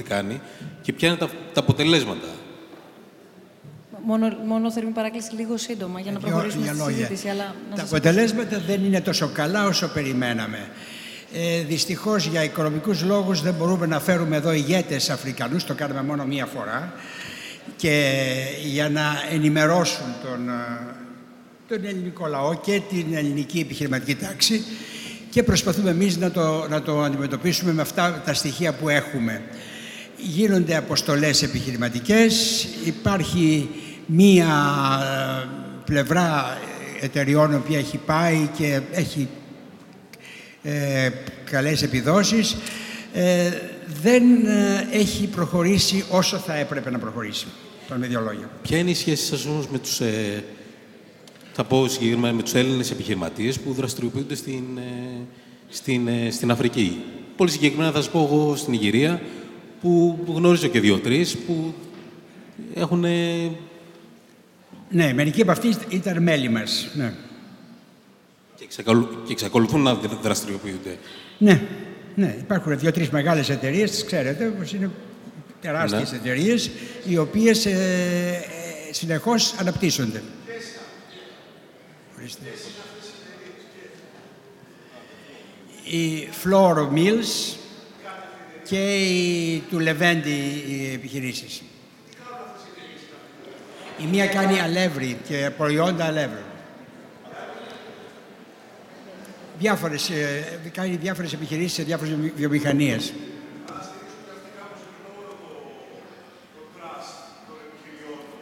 κάνει και ποια είναι τα αποτελέσματα. Μόνο θερμή παράκληση, λίγο σύντομα, για να προχωρήσουμε στη συζήτηση. Αλλά τα αποτελέσματα δεν είναι τόσο καλά όσο περιμέναμε. Δυστυχώς, για οικονομικούς λόγους, δεν μπορούμε να φέρουμε εδώ ηγέτες Αφρικανούς. Το κάναμε μόνο μία φορά. Και για να ενημερώσουν τον ελληνικό λαό και την ελληνική επιχειρηματική τάξη. Και προσπαθούμε εμείς να το αντιμετωπίσουμε με αυτά τα στοιχεία που έχουμε. Γίνονται αποστολές επιχειρηματικές. Υπάρχει μία πλευρά εταιριών η οποία έχει πάει και έχει καλές επιδόσεις. Δεν έχει προχωρήσει όσο θα έπρεπε να προχωρήσει. Με δύο λόγια. Ποια είναι η σχέση σας όμως με τους, θα πω συγκεκριμένα, με τους Έλληνες επιχειρηματίες που δραστηριοποιούνται στην Αφρική? Πολύ συγκεκριμένα θα σας πω εγώ στην Νιγηρία, που γνωρίζω και δύο-τρεις, που έχουν... Ναι, μερικοί από αυτοί ήταν μέλη μας. Ναι. Και εξακολουθούν να δραστηριοποιούνται. Ναι, ναι. Υπάρχουν δύο-τρεις μεγάλες εταιρείες, τις ξέρετε, όπως είναι τεράστιες εταιρείες, οι οποίες συνεχώς αναπτύσσονται. Οι floor mills και του Λεβέντη οι επιχειρήσεις. Η μία κάνει αλεύρι και προϊόντα αλεύρι. Κάνει διάφορες επιχειρήσεις σε διάφορες βιομηχανίες.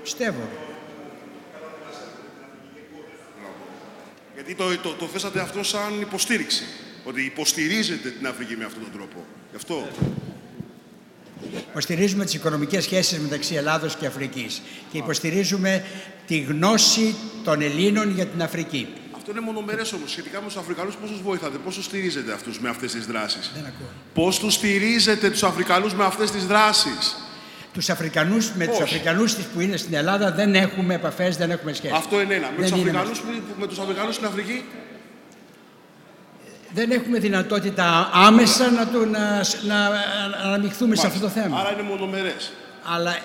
Πιστεύω. Γιατί το θέσατε αυτό σαν υποστήριξη. Ότι υποστηρίζετε την Αφρική με αυτόν τον τρόπο. Γι' αυτό. Υποστηρίζουμε τις οικονομικές σχέσεις μεταξύ Ελλάδος και Αφρικής. Και υποστηρίζουμε τη γνώση των Ελλήνων για την Αφρική. Αυτό είναι μονομερές όμως. Σχετικά με τους Αφρικανούς, πώς τους βοηθάτε, πώς τους στηρίζετε αυτούς με αυτές τις δράσεις? Δεν ακούω. Πώς τους στηρίζετε τους Αφρικανούς με αυτές τις δράσεις? Τους Αφρικανούς, με τους Αφρικανούς που είναι στην Ελλάδα δεν έχουμε επαφές, δεν έχουμε σχέσεις. Αυτό είναι ένα. Με τους Αφρικανούς στην Αφρική. Δεν έχουμε δυνατότητα άμεσα να αναμειχθούμε σε αυτό το θέμα. Άρα είναι μονομερές. Αλλά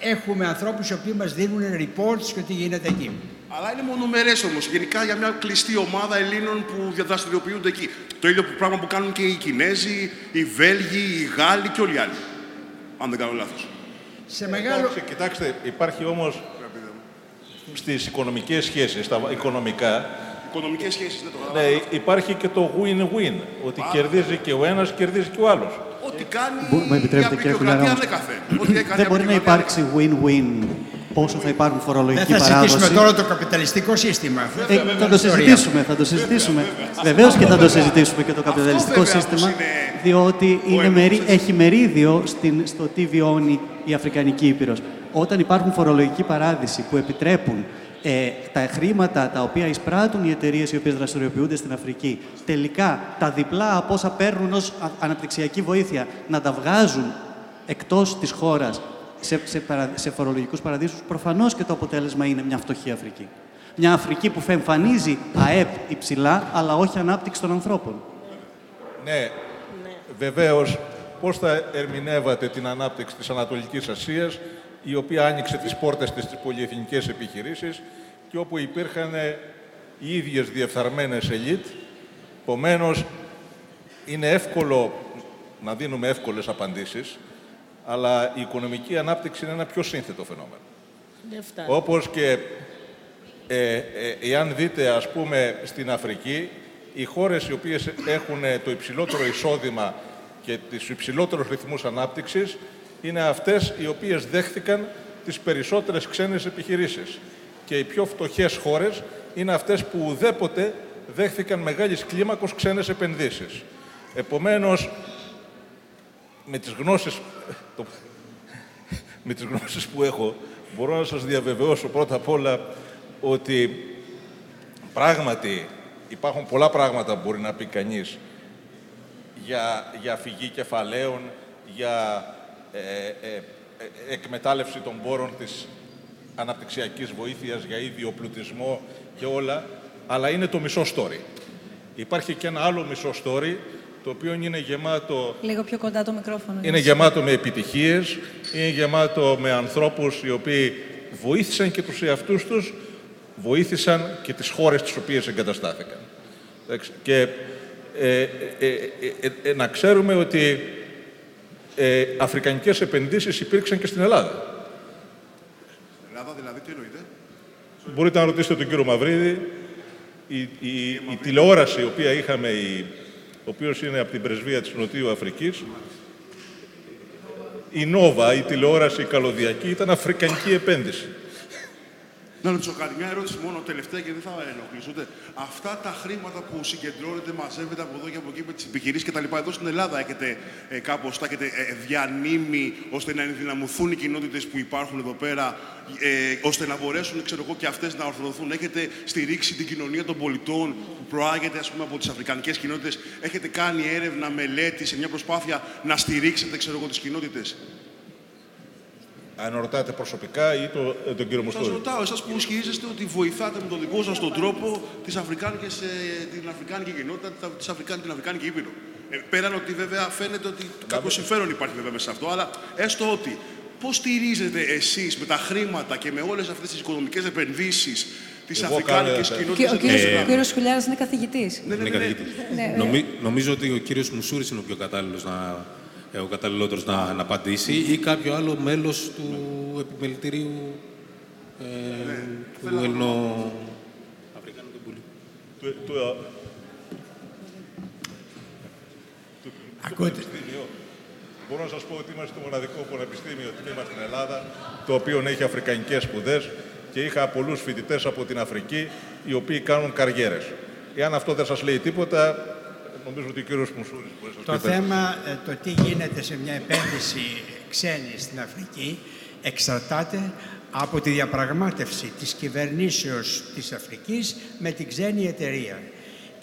έχουμε ανθρώπους οι οποίοι μας δίνουν reports και τι γίνεται εκεί. Αλλά είναι μονομερές όμως. Γενικά για μια κλειστή ομάδα Ελλήνων που δραστηριοποιούνται εκεί. Το ίδιο πράγμα που κάνουν και οι Κινέζοι, οι Βέλγοι, οι Γάλλοι και όλοι οι άλλοι. Αν δεν κάνω λάθος. Κοιτάξτε, υπάρχει όμως στις οικονομικές σχέσεις, στα οικονομικά... Οικονομικές σχέσεις, ναι, υπάρχει και το win-win. Ότι κερδίζει και ο ένας, κερδίζει και ο άλλος. Ό,τι κάνει. Με επιτρέπετε, κύριε Χουλιάρα. Δεν μπορεί να υπάρξει win-win. Πόσο θα υπάρχουν φορολογική παράδοση. Θα συζητήσουμε τώρα το καπιταλιστικό σύστημα. Θα το συζητήσουμε. Βεβαίως και θα το συζητήσουμε και το καπιταλιστικό σύστημα. Διότι έχει μερίδιο στο τι βιώνει η Αφρικανική Ήπειρος. Όταν υπάρχουν φορολογική παράδειση που επιτρέπουν τα χρήματα τα οποία εισπράττουν οι εταιρείες οι οποίες δραστηριοποιούνται στην Αφρική, τελικά τα διπλά από όσα παίρνουν ως αναπτυξιακή βοήθεια, να τα βγάζουν εκτός της χώρας σε φορολογικούς παραδείσους, προφανώς και το αποτέλεσμα είναι μια φτωχή Αφρική. Μια Αφρική που εμφανίζει ΑΕΠ υψηλά, αλλά όχι ανάπτυξη των ανθρώπων. Ναι, βεβαίως. Πώς θα ερμηνεύατε την ανάπτυξη της Ανατολικής Ασίας, η οποία άνοιξε τις πόρτες της στις πολυεθνικές επιχειρήσεις και όπου υπήρχαν οι ίδιες διεφθαρμένες ελίτ? Επομένως, είναι εύκολο να δίνουμε εύκολες απαντήσεις, αλλά η οικονομική ανάπτυξη είναι ένα πιο σύνθετο φαινόμενο. Όπως και, εάν δείτε, ας πούμε, στην Αφρική, οι χώρες οι οποίες έχουν το υψηλότερο εισόδημα και τους υψηλότερους ρυθμούς ανάπτυξης, είναι αυτές οι οποίες δέχτηκαν τις περισσότερες ξένες επιχειρήσεις. Και οι πιο φτωχές χώρες είναι αυτές που ουδέποτε δέχθηκαν μεγάλης κλίμακος ξένες επενδύσεις. Επομένως, με τις γνώσεις που έχω, μπορώ να σας διαβεβαιώσω πρώτα απ' όλα ότι πράγματι υπάρχουν πολλά πράγματα που μπορεί να πει κανείς για φυγή κεφαλαίων, για εκμετάλλευση των πόρων της αναπτυξιακής βοήθειας, για ίδιο πλουτισμό και όλα, αλλά είναι το μισό story. Υπάρχει και ένα άλλο μισό story, το οποίο είναι γεμάτο... Λίγο πιο κοντά το μικρόφωνο. Είναι γεμάτο με επιτυχίες, είναι γεμάτο με ανθρώπους οι οποίοι βοήθησαν και τους εαυτούς τους, βοήθησαν και τις χώρες τις οποίες εγκαταστάθηκαν. Και να ξέρουμε ότι αφρικανικές επενδύσεις υπήρξαν και στην Ελλάδα. Ελλάδα δηλαδή, τι εννοείται? Μπορείτε να ρωτήσετε τον κύριο Μαυρίδη. Η τηλεόραση, η οποία είχαμε, ο οποίος είναι από την πρεσβεία της Νοτιού Αφρικής, η Νόβα, η τηλεόραση, η καλωδιακή, ήταν αφρικανική επένδυση. Να ρωτήσω κάτι, μια ερώτηση μόνο τελευταία και δεν θα ενοχλήσετε. Αυτά τα χρήματα που συγκεντρώνετε, μαζεύετε από εδώ και από εκεί με τις επιχειρήσεις κτλ. Εδώ στην Ελλάδα έχετε κάπως τα έχετε διανύμει ώστε να ενδυναμωθούν οι κοινότητες που υπάρχουν εδώ πέρα, ώστε να μπορέσουν ξέρω εγώ, και αυτές να ορθωθούν. Έχετε στηρίξει την κοινωνία των πολιτών που προάγεται ας πούμε, από τις αφρικανικές κοινότητες. Έχετε κάνει έρευνα, μελέτη σε μια προσπάθεια να στηρίξετε τις κοινότητες. Αν ρωτάτε προσωπικά ή τον κύριο Μουσούρη. Σας ρωτάω, εσάς που ισχυρίζεστε ότι βοηθάτε με τον δικό σας τον τρόπο τις Αφρικάνικες, την αφρικάνικη κοινότητα, την αφρικάνικη ήπειρο. Πέραν ότι βέβαια φαίνεται ότι κάποιο συμφέρον υπάρχει βέβαια μέσα σε αυτό, αλλά έστω ότι πώς στηρίζετε εσείς με τα χρήματα και με όλες αυτές τις οικονομικές επενδύσεις τις αφρικάνικες κοινότητες. Ο κύριος Χουλιάρας είναι καθηγητής. Νομίζω ότι ο κύριος Μουσούρης είναι ο πιο κατάλληλος να. Ο καταλληλότερος να απαντήσει ή κάποιο άλλο μέλος του επιμελητηρίου του Ελληνοαφρικανικού Επιμελητηρίου. Ακούτε. Μπορώ να σας πω ότι είμαστε το μοναδικό πανεπιστήμιο τμήμα στην Ελλάδα, το οποίο έχει αφρικανικές σπουδές και είχα πολλούς φοιτητές από την Αφρική, οι οποίοι κάνουν καριέρες. Εάν αυτό δεν σας λέει τίποτα, νομίζω ότι ο κύριος Μουσούρης μπορεί να σας πει. Το θέμα το τι γίνεται σε μια επένδυση ξένη στην Αφρική εξαρτάται από τη διαπραγμάτευση της κυβερνήσεως της Αφρικής με την ξένη εταιρεία.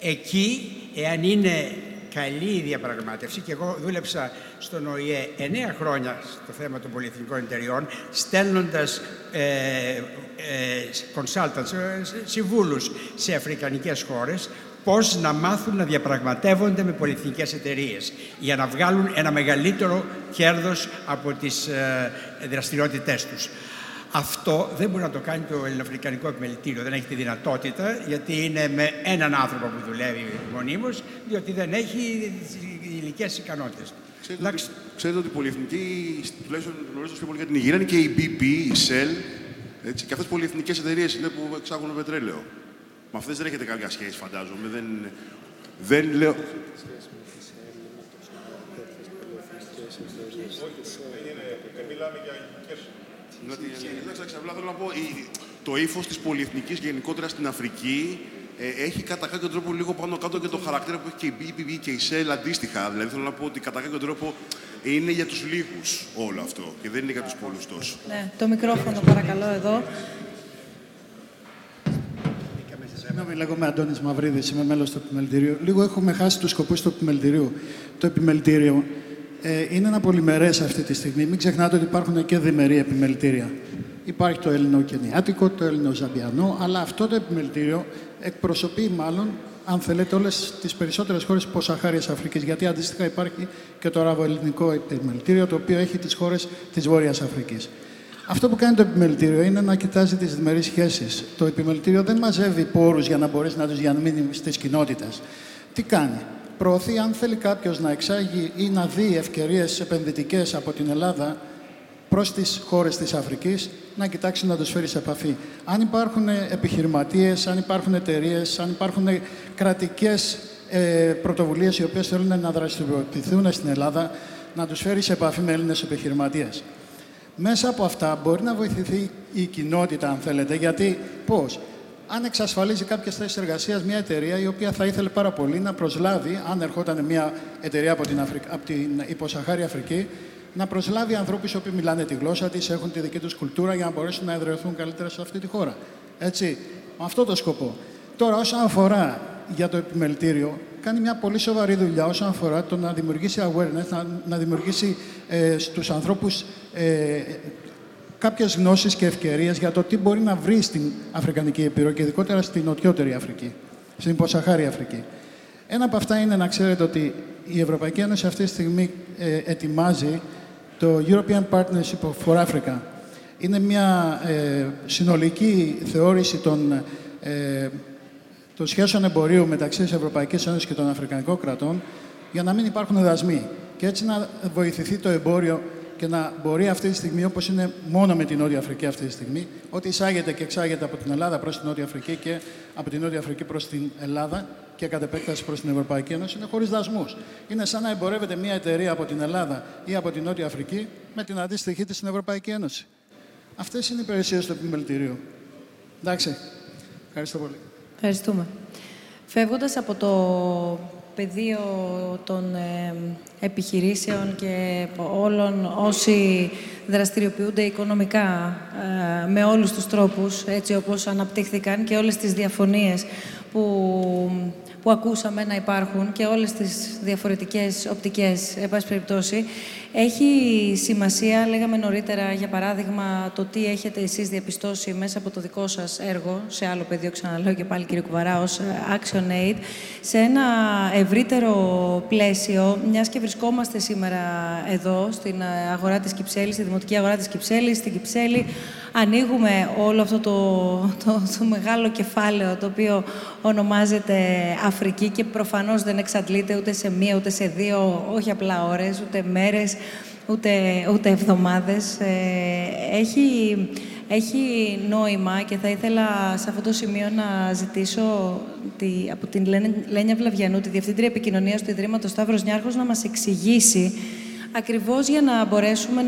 Εκεί, εάν είναι καλή η διαπραγμάτευση, και εγώ δούλεψα στον ΟΗΕ 9 χρόνια στο θέμα των πολυεθνικών εταιρεών, στέλνοντας consultants, συμβούλους σε αφρικανικές χώρες, πώς να μάθουν να διαπραγματεύονται με πολυεθνικές εταιρείες για να βγάλουν ένα μεγαλύτερο κέρδος από τις δραστηριότητές τους. Αυτό δεν μπορεί να το κάνει το Ελληνοαφρικανικό Επιμελητήριο. Δεν έχει τη δυνατότητα, γιατί είναι με έναν άνθρωπο που δουλεύει μονίμως, διότι δεν έχει υλικές ικανότητες. Ξέρετε ότι η πολυεθνική, τουλάχιστον γνωρίζω πιο πολύ για την Νιγηρία, είναι και η BP, η Shell, έτσι, και αυτές οι πολυεθνικές εταιρείες είναι που εξάγουν πετρέλαιο. Με αυτές δεν έχετε καμιά σχέση, φαντάζομαι. Δεν λέω. Απλά θέλω να πω, το ύφος της πολυεθνικής γενικότερα στην Αφρική έχει κατά κάποιο τρόπο λίγο πάνω κάτω και το χαρακτήρα που έχει και η BBB και η Shell αντίστοιχα. Δηλαδή θέλω να πω ότι κατά κάποιο τρόπο είναι για τους λίγους όλο αυτό και δεν είναι για τους πολλούς τόσο. Ναι, το μικρόφωνο παρακαλώ εδώ. Λέγομαι Αντώνης Μαυρίδης, είμαι μέλος του Επιμελητηρίου. Λίγο έχουμε χάσει τους σκοπούς του Επιμελητηρίου. Το Επιμελητήριο είναι ένα πολυμερές αυτή τη στιγμή. Μην ξεχνάτε ότι υπάρχουν και διμερή επιμελητήρια. Υπάρχει το ελληνοκενιάτικο, το ελληνοζαμπιανό, αλλά αυτό το Επιμελητήριο εκπροσωπεί μάλλον, αν θέλετε, όλες τις περισσότερες χώρες υποσαχάριας Αφρικής. Γιατί αντίστοιχα υπάρχει και το αραβοελληνικό Επιμελητήριο, το οποίο έχει τις χώρες της Βόρειας Αφρικής. Αυτό που κάνει το Επιμελητήριο είναι να κοιτάζει τις διμερείς σχέσεις. Το Επιμελητήριο δεν μαζεύει πόρους για να μπορέσει να τους διανεμεί στις κοινότητες. Τι κάνει? Προωθεί, αν θέλει κάποιος να εξάγει ή να δει ευκαιρίες επενδυτικές από την Ελλάδα προς τις χώρες της Αφρικής, να κοιτάξει να τους φέρει σε επαφή. Αν υπάρχουν επιχειρηματίες, αν υπάρχουν εταιρείες, αν υπάρχουν κρατικές πρωτοβουλίες οι οποίες θέλουν να δραστηριοποιηθούν στην Ελλάδα, να τους φέρει σε επαφή με Έλληνες επιχειρηματίες. Μέσα από αυτά μπορεί να βοηθηθεί η κοινότητα, αν θέλετε, γιατί πώς? Αν εξασφαλίζει κάποιες θέσεις εργασίας μια εταιρεία η οποία θα ήθελε πάρα πολύ να προσλάβει, αν ερχόταν μια εταιρεία από την υποσαχάρη Αφρική, να προσλάβει ανθρώπους οι οποίοι μιλάνε τη γλώσσα της, έχουν τη δική τους κουλτούρα για να μπορέσουν να εδραιωθούν καλύτερα σε αυτή τη χώρα. Έτσι, με αυτό το σκοπό. Τώρα, όσον αφορά για το Επιμελητήριο, κάνει μια πολύ σοβαρή δουλειά όσον αφορά το να δημιουργήσει awareness, να δημιουργήσει στους ανθρώπους κάποιες γνώσεις και ευκαιρίες για το τι μπορεί να βρει στην Αφρικανική Ήπειρο και ειδικότερα στην νοτιότερη Αφρική, στην υποσαχάρη Αφρική. Ένα από αυτά είναι να ξέρετε ότι η Ευρωπαϊκή Ένωση αυτή τη στιγμή ετοιμάζει το European Partnership for Africa. είναι μια συνολική θεώρηση των σχέσεων εμπορίου μεταξύ της Ευρωπαϊκής Ένωσης και των Αφρικανικών κρατών, για να μην υπάρχουν δασμοί. Και έτσι να βοηθηθεί το εμπόριο και να μπορεί αυτή τη στιγμή, όπως είναι μόνο με την Νότια Αφρική αυτή τη στιγμή, ό,τι εισάγεται και εξάγεται από την Ελλάδα προς την Νότια Αφρική και από την Νότια Αφρική προς την Ελλάδα και κατ' επέκταση προς την Ευρωπαϊκή Ένωση, είναι χωρίς δασμούς. Είναι σαν να εμπορεύεται μια εταιρεία από την Ελλάδα ή από την Νότια Αφρική με την αντίστοιχή της στην Ευρωπαϊκή Ένωση. Αυτές είναι οι υπηρεσίες του επιμελητηρίου. Εντάξει. Ευχαριστώ πολύ. Ευχαριστούμε. Φεύγοντας από το πεδίο των επιχειρήσεων και όλων όσοι δραστηριοποιούνται οικονομικά με όλους τους τρόπους, έτσι όπως αναπτύχθηκαν, και όλες τις διαφωνίες που ακούσαμε να υπάρχουν και όλες τις διαφορετικές οπτικές, εν πάση περιπτώσει, έχει σημασία, λέγαμε νωρίτερα, για παράδειγμα, το τι έχετε εσείς διαπιστώσει μέσα από το δικό σας έργο, σε άλλο πεδίο, ξαναλέω και πάλι, κύριε Κουβαρά, ως ActionAid, σε ένα ευρύτερο πλαίσιο, μιας και βρισκόμαστε σήμερα εδώ, στην αγορά της Κυψέλης, στη Δημοτική Αγορά της Κυψέλης, στην Κυψέλη. Ανοίγουμε όλο αυτό το μεγάλο κεφάλαιο, το οποίο ονομάζεται Αφρική και προφανώς δεν εξαντλείται ούτε σε μία, ούτε σε δύο, όχι απλά ώρες, ούτε μέρες, ούτε εβδομάδες. Έχει νόημα και θα ήθελα σε αυτό το σημείο να ζητήσω από την Λένια Βλαβιανού, τη Διευθύντρια Επικοινωνίας του Ιδρύματος Σταύρος Νιάρχος, να μας εξηγήσει ακριβώς, για να μπορέσουμε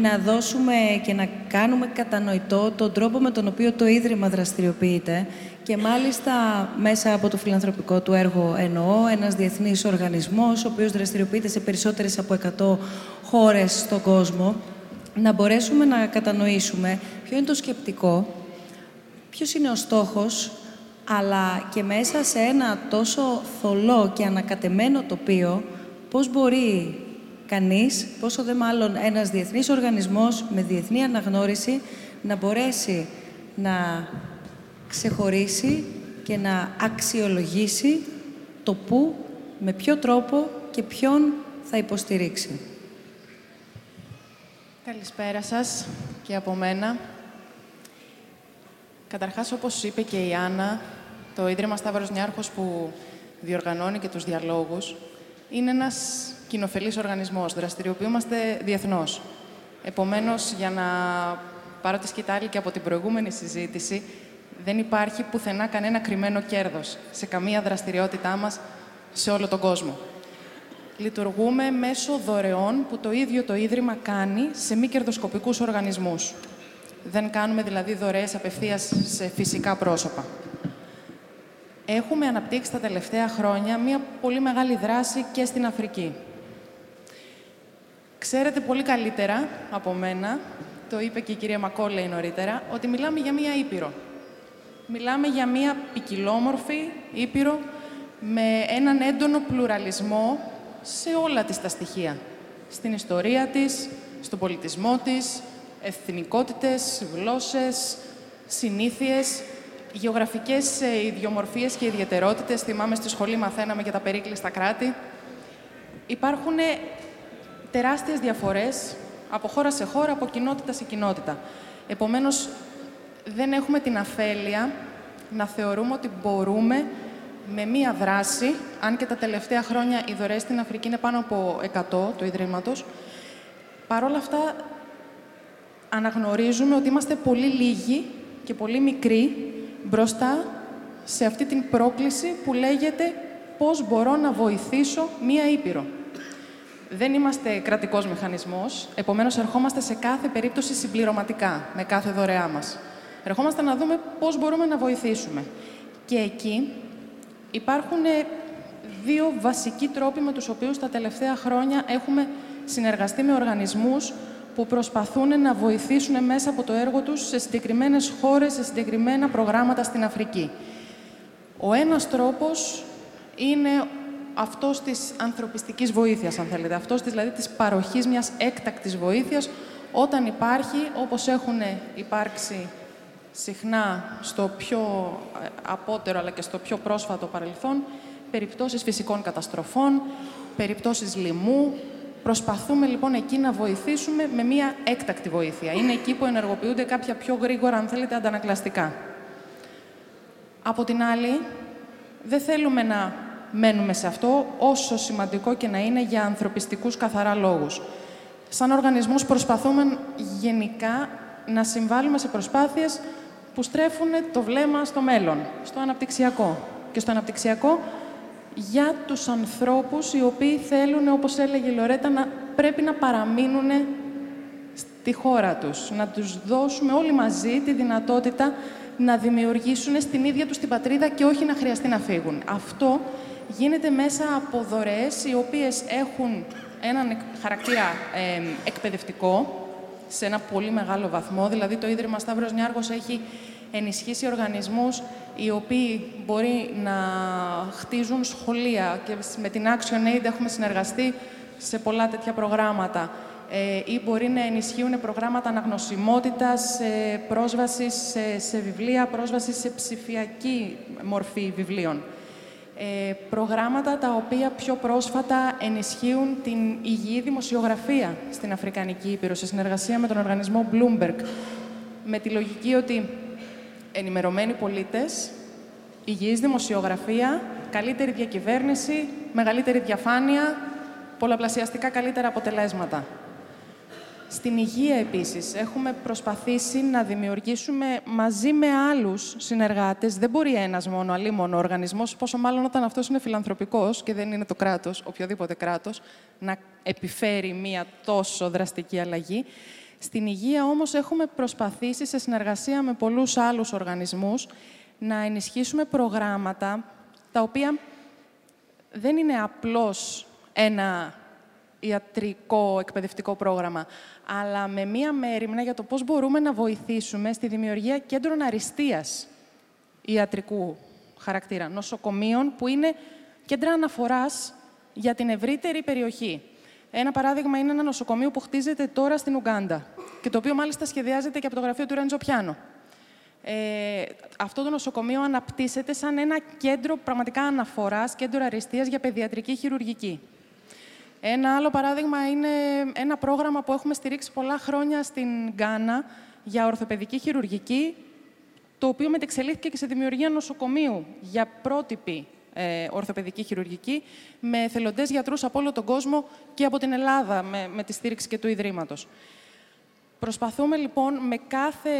να δώσουμε και να κάνουμε κατανοητό τον τρόπο με τον οποίο το Ίδρυμα δραστηριοποιείται, και μάλιστα μέσα από το φιλανθρωπικό του έργο εννοώ, ένας διεθνής οργανισμός, ο οποίος δραστηριοποιείται σε περισσότερες από 100 χώρες στον κόσμο, να μπορέσουμε να κατανοήσουμε ποιο είναι το σκεπτικό, ποιος είναι ο στόχος, αλλά και μέσα σε ένα τόσο θολό και ανακατεμένο τοπίο, πώς μπορεί κανείς, πόσο δε μάλλον ένας διεθνής οργανισμός με διεθνή αναγνώριση, να μπορέσει να ξεχωρίσει και να αξιολογήσει το πού, με ποιο τρόπο και ποιον θα υποστηρίξει. Καλησπέρα σας και από μένα. Καταρχάς, όπως είπε και η Άννα, το Ίδρυμα Σταύρος Νιάρχος, που διοργανώνει και τους διαλόγους, είναι ένας κοινοφελής οργανισμός. Δραστηριοποιούμαστε διεθνώς. Επομένως, για να πάρω τη σκητάλη και από την προηγούμενη συζήτηση, δεν υπάρχει πουθενά κανένα κρυμμένο κέρδος σε καμία δραστηριότητά μας σε όλο τον κόσμο. Λειτουργούμε μέσω δωρεών που το ίδιο το Ίδρυμα κάνει σε μη κερδοσκοπικούς οργανισμούς. Δεν κάνουμε δηλαδή δωρεές απευθείας σε φυσικά πρόσωπα. Έχουμε αναπτύξει τα τελευταία χρόνια μία πολύ μεγάλη δράση και στην Αφρική. Ξέρετε πολύ καλύτερα από μένα, το είπε και η κυρία Macauley νωρίτερα, ότι μιλάμε για μία ήπειρο. Μιλάμε για μία ποικιλόμορφη ήπειρο με έναν έντονο πλουραλισμό σε όλα της τα στοιχεία. Στην ιστορία της, στον πολιτισμό της, εθνικότητες, γλώσσες, συνήθειες, γεωγραφικές ιδιομορφίες και ιδιαιτερότητες. Θυμάμαι, στη σχολή μαθαίναμε για τα περίκλειστα κράτη. Υπάρχουν τεράστιες διαφορές από χώρα σε χώρα, από κοινότητα σε κοινότητα. Επομένως, δεν έχουμε την αφέλεια να θεωρούμε ότι μπορούμε με μία δράση, αν και τα τελευταία χρόνια οι δωρεές στην Αφρική είναι πάνω από 100 του Ιδρύματος, παρόλα αυτά αναγνωρίζουμε ότι είμαστε πολύ λίγοι και πολύ μικροί μπροστά σε αυτή την πρόκληση που λέγεται πώς μπορώ να βοηθήσω μία ήπειρο. Δεν είμαστε κρατικός μηχανισμός, επομένως ερχόμαστε σε κάθε περίπτωση συμπληρωματικά με κάθε δωρεά μας. Ερχόμαστε να δούμε πώς μπορούμε να βοηθήσουμε. Και εκεί υπάρχουν δύο βασικοί τρόποι με τους οποίους τα τελευταία χρόνια έχουμε συνεργαστεί με οργανισμούς που προσπαθούν να βοηθήσουν μέσα από το έργο τους σε συγκεκριμένες χώρες, σε συγκεκριμένα προγράμματα στην Αφρική. Ο ένας τρόπος είναι αυτός της ανθρωπιστικής βοήθειας, αν θέλετε. Αυτός δηλαδή της παροχής μιας έκτακτης βοήθειας, όταν υπάρχει, όπως έχουν υπάρξει συχνά στο πιο απότερο αλλά και στο πιο πρόσφατο παρελθόν, περιπτώσεις φυσικών καταστροφών, περιπτώσεις λοιμού, Προσπαθούμε λοιπόν εκεί να βοηθήσουμε με μία έκτακτη βοήθεια. Είναι εκεί που ενεργοποιούνται κάποια πιο γρήγορα, αν θέλετε, αντανακλαστικά. Από την άλλη, δεν θέλουμε να μένουμε σε αυτό, όσο σημαντικό και να είναι για ανθρωπιστικούς καθαρά λόγους. Σαν οργανισμούς προσπαθούμε γενικά να συμβάλλουμε σε προσπάθειες που στρέφουν το βλέμμα στο μέλλον, στο αναπτυξιακό. Και στο αναπτυξιακό για τους ανθρώπους οι οποίοι θέλουν, όπως έλεγε η Λορέτα, πρέπει να παραμείνουν στη χώρα τους. Να τους δώσουμε όλοι μαζί τη δυνατότητα να δημιουργήσουν στην ίδια τους την πατρίδα και όχι να χρειαστεί να φύγουν. Αυτό γίνεται μέσα από δωρεές οι οποίες έχουν έναν χαρακτήρα εκπαιδευτικό σε ένα πολύ μεγάλο βαθμό. Δηλαδή, το Ίδρυμα Σταύρος Νιάρχος έχει ενισχύσει οργανισμούς οι οποίοι μπορεί να χτίζουν σχολεία και με την ActionAid έχουμε συνεργαστεί σε πολλά τέτοια προγράμματα ή μπορεί να ενισχύουν προγράμματα αναγνωσιμότητας, πρόσβαση σε βιβλία, πρόσβαση σε ψηφιακή μορφή βιβλίων. Προγράμματα τα οποία πιο πρόσφατα ενισχύουν την υγιή δημοσιογραφία στην Αφρικανική Ήπειρο, σε συνεργασία με τον οργανισμό Bloomberg, με τη λογική ότι ενημερωμένοι πολίτες, υγιής δημοσιογραφία, καλύτερη διακυβέρνηση, μεγαλύτερη διαφάνεια, πολλαπλασιαστικά καλύτερα αποτελέσματα. Στην υγεία, επίσης, έχουμε προσπαθήσει να δημιουργήσουμε μαζί με άλλους συνεργάτες. Δεν μπορεί ένας μόνο, αλλήμονο οργανισμός, πόσο μάλλον όταν αυτός είναι φιλανθρωπικός και δεν είναι το κράτος, οποιοδήποτε κράτος, να επιφέρει μία τόσο δραστική αλλαγή. Στην υγεία, όμως, έχουμε προσπαθήσει σε συνεργασία με πολλούς άλλους οργανισμούς να ενισχύσουμε προγράμματα τα οποία δεν είναι απλώς ένα ιατρικό, εκπαιδευτικό πρόγραμμα, αλλά με μία μέριμνα για το πώς μπορούμε να βοηθήσουμε στη δημιουργία κέντρων αριστείας ιατρικού χαρακτήρα, νοσοκομείων, που είναι κέντρα αναφοράς για την ευρύτερη περιοχή. Ένα παράδειγμα είναι ένα νοσοκομείο που χτίζεται τώρα στην Ουγκάντα και το οποίο μάλιστα σχεδιάζεται και από το γραφείο του Ρέντζο Πιάνο. Αυτό το νοσοκομείο αναπτύσσεται σαν ένα κέντρο πραγματικά αναφοράς, κέντρο αριστείας για παιδιατρική χειρουργική. Ένα άλλο παράδειγμα είναι ένα πρόγραμμα που έχουμε στηρίξει πολλά χρόνια στην Γκάνα για ορθοπαιδική χειρουργική, το οποίο μετεξελίχθηκε και σε δημιουργία νοσοκομείου για πρότυπη ορθοπαιδική χειρουργική, με εθελοντές γιατρούς από όλο τον κόσμο και από την Ελλάδα, με τη στήριξη και του Ιδρύματος. Προσπαθούμε λοιπόν με κάθε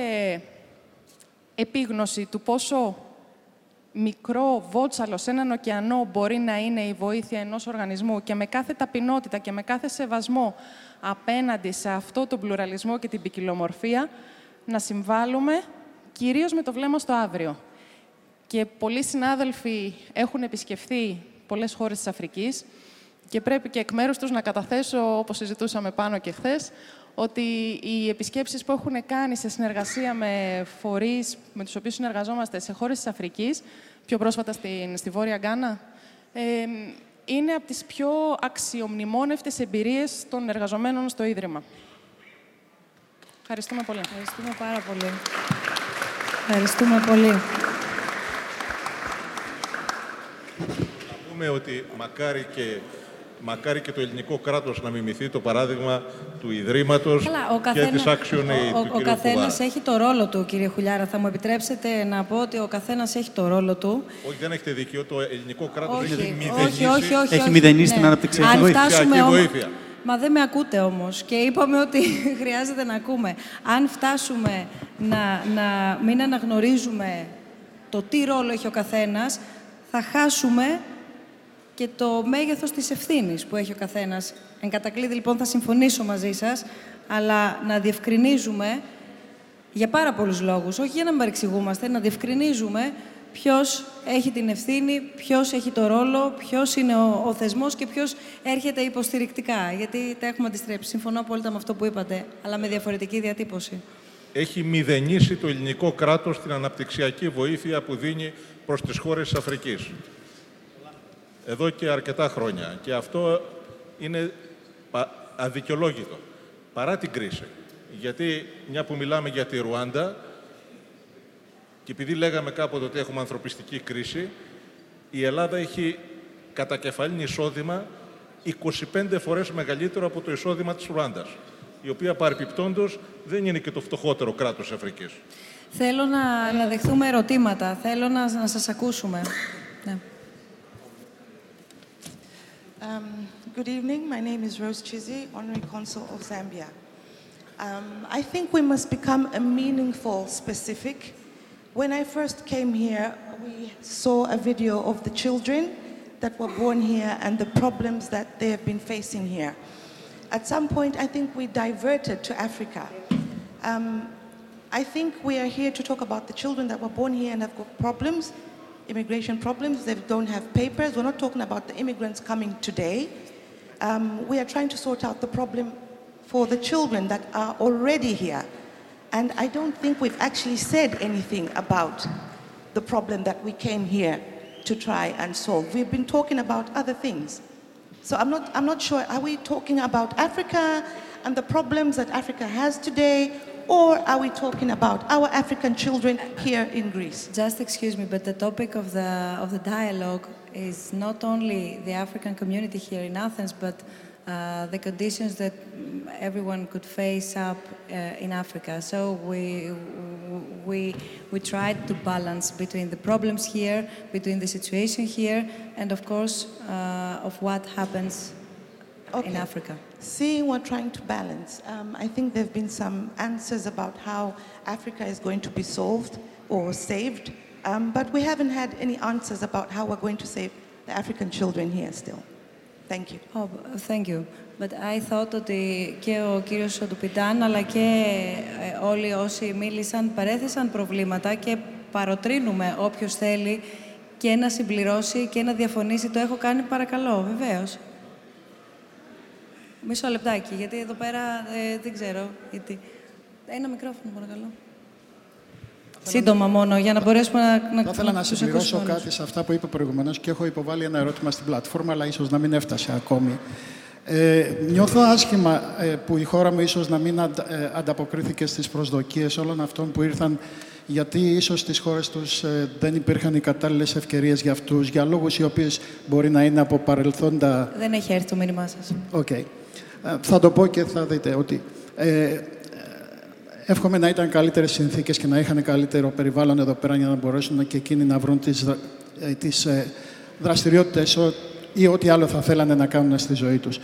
επίγνωση του πόσο μικρό βότσαλο σε έναν ωκεανό μπορεί να είναι η βοήθεια ενός οργανισμού και με κάθε ταπεινότητα και με κάθε σεβασμό απέναντι σε αυτό τον πλουραλισμό και την ποικιλομορφία να συμβάλλουμε κυρίως με το βλέμμα στο αύριο. Και πολλοί συνάδελφοι έχουν επισκεφθεί πολλές χώρες της Αφρικής και πρέπει και εκ μέρους τους να καταθέσω, όπως συζητούσαμε πάνω και χθες, ότι οι επισκέψεις που έχουν κάνει σε συνεργασία με φορείς με τους οποίους συνεργαζόμαστε σε χώρες της Αφρικής, πιο πρόσφατα στη Βόρεια Γκάνα, είναι από τις πιο αξιομνημόνευτες εμπειρίες των εργαζομένων στο Ίδρυμα. Ευχαριστούμε πολύ. Ευχαριστούμε πάρα πολύ. Ευχαριστούμε πολύ. Να πούμε ότι μακάρι και το ελληνικό κράτος να μιμηθεί το παράδειγμα του Ιδρύματος και της ActionAid του κ. Κουβαρά. Ο καθένας έχει το ρόλο του, κύριε Χουλιάρα. Θα μου επιτρέψετε να πω ότι ο καθένας έχει το ρόλο του. Όχι, δεν έχετε δίκιο. Το ελληνικό κράτος έχει μηδενίσει την αναπτυξιακή βοήθεια. Μα δεν με ακούτε όμως. Και είπαμε ότι χρειάζεται να ακούμε. Αν φτάσουμε να μην αναγνωρίζουμε το τι ρόλο έχει ο καθένας, θα χάσουμε και το μέγεθος της ευθύνης που έχει ο καθένας. Εν κατακλείδη, λοιπόν, θα συμφωνήσω μαζί σας, αλλά να διευκρινίζουμε, για πάρα πολλούς λόγους, όχι για να μην παρεξηγούμαστε, να διευκρινίζουμε ποιος έχει την ευθύνη, ποιος έχει το ρόλο, ποιος είναι ο θεσμός και ποιος έρχεται υποστηρικτικά. Γιατί τα έχουμε αντιστρέψει. Συμφωνώ απόλυτα με αυτό που είπατε, αλλά με διαφορετική διατύπωση. Έχει μηδενίσει το ελληνικό κράτος την αναπτυξιακή βοήθεια που δίνει προς τις χώρες της Αφρικής. Εδώ και αρκετά χρόνια. Και αυτό είναι αδικαιολόγητο, παρά την κρίση. Γιατί, μια που μιλάμε για τη Ρουάντα, και επειδή λέγαμε κάποτε ότι έχουμε ανθρωπιστική κρίση, η Ελλάδα έχει κατά κεφαλήν εισόδημα 25 φορές μεγαλύτερο από το εισόδημα της Ρουάντας, η οποία παρεπιπτόντως δεν είναι και το φτωχότερο κράτος της Αφρικής. Θέλω να δεχθούμε ερωτήματα. Θέλω να σας ακούσουμε. Ναι. Good evening. My name is Rose Chizy, Honorary Consul of Zambia. I think we must become a meaningful specific. When I first came here, we saw a video of the children that were born here and the problems that they have been facing here. At some point, I think we diverted to Africa. I think we are here to talk about the children that were born here and have got problems, immigration problems. They don't have papers. We're not talking about the immigrants coming today. We are trying to sort out the problem for the children that are already here. And I don't think we've actually said anything about the problem that we came here to try and solve. We've been talking about other things. So I'm not sure, are we talking about Africa and the problems that Africa has today? Or are we talking about our African children here in Greece? Just excuse me, but the topic of the dialogue is not only the African community here in Athens, but the conditions that everyone could face up in Africa. So we tried to balance between the problems here, between the situation here, and of course of what happens in Africa. Seeing we're trying to balance, I think there have been some answers about how Africa is going to be solved or saved, but we haven't had any answers about how we're going to save the African children here still. Thank you. Oh, thank you. But I thought ότι και ο κύριος Οντουμπιτάν αλλά και όλοι όσοι μίλησαν παρέθεσαν προβλήματα και παροτρύνουμε όποιος θέλει και να συμπληρώσει και να διαφωνήσει. Το έχω κάνει, παρακαλώ, βεβαίως. Μισό λεπτάκι, γιατί εδώ πέρα δεν ξέρω. Γιατί... Ένα μικρόφωνο, παρακαλώ. Σύντομα μόνο, για να μπορέσουμε να Θα ήθελα να συμπληρώσω κάτι σε αυτά που είπα προηγουμένως και έχω υποβάλει ένα ερώτημα στην πλατφόρμα, αλλά ίσως να μην έφτασε ακόμη. Νιώθω άσχημα που η χώρα μου ίσως να μην ανταποκρίθηκε στις προσδοκίες όλων αυτών που ήρθαν, γιατί ίσως στις χώρες τους δεν υπήρχαν οι κατάλληλες ευκαιρίες για αυτούς, για λόγους οι οποίες μπορεί να είναι από παρελθόντα... Δεν έχει έρθει το μήνυμά σας. Okay. Θα το πω και θα δείτε ότι... Εύχομαι να ήταν καλύτερες συνθήκες και να είχαν καλύτερο περιβάλλον εδώ πέρα για να μπορέσουν και εκείνοι να βρουν τις δραστηριότητες ή ό,τι άλλο θα θέλανε να κάνουν στη ζωή τους.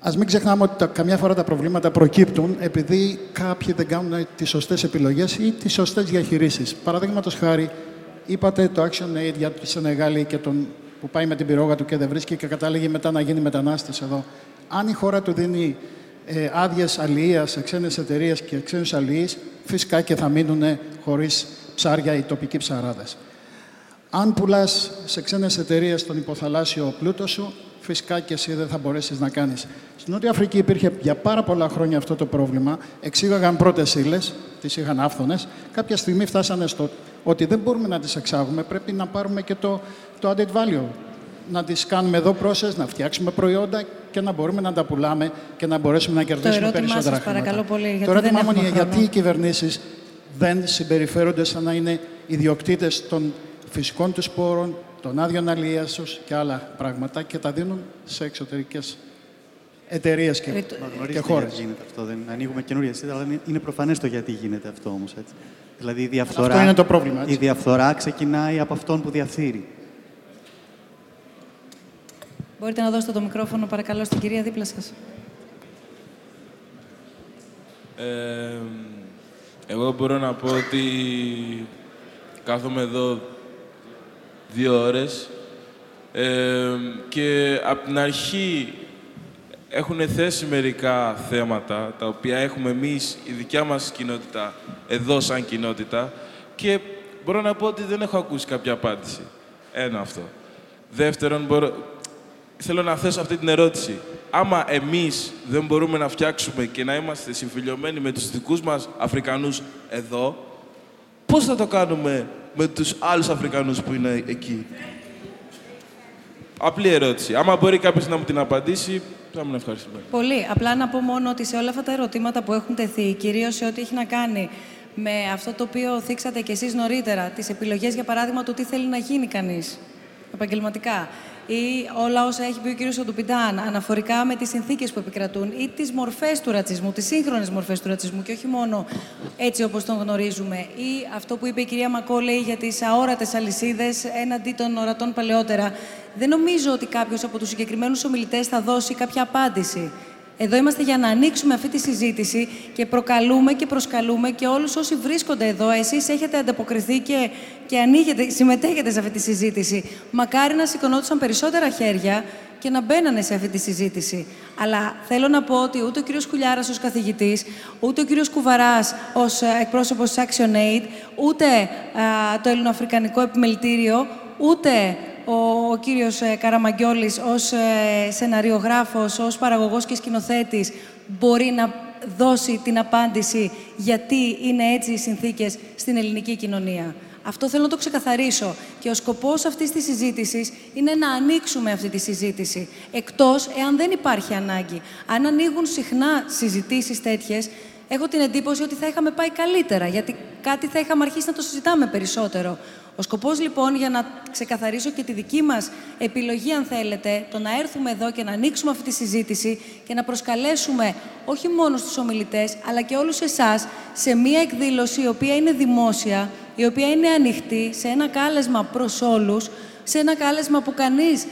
Ας μην ξεχνάμε ότι καμιά φορά τα προβλήματα προκύπτουν επειδή κάποιοι δεν κάνουν τις σωστές επιλογές ή τις σωστές διαχειρήσεις. Παραδείγματος χάρη, είπατε το ActionAid για τη Σενεγάλη και τον που πάει με την πυρόγα του και δεν βρίσκει και κατάληγε μετά να γίνει μετανάστης εδώ. Αν η χώρα του δίνει άδειες αλληλείας σε ξένες εταιρείες και ξένους αλληλείς, φυσικά και θα μείνουν χωρίς ψάρια οι τοπικοί ψαράδες. Αν πουλάς σε ξένες εταιρείες τον υποθαλάσσιο πλούτο σου, φυσικά και εσύ δεν θα μπορέσεις να κάνεις. Στην Νότια Αφρική υπήρχε για πάρα πολλά χρόνια αυτό το πρόβλημα. Εξήγαγαν πρώτες ύλες, τις είχαν άφθονες. Κάποια στιγμή φτάσανε στο ότι δεν μπορούμε να τις εξάγουμε, πρέπει να πάρουμε και το added value. Να τις κάνουμε εδώ πρόσες, να φτιάξουμε προϊόντα και να μπορούμε να τα πουλάμε και να μπορέσουμε να κερδίσουμε περισσότερα χρήματα. Το ερώτημά μου είναι γιατί οι κυβερνήσεις δεν συμπεριφέρονται σαν να είναι ιδιοκτήτες των φυσικών τους πόρων, των άδειων αλληλείας τους και άλλα πράγματα και τα δίνουν σε εξωτερικές εταιρείες και χώρες. Γίνεται αυτό, δεν ανοίγουμε καινούργια σύνορα, αλλά είναι προφανές το γιατί γίνεται αυτό όμως. Έτσι. Δηλαδή αυτό είναι το πρόβλημα, έτσι. Η διαφθορά ξεκινάει από αυτόν που διαφθείρει. Μπορείτε να δώσετε το μικρόφωνο, παρακαλώ, στην κυρία δίπλα σας. Εγώ μπορώ να πω ότι κάθομαι εδώ 2 ώρες και από την αρχή έχουν θέσει μερικά θέματα τα οποία έχουμε εμείς, η δικιά μας κοινότητα, εδώ σαν κοινότητα και μπορώ να πω ότι δεν έχω ακούσει κάποια απάντηση. Ένα αυτό. Δεύτερον, θέλω να θέσω αυτή την ερώτηση. Άμα εμείς δεν μπορούμε να φτιάξουμε και να είμαστε συμφιλειωμένοι με τους δικούς μας Αφρικανούς εδώ, πώς θα το κάνουμε με τους άλλους Αφρικανούς που είναι εκεί? Απλή ερώτηση. Άμα μπορεί κάποιος να μου την απαντήσει, θα ήμουν ευχαριστημένος. Πολύ. Απλά να πω μόνο ότι σε όλα αυτά τα ερωτήματα που έχουν τεθεί, κυρίως σε ό,τι έχει να κάνει με αυτό το οποίο θίξατε κι εσείς νωρίτερα, τις επιλογές, για παράδειγμα, του τι θέλει να γίνει κανείς επαγγελματικά. ή όλα όσα έχει πει ο κύριος Οντουμπιτάν αναφορικά με τις συνθήκες που επικρατούν ή τις μορφές του ρατσισμού, τις σύγχρονες μορφές του ρατσισμού και όχι μόνο έτσι όπως τον γνωρίζουμε, ή αυτό που είπε η κυρία Macauley για τις αόρατες αλυσίδες έναντι των ορατών παλαιότερα. Δεν νομίζω ότι κάποιος από τους συγκεκριμένους ομιλητές θα δώσει κάποια απάντηση. Εδώ είμαστε για να ανοίξουμε αυτή τη συζήτηση και προκαλούμε και προσκαλούμε και όλους όσοι βρίσκονται εδώ. Εσείς έχετε ανταποκριθεί και ανοίγετε, συμμετέχετε σε αυτή τη συζήτηση. Μακάρι να σηκωνόντουσαν περισσότερα χέρια και να μπαίνανε σε αυτή τη συζήτηση. Αλλά θέλω να πω ότι ούτε ο κύριος Χουλιάρας ως καθηγητής, ούτε ο κύριος Κουβαράς ως εκπρόσωπος της ActionAid, ούτε το Ελληνοαφρικανικό Επιμελητήριο, ούτε ο κύριος Καραμαγγιώλης ως σεναριογράφος, ως παραγωγός και σκηνοθέτης μπορεί να δώσει την απάντηση γιατί είναι έτσι οι συνθήκες στην ελληνική κοινωνία. Αυτό θέλω να το ξεκαθαρίσω και ο σκοπός αυτής της συζήτησης είναι να ανοίξουμε αυτή τη συζήτηση, εκτός εάν δεν υπάρχει ανάγκη. Αν ανοίγουν συχνά συζητήσεις τέτοιες, έχω την εντύπωση ότι θα είχαμε πάει καλύτερα, γιατί κάτι θα είχαμε αρχίσει να το συζητάμε περισσότερο. Ο σκοπός, λοιπόν, για να ξεκαθαρίσω και τη δική μας επιλογή, αν θέλετε, το να έρθουμε εδώ και να ανοίξουμε αυτή τη συζήτηση και να προσκαλέσουμε όχι μόνο στους ομιλητές, αλλά και όλους εσάς σε μία εκδήλωση η οποία είναι δημόσια, η οποία είναι ανοιχτή, σε ένα κάλεσμα προς όλους, σε ένα κάλεσμα που κανείς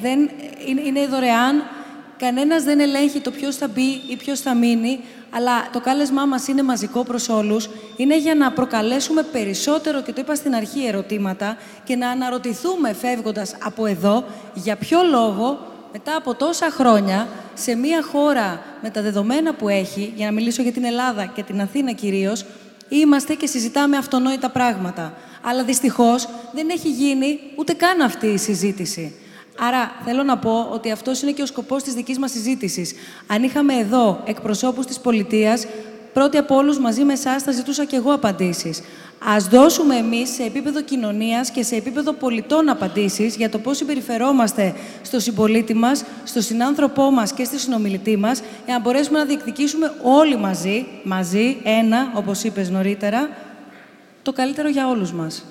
δεν είναι δωρεάν, κανένας δεν ελέγχει το ποιος θα μπει ή ποιος θα μείνει, αλλά το κάλεσμά μας είναι μαζικό προς όλους. Είναι για να προκαλέσουμε περισσότερο, και το είπα στην αρχή, ερωτήματα και να αναρωτηθούμε φεύγοντας από εδώ για ποιο λόγο μετά από τόσα χρόνια σε μια χώρα με τα δεδομένα που έχει, για να μιλήσω για την Ελλάδα και την Αθήνα κυρίως, είμαστε και συζητάμε αυτονόητα πράγματα. Αλλά δυστυχώς δεν έχει γίνει ούτε καν αυτή η συζήτηση. Άρα, θέλω να πω ότι αυτός είναι και ο σκοπός της δικής μας συζήτησης. Αν είχαμε εδώ εκπροσώπους της πολιτείας, πρώτοι από όλους μαζί με εσάς θα ζητούσα και εγώ απαντήσεις. Ας δώσουμε εμείς σε επίπεδο κοινωνίας και σε επίπεδο πολιτών απαντήσεις για το πώς συμπεριφερόμαστε στο συμπολίτη μας, στο συνάνθρωπό μας και στη συνομιλητή μας, για να μπορέσουμε να διεκδικήσουμε όλοι μαζί, ένα, όπως είπες νωρίτερα, το καλύτερο για όλους μας.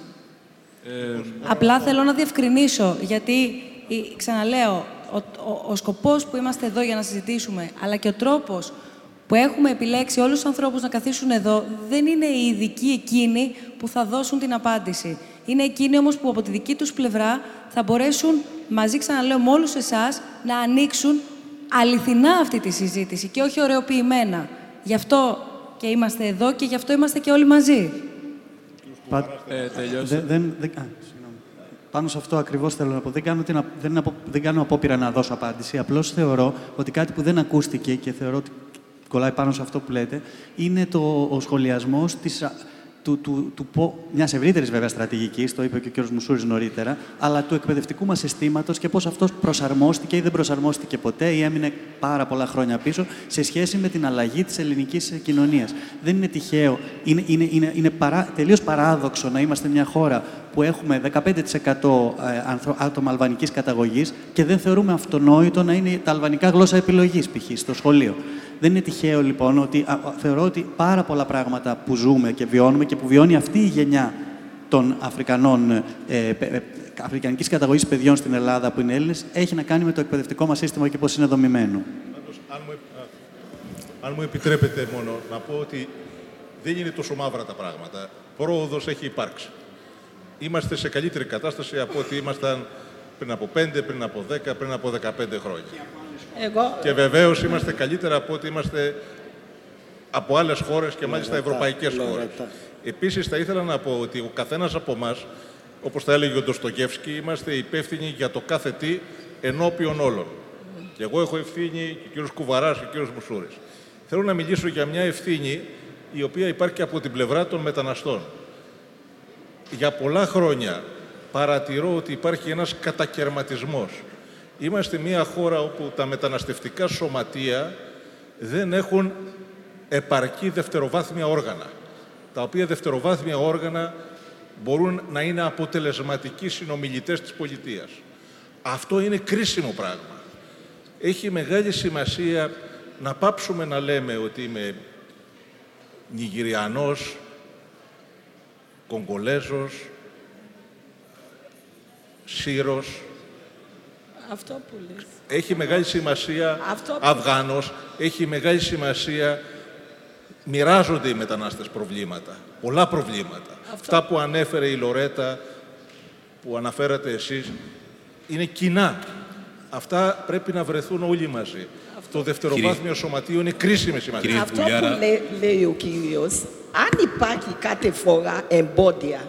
Απλά θέλω να διευκρινίσω, γιατί ξαναλέω, ο σκοπός που είμαστε εδώ για να συζητήσουμε, αλλά και ο τρόπος που έχουμε επιλέξει όλους τους ανθρώπους να καθίσουν εδώ, δεν είναι οι ειδικοί εκείνοι που θα δώσουν την απάντηση. Είναι εκείνοι όμως που από τη δική τους πλευρά θα μπορέσουν μαζί, ξαναλέω, με όλους εσάς να ανοίξουν αληθινά αυτή τη συζήτηση και όχι ωραιοποιημένα. Γι' αυτό και είμαστε εδώ και γι' αυτό είμαστε και όλοι μαζί. Πάνω σε αυτό ακριβώς θέλω να πω. Δεν κάνω απόπειρα να δώσω απάντηση. Απλώς θεωρώ ότι κάτι που δεν ακούστηκε και θεωρώ ότι κολλάει πάνω σε αυτό που λέτε είναι ο σχολιασμός μιας ευρύτερης βέβαια στρατηγικής, το είπε και ο κ. Μουσούρης νωρίτερα, αλλά του εκπαιδευτικού μας συστήματος και πώς αυτός προσαρμόστηκε ή δεν προσαρμόστηκε ποτέ ή έμεινε πάρα πολλά χρόνια πίσω σε σχέση με την αλλαγή της ελληνικής κοινωνίας. Δεν είναι τυχαίο, είναι τελείως παράδοξο να είμαστε μια χώρα που έχουμε 15% άτομα αλβανικής καταγωγής και δεν θεωρούμε αυτονόητο να είναι τα αλβανικά γλώσσα επιλογής, π.χ. στο σχολείο. Δεν είναι τυχαίο, λοιπόν, ότι θεωρώ ότι πάρα πολλά πράγματα που ζούμε και βιώνουμε και που βιώνει αυτή η γενιά των αφρικανικής καταγωγής παιδιών στην Ελλάδα που είναι Έλληνες έχει να κάνει με το εκπαιδευτικό μας σύστημα και πώς είναι δομημένο. Αν μου επιτρέπετε μόνο να πω ότι δεν είναι τόσο μαύρα τα πράγματα. Πρόοδος έχει υπάρξει. Είμαστε σε καλύτερη κατάσταση από ό,τι ήμασταν πριν από 5, πριν από 10, πριν από 15 χρόνια. Και βεβαίως είμαστε καλύτερα από ό,τι είμαστε από άλλες χώρες και μάλιστα ευρωπαϊκές χώρες. Επίσης, θα ήθελα να πω ότι ο καθένας από εμάς, όπως θα έλεγε ο Ντοστογεύσκη, είμαστε υπεύθυνοι για το κάθε τι ενώπιον όλων. Και εγώ έχω ευθύνη, και ο κύριος Κουβαράς και ο κύριος Μουσούρης. Θέλω να μιλήσω για μια ευθύνη η οποία υπάρχει από την πλευρά των μεταναστών. Για πολλά χρόνια παρατηρώ ότι υπάρχει ένας κατακαιρματισμός. Είμαστε μια χώρα όπου τα μεταναστευτικά σωματεία δεν έχουν επαρκή δευτεροβάθμια όργανα, τα οποία δευτεροβάθμια όργανα μπορούν να είναι αποτελεσματικοί συνομιλητές της πολιτείας. Αυτό είναι κρίσιμο πράγμα. Έχει μεγάλη σημασία να πάψουμε να λέμε ότι είμαι Νιγηριανός, Κογκολέζος, Σύρος. Αυτό που λες. Έχει μεγάλη σημασία. Αυγάνος. Έχει μεγάλη σημασία. Μοιράζονται οι μετανάστες προβλήματα. Πολλά προβλήματα. Αυτά που ανέφερε η Λορέτα, που αναφέρατε εσείς, είναι κοινά. Αυτά πρέπει να βρεθούν όλοι μαζί. Το δευτεροβάθμιο σωματείο είναι κρίσιμη σημασία. Αυτό που λέει ο κύριος, αν υπάρχει κάθε φορά εμπόδια,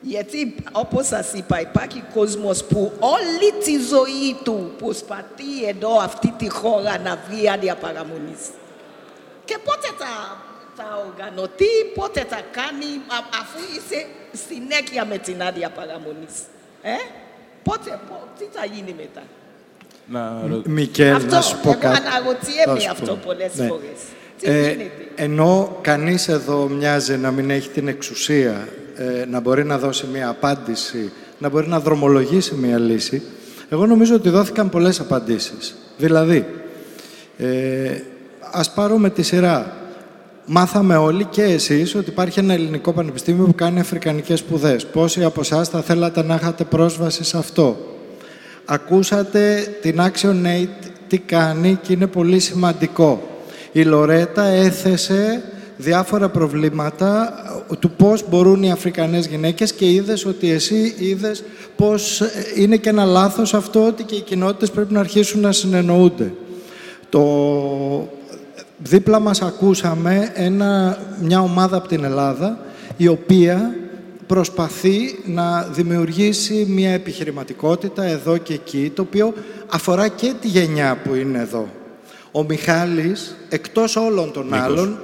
γιατί όπως σας είπα υπάρχει κόσμος που όλη τη ζωή του προσπαθεί εδώ αυτή τη χώρα να βρει άδεια παραμονής. Και πότε θα οργανωθεί, πότε θα κάνει, αφού είσαι συνέχεια με την άδεια παραμονής. Τι θα γίνει μετά. Μικέλ, να σου πω κάτι. Αναρωτιέμαι αυτό πολλές φορές. Ενώ κανείς εδώ μοιάζει να μην έχει την εξουσία, να μπορεί να δώσει μία απάντηση, να μπορεί να δρομολογήσει μία λύση, εγώ νομίζω ότι δόθηκαν πολλές απαντήσεις. Δηλαδή, ας πάρουμε τη σειρά. Μάθαμε όλοι και εσείς ότι υπάρχει ένα ελληνικό πανεπιστήμιο που κάνει αφρικανικές σπουδές. Πόσοι από εσάς θα θέλατε να είχατε πρόσβαση σε αυτό. Ακούσατε την ActionAid τι κάνει και είναι πολύ σημαντικό. Η Λορέτα έθεσε διάφορα προβλήματα του πώς μπορούν οι Αφρικανές γυναίκες και είδες ότι εσύ είδες πώς είναι και ένα λάθος αυτό ότι και οι κοινότητες πρέπει να αρχίσουν να συνεννοούνται. Δίπλα μας ακούσαμε μια ομάδα από την Ελλάδα η οποία προσπαθεί να δημιουργήσει μια επιχειρηματικότητα εδώ και εκεί, το οποίο αφορά και τη γενιά που είναι εδώ. Ο Μιχάλης, εκτός όλων των άλλων,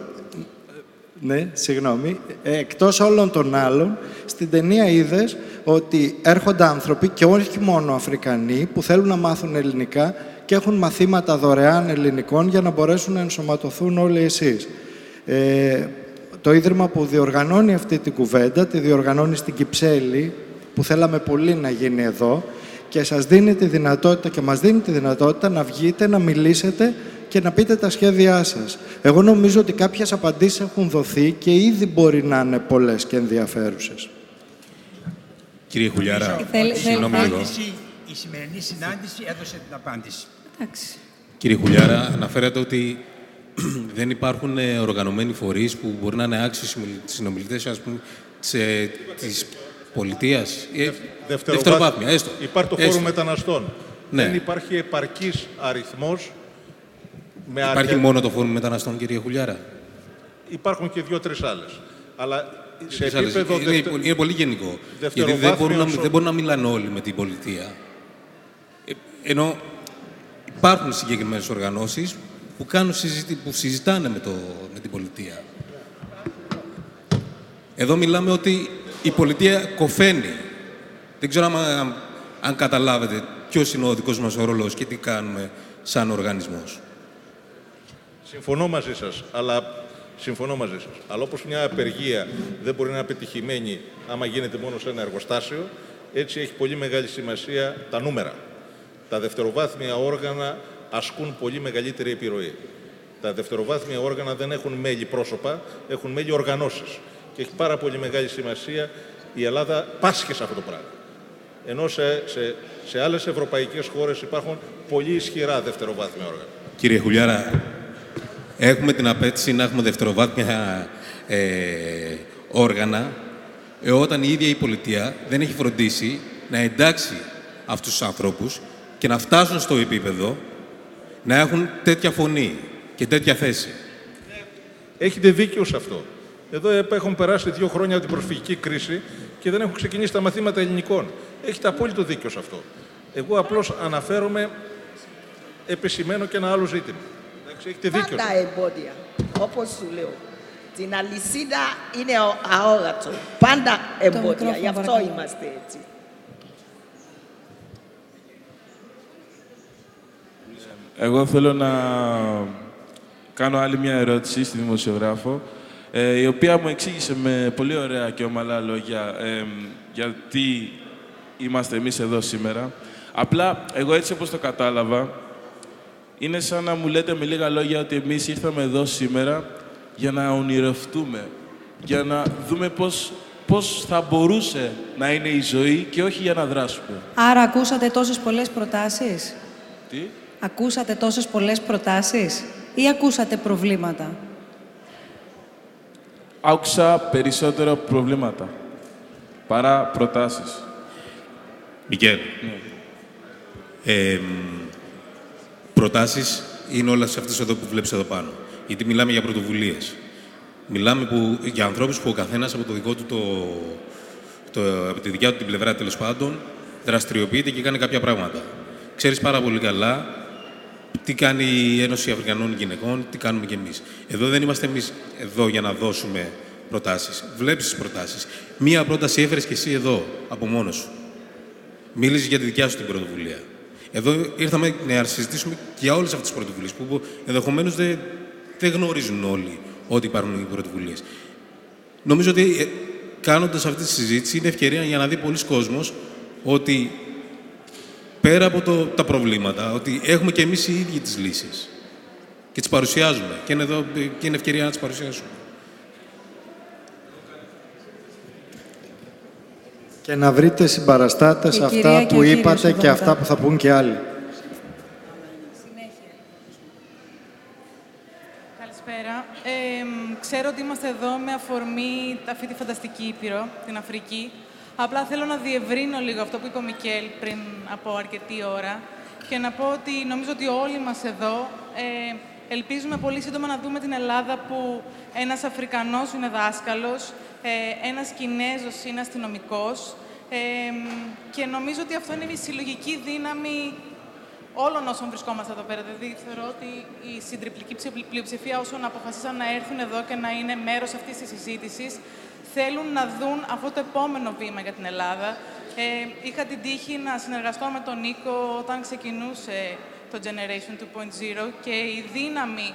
εκτός όλων των άλλων, στην ταινία είδες ότι έρχονται άνθρωποι και όχι μόνο Αφρικανοί που θέλουν να μάθουν ελληνικά και έχουν μαθήματα δωρεάν ελληνικών για να μπορέσουν να ενσωματωθούν όλοι εσείς. Το Ίδρυμα που διοργανώνει αυτή την κουβέντα, τη διοργανώνει στην Κυψέλη, που θέλαμε πολύ να γίνει εδώ, και σας δίνει τη δυνατότητα και μας δίνει τη δυνατότητα να βγείτε, να μιλήσετε και να πείτε τα σχέδιά σας. Εγώ νομίζω ότι κάποιες απαντήσεις έχουν δοθεί και ήδη μπορεί να είναι πολλές και ενδιαφέρουσες. Κύριε Χουλιάρα, συγγνώμη λίγο. Η σημερινή συνάντηση έδωσε την απάντηση. Εντάξει. Κύριε Χουλιάρα, αναφέρατε ότι δεν υπάρχουν οργανωμένοι φορείς που μπορεί να είναι άξιοι συνομιλητές, ας πούμε, της πολιτείας. Δευτεροβάθμια, έστω. Υπάρχει το χώρο μεταναστών. Ναι. Δεν υπάρχει επαρκής αριθμός. Υπάρχει μόνο το φόρουμ μεταναστών, κύριε Χουλιάρα. Υπάρχουν και δύο-τρεις άλλες. Αλλά σε επίπεδο είναι πολύ γενικό. Γιατί δεν μπορούν να μιλάνε όλοι με την πολιτεία. Ενώ υπάρχουν συγκεκριμένες οργανώσεις που συζητάνε με την πολιτεία. Εδώ μιλάμε ότι η πολιτεία κοφαίνει. Δεν ξέρω αν καταλάβετε ποιος είναι ο δικός μας ο ρόλος και τι κάνουμε σαν οργανισμός. Συμφωνώ μαζί σας, αλλά όπως μια απεργία δεν μπορεί να είναι πετυχημένη άμα γίνεται μόνο σε ένα εργοστάσιο, έτσι έχει πολύ μεγάλη σημασία τα νούμερα. Τα δευτεροβάθμια όργανα ασκούν πολύ μεγαλύτερη επιρροή. Τα δευτεροβάθμια όργανα δεν έχουν μέλη πρόσωπα, έχουν μέλη οργανώσεις. Και έχει πάρα πολύ μεγάλη σημασία, η Ελλάδα πάσχει σε αυτό το πράγμα. Ενώ σε άλλες ευρωπαϊκές χώρες υπάρχουν πολύ ισχυρά δευτεροβάθμια όργανα. Κύριε Χουλιάρα, έχουμε την απέτηση να έχουμε δευτεροβάθμια όργανα, όταν η ίδια η πολιτεία δεν έχει φροντίσει να εντάξει αυτούς τους ανθρώπους και να φτάσουν στο επίπεδο να έχουν τέτοια φωνή και τέτοια θέση. Έχετε δίκιο σε αυτό. Εδώ έχουν περάσει 2 χρόνια από την προσφυγική κρίση και δεν έχουν ξεκινήσει τα μαθήματα ελληνικών. Έχετε απόλυτο δίκιο σε αυτό. Εγώ απλώς αναφέρομαι, επισημαίνω και ένα άλλο ζήτημα. Πάντα εμπόδια, όπως σου λέω. Την αλυσίδα είναι αόρατο. Πάντα εμπόδια. Γι' αυτό είμαστε έτσι. Εγώ θέλω να κάνω άλλη μια ερώτηση στη δημοσιογράφο, η οποία μου εξήγησε με πολύ ωραία και ομαλά λόγια γιατί είμαστε εμείς εδώ σήμερα. Απλά, εγώ έτσι όπως το κατάλαβα, είναι σαν να μου λέτε με λίγα λόγια ότι εμείς ήρθαμε εδώ σήμερα για να ονειρευτούμε, για να δούμε πώς πώς θα μπορούσε να είναι η ζωή και όχι για να δράσουμε. Άρα ακούσατε τόσες πολλές προτάσεις. Τι? Ακούσατε τόσες πολλές προτάσεις ή ακούσατε προβλήματα? Άκουσα περισσότερα προβλήματα παρά προτάσεις. Μικέλ, ναι. Προτάσεις είναι όλες αυτές εδώ που βλέπεις εδώ πάνω. Γιατί μιλάμε για πρωτοβουλίες. Μιλάμε για ανθρώπους που ο καθένας από το δικό του από τη δικιά του την πλευρά, τέλος πάντων, δραστηριοποιείται και κάνει κάποια πράγματα. Ξέρεις πάρα πολύ καλά τι κάνει η Ένωση Αφρικανών Γυναικών, τι κάνουμε κι εμείς. Εδώ δεν είμαστε εμείς εδώ για να δώσουμε προτάσεις. Βλέπεις τις προτάσεις. Μία πρόταση έφερες κι εσύ εδώ, από μόνος σου. Μίλησες για τη δικιά σου την πρωτοβουλία. Εδώ ήρθαμε να συζητήσουμε για όλες αυτές τις πρωτοβουλίες που ενδεχομένως δεν γνωρίζουν όλοι ότι υπάρχουν οι πρωτοβουλίες. Νομίζω ότι κάνοντας αυτή τη συζήτηση είναι ευκαιρία για να δει πολλοί κόσμος ότι πέρα από τα προβλήματα, ότι έχουμε και εμείς οι ίδιοι τις λύσεις και τις παρουσιάζουμε. Και είναι εδώ και είναι ευκαιρία να τις παρουσιάσουμε. Και να βρείτε συμπαραστάτες αυτά που είπατε και αυτά που θα πούν και άλλοι. Καλησπέρα. Ξέρω ότι είμαστε εδώ με αφορμή αυτή τη φανταστική ήπειρο, την Αφρική. Απλά θέλω να διευρύνω λίγο αυτό που είπε ο Μικέλ πριν από αρκετή ώρα και να πω ότι νομίζω ότι όλοι μας εδώ ελπίζουμε πολύ σύντομα να δούμε την Ελλάδα που ένας Αφρικανός είναι δάσκαλος, ένας Κινέζος είναι αστυνομικός και νομίζω ότι αυτό είναι η συλλογική δύναμη όλων όσων βρισκόμαστε εδώ πέρα. Δηλαδή, θεωρώ ότι η συντριπτική πλειοψηφία όσων αποφασίσαν να έρθουν εδώ και να είναι μέρος αυτής της συζήτησης θέλουν να δουν αυτό το επόμενο βήμα για την Ελλάδα. Είχα την τύχη να συνεργαστώ με τον Νίκο όταν ξεκινούσε το Generation 2.0 και η δύναμη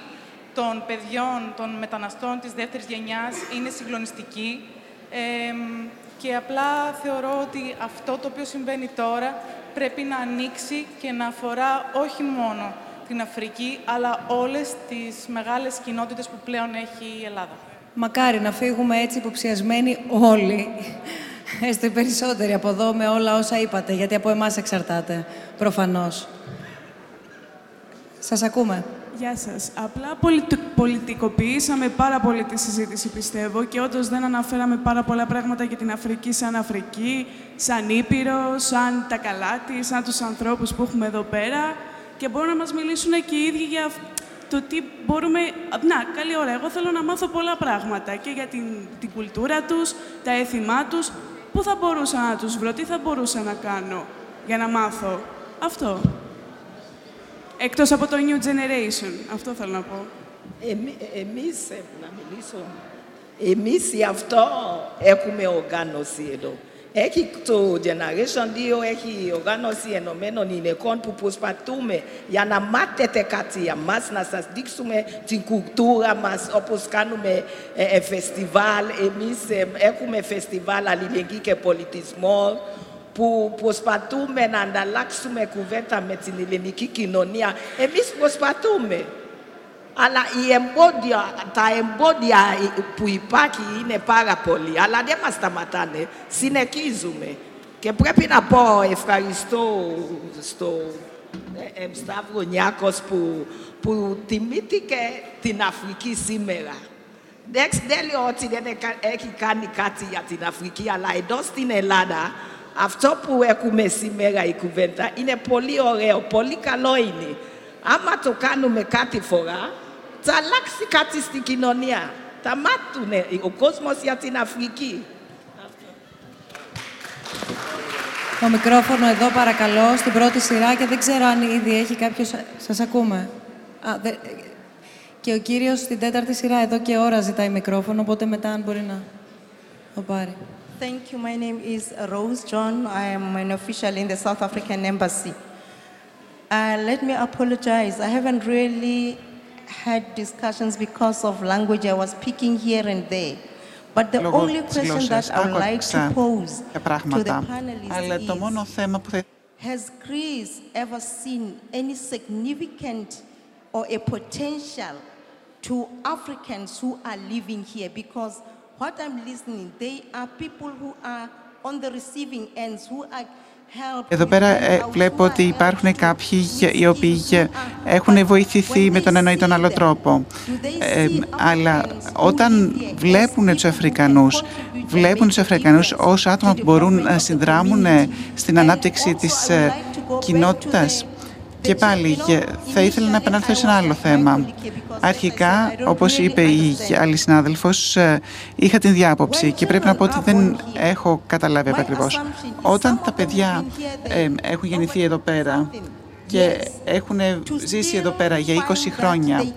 των παιδιών, των μεταναστών της δεύτερης γενιάς είναι συγκλονιστική. Και απλά θεωρώ ότι αυτό το οποίο συμβαίνει τώρα πρέπει να ανοίξει και να αφορά όχι μόνο την Αφρική, αλλά όλες τις μεγάλες κοινότητες που πλέον έχει η Ελλάδα. Μακάρι να φύγουμε έτσι υποψιασμένοι όλοι, έστω οι περισσότεροι από εδώ, με όλα όσα είπατε, γιατί από εμάς εξαρτάται, προφανώς. Σας ακούμε. Γεια σας. Απλά πολιτικοποιήσαμε πάρα πολύ τη συζήτηση, πιστεύω, και όντως δεν αναφέραμε πάρα πολλά πράγματα για την Αφρική σαν Αφρική, σαν Ήπειρο, σαν τα καλά της, σαν τους ανθρώπους που έχουμε εδώ πέρα και μπορούν να μας μιλήσουν και οι ίδιοι για το τι μπορούμε... Να, καλή ώρα. Εγώ θέλω να μάθω πολλά πράγματα και για την κουλτούρα τους, τα έθιμά τους, πού θα μπορούσα να τους βρω, τι θα μπορούσα να κάνω για να μάθω. Αυτό. Εκτός από το New Generation. Αυτό θέλω να πω. Εμείς γι' αυτό έχουμε οργάνωση εδώ. Έχει το Generation 2, έχει οργάνωση ενωμένων γυναικών που προσπαθούμε για να μάθετε κάτι για μας, να σας δείξουμε την κουλτούρα μας, όπως κάνουμε φεστιβάλ. Εμείς έχουμε φεστιβάλ αλληλεγγύη και πολιτισμό, που προσπαθούμε να ανταλλάξουμε κουβέντα με την ελληνική κοινωνία. Εμείς προσπαθούμε. Αλλά τα εμπόδια που υπάρχει είναι πάρα πολύ. Αλλά δεν μας σταματάνε. Συνεχίζουμε. Και πρέπει να πω ευχαριστώ στον Σταύρο Νιάρχο που τιμήθηκε την Αφρική σήμερα. Δεν λέω ότι δεν έχει κάνει κάτι για την Αφρική, αλλά εδώ στην Ελλάδα αυτό που έχουμε σήμερα η κουβέντα είναι πολύ ωραίο, πολύ καλό είναι. Άμα το κάνουμε κάτι φορά, θα αλλάξει κάτι στην κοινωνία. Θα μάθουνε ο κόσμος για την Αφρική. Το μικρόφωνο εδώ παρακαλώ, στην πρώτη σειρά και δεν ξέρω αν ήδη έχει κάποιος... Σας ακούμε. Και ο κύριος στην τέταρτη σειρά εδώ και ώρα ζητάει μικρόφωνο, οπότε μετά αν μπορεί να το πάρει. Thank you. My name is Rose John. I am an official in the South African Embassy. Let me apologize. I haven't really had discussions because of language. I was picking here and there. But the only question that I would like to pose to the panelists is, has Greece ever seen any significant or a potential to Africans who are living here? Because what I'm listening, they are people who are on the receiving ends, who are... Εδώ πέρα βλέπω ότι υπάρχουν κάποιοι οι οποίοι έχουν βοηθηθεί με τον ένα ή τον άλλο τρόπο. Αλλά όταν βλέπουν τους Αφρικανούς, ως άτομα που μπορούν να συνδράμουν στην ανάπτυξη της κοινότητας. Και πάλι, θα ήθελα να επανέλθω σε ένα άλλο θέμα. Αρχικά, όπως είπε η άλλη συνάδελφος, είχα την διάποψη και πρέπει να πω ότι δεν έχω καταλάβει ακριβώς. Όταν τα παιδιά έχουν γεννηθεί εδώ πέρα και έχουν ζήσει εδώ πέρα για 20 χρόνια,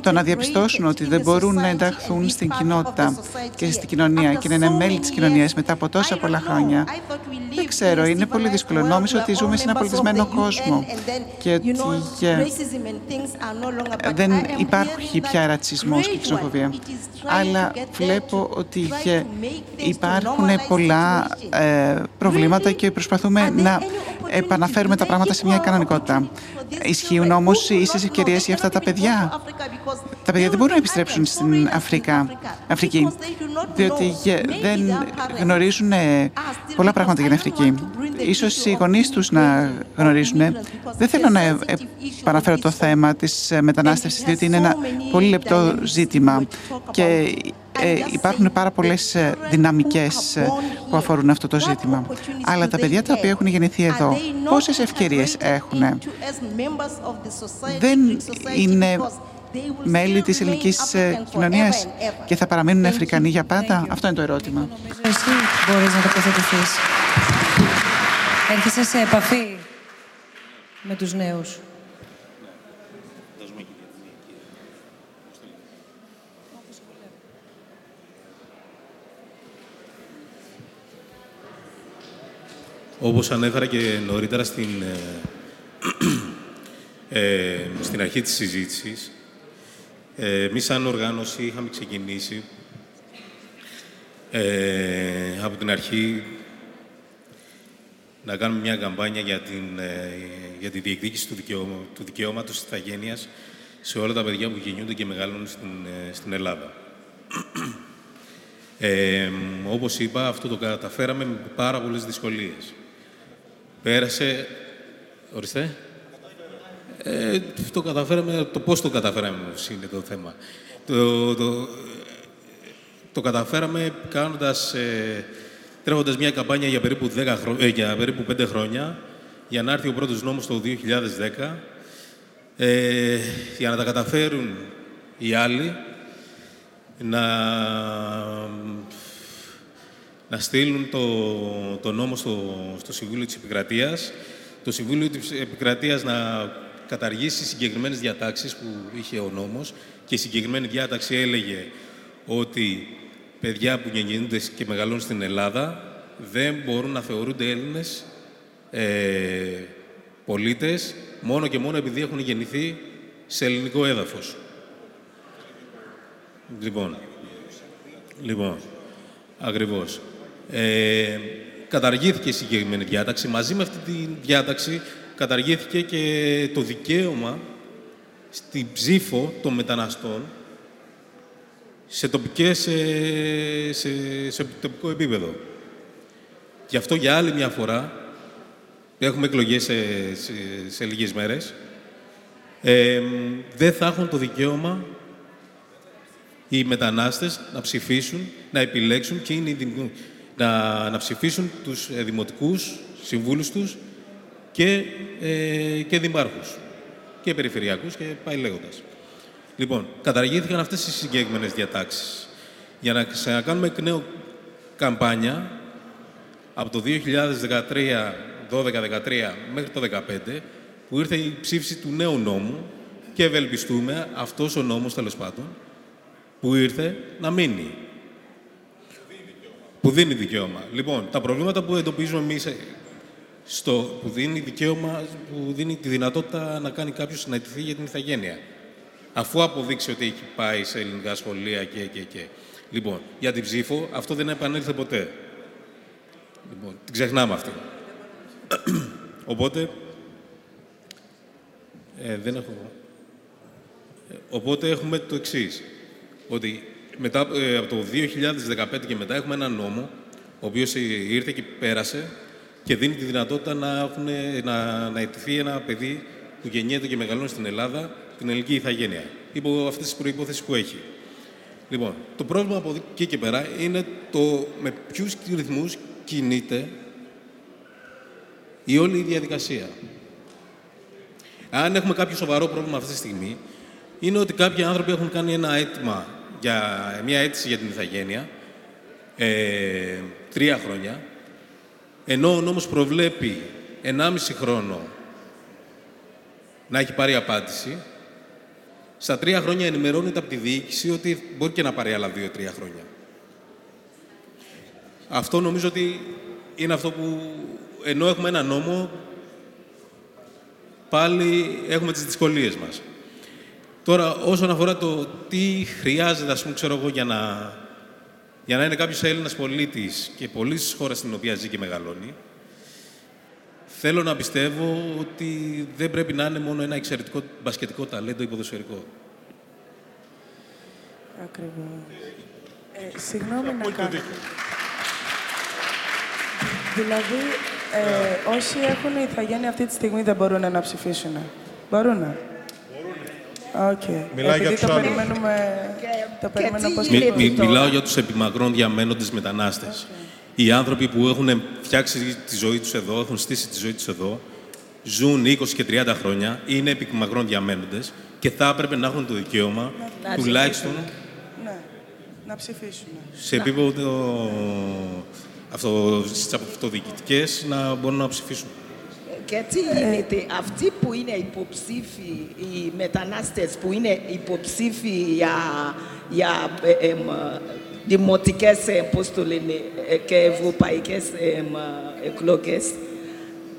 το να διαπιστώσουν ότι δεν μπορούν να ενταχθούν στην κοινότητα και στην κοινωνία και να είναι μέλη της κοινωνίας μετά από τόσα πολλά χρόνια, δεν ξέρω, είναι πολύ δύσκολο. Νόμιζα ότι ζούμε σε ένα πολιτισμένο κόσμο και ότι δεν υπάρχει πια ρατσισμός και ξενοφοβία. Αλλά βλέπω ότι υπάρχουν πολλά προβλήματα και προσπαθούμε να επαναφέρουμε τα πράγματα σε μια κανονικότητα. Ισχύουν όμως ίσες ευκαιρίες για αυτά τα παιδιά. Τα παιδιά δεν μπορούν να επιστρέψουν στην Αφρική, διότι δεν γνωρίζουν πολλά πράγματα για την Αφρική. Ίσως οι γονείς τους να γνωρίζουν. Δεν θέλω να παραφέρω το θέμα της μετανάστευσης, διότι είναι ένα πολύ λεπτό ζήτημα και υπάρχουν πάρα πολλές δυναμικές που αφορούν αυτό το ζήτημα. Αλλά τα παιδιά τα οποία έχουν γεννηθεί εδώ, πόσες ευκαιρίες έχουν? Δεν είναι μέλη της ελληνικής κοινωνίας και θα παραμείνουν Αφρικανοί για πάντα? Αυτό είναι το ερώτημα. Εσύ μπορείς να τοποθετηθείς. Έρχεσαι σε επαφή με τους νέους. Όπως ανέφερα και νωρίτερα στην αρχή της συζήτησης, εμείς σαν οργάνωση είχαμε ξεκινήσει από την αρχή να κάνουμε μια καμπάνια για τη διεκδίκηση του δικαιώματος της ηθαγένειας σε όλα τα παιδιά που γεννιούνται και μεγαλώνουν στην Ελλάδα. Όπως είπα, αυτό το καταφέραμε με πάρα πολλές δυσκολίες. Πέρασε... Ορίστε. Το καταφέραμε... Το πώς το καταφέραμε είναι το θέμα. Το καταφέραμε κάνοντας... τρέχοντας μια καμπάνια για περίπου, για περίπου 5 χρόνια για να έρθει ο πρώτος νόμος το 2010 για να τα καταφέρουν οι άλλοι να στείλουν το νόμο στο Συμβούλιο της Επικρατείας. Το Συμβούλιο της Επικρατείας να καταργήσει συγκεκριμένες διατάξεις που είχε ο νόμος και η συγκεκριμένη διάταξη έλεγε ότι παιδιά που γεννιούνται και μεγαλώνουν στην Ελλάδα δεν μπορούν να θεωρούνται Έλληνες πολίτες μόνο και μόνο επειδή έχουν γεννηθεί σε ελληνικό έδαφος. Λοιπόν, ακριβώς. Καταργήθηκε η συγκεκριμένη διάταξη. Μαζί με αυτή τη διάταξη καταργήθηκε και το δικαίωμα στην ψήφο των μεταναστών σε τοπικό επίπεδο. Γι' αυτό για άλλη μια φορά έχουμε εκλογές σε λίγες μέρες. Δεν θα έχουν το δικαίωμα οι μετανάστες να ψηφίσουν, να επιλέξουν και να ψηφίσουν τους δημοτικούς συμβούλους τους και δημάρχους και περιφερειακούς και πάει λέγοντας. Λοιπόν, καταργήθηκαν αυτές οι συγκεκριμένες διατάξεις. Για να ξανακάνουμε εκ νέου καμπάνια από το 2012-2013 μέχρι το 2015 που ήρθε η ψήφιση του νέου νόμου και ευελπιστούμε αυτός ο νόμος τέλος πάντων που ήρθε να μείνει. Που δίνει δικαίωμα. Λοιπόν, τα προβλήματα που εντοπίζουμε εμείς που δίνει δικαίωμα, που δίνει τη δυνατότητα να κάνει κάποιος να αιτηθεί για την ηθαγένεια. Αφού αποδείξει ότι έχει πάει σε ελληνικά σχολεία και. Λοιπόν, για την ψήφο, αυτό δεν επανέλθε ποτέ. Λοιπόν, την ξεχνάμε αυτή. Οπότε, δεν έχω... Οπότε έχουμε το εξής. Ότι μετά, από το 2015 και μετά έχουμε ένα νόμο, ο οποίος ήρθε και πέρασε και δίνει τη δυνατότητα να αιτηθεί ένα παιδί που γεννιέται και μεγαλώνει στην Ελλάδα την ελληνική ηθαγένεια, υπό αυτές τις προϋποθέσεις που έχει. Λοιπόν, το πρόβλημα από εκεί και πέρα είναι το με ποιους ρυθμούς κινείται η όλη η διαδικασία. Αν έχουμε κάποιο σοβαρό πρόβλημα αυτή τη στιγμή, είναι ότι κάποιοι άνθρωποι έχουν κάνει ένα αίτημα, μια αίτηση για την ηθαγένεια, 3 χρόνια, ενώ ο νόμος προβλέπει 1,5 χρόνο να έχει πάρει απάντηση. Στα 3 χρόνια ενημερώνεται από τη διοίκηση ότι μπορεί και να πάρει άλλα 2-3 χρόνια. Αυτό νομίζω ότι είναι αυτό που, ενώ έχουμε ένα νόμο, πάλι έχουμε τις δυσκολίες μας. Τώρα, όσον αφορά το τι χρειάζεται, ας πούμε, ξέρω εγώ, για να είναι κάποιος Έλληνας πολίτης και πολίτης της χώρας στην οποία ζει και μεγαλώνει, θέλω να πιστεύω ότι δεν πρέπει να είναι μόνο ένα εξαιρετικό μπασκετικό ταλέντο ή ποδοσφαιρικό. Ακριβώς. Συγγνώμη να κάνω. Δηλαδή, όσοι έχουν ηθαγένεια αυτή τη στιγμή δεν μπορούν να ψηφίσουν. Μπορούνε. Okay. Μιλάει για τους άλλους. Μιλάω για τους επιμακρών διαμένοντες μετανάστες. Okay. Οι άνθρωποι που έχουν φτιάξει τη ζωή τους εδώ, έχουν στήσει τη ζωή τους εδώ, ζουν 20 και 30 χρόνια, είναι επιμακρών διαμένοντες και θα έπρεπε να έχουν το δικαίωμα τουλάχιστον να ψηφίσουν. Σε επίπεδο στις αυτοδιοικητικές να μπορούν να ψηφίσουν. Και έτσι γίνεται. Αυτοί που είναι υποψήφοι, οι μετανάστες που είναι υποψήφοι για δημοτικές και ευρωπαϊκές εκλογές,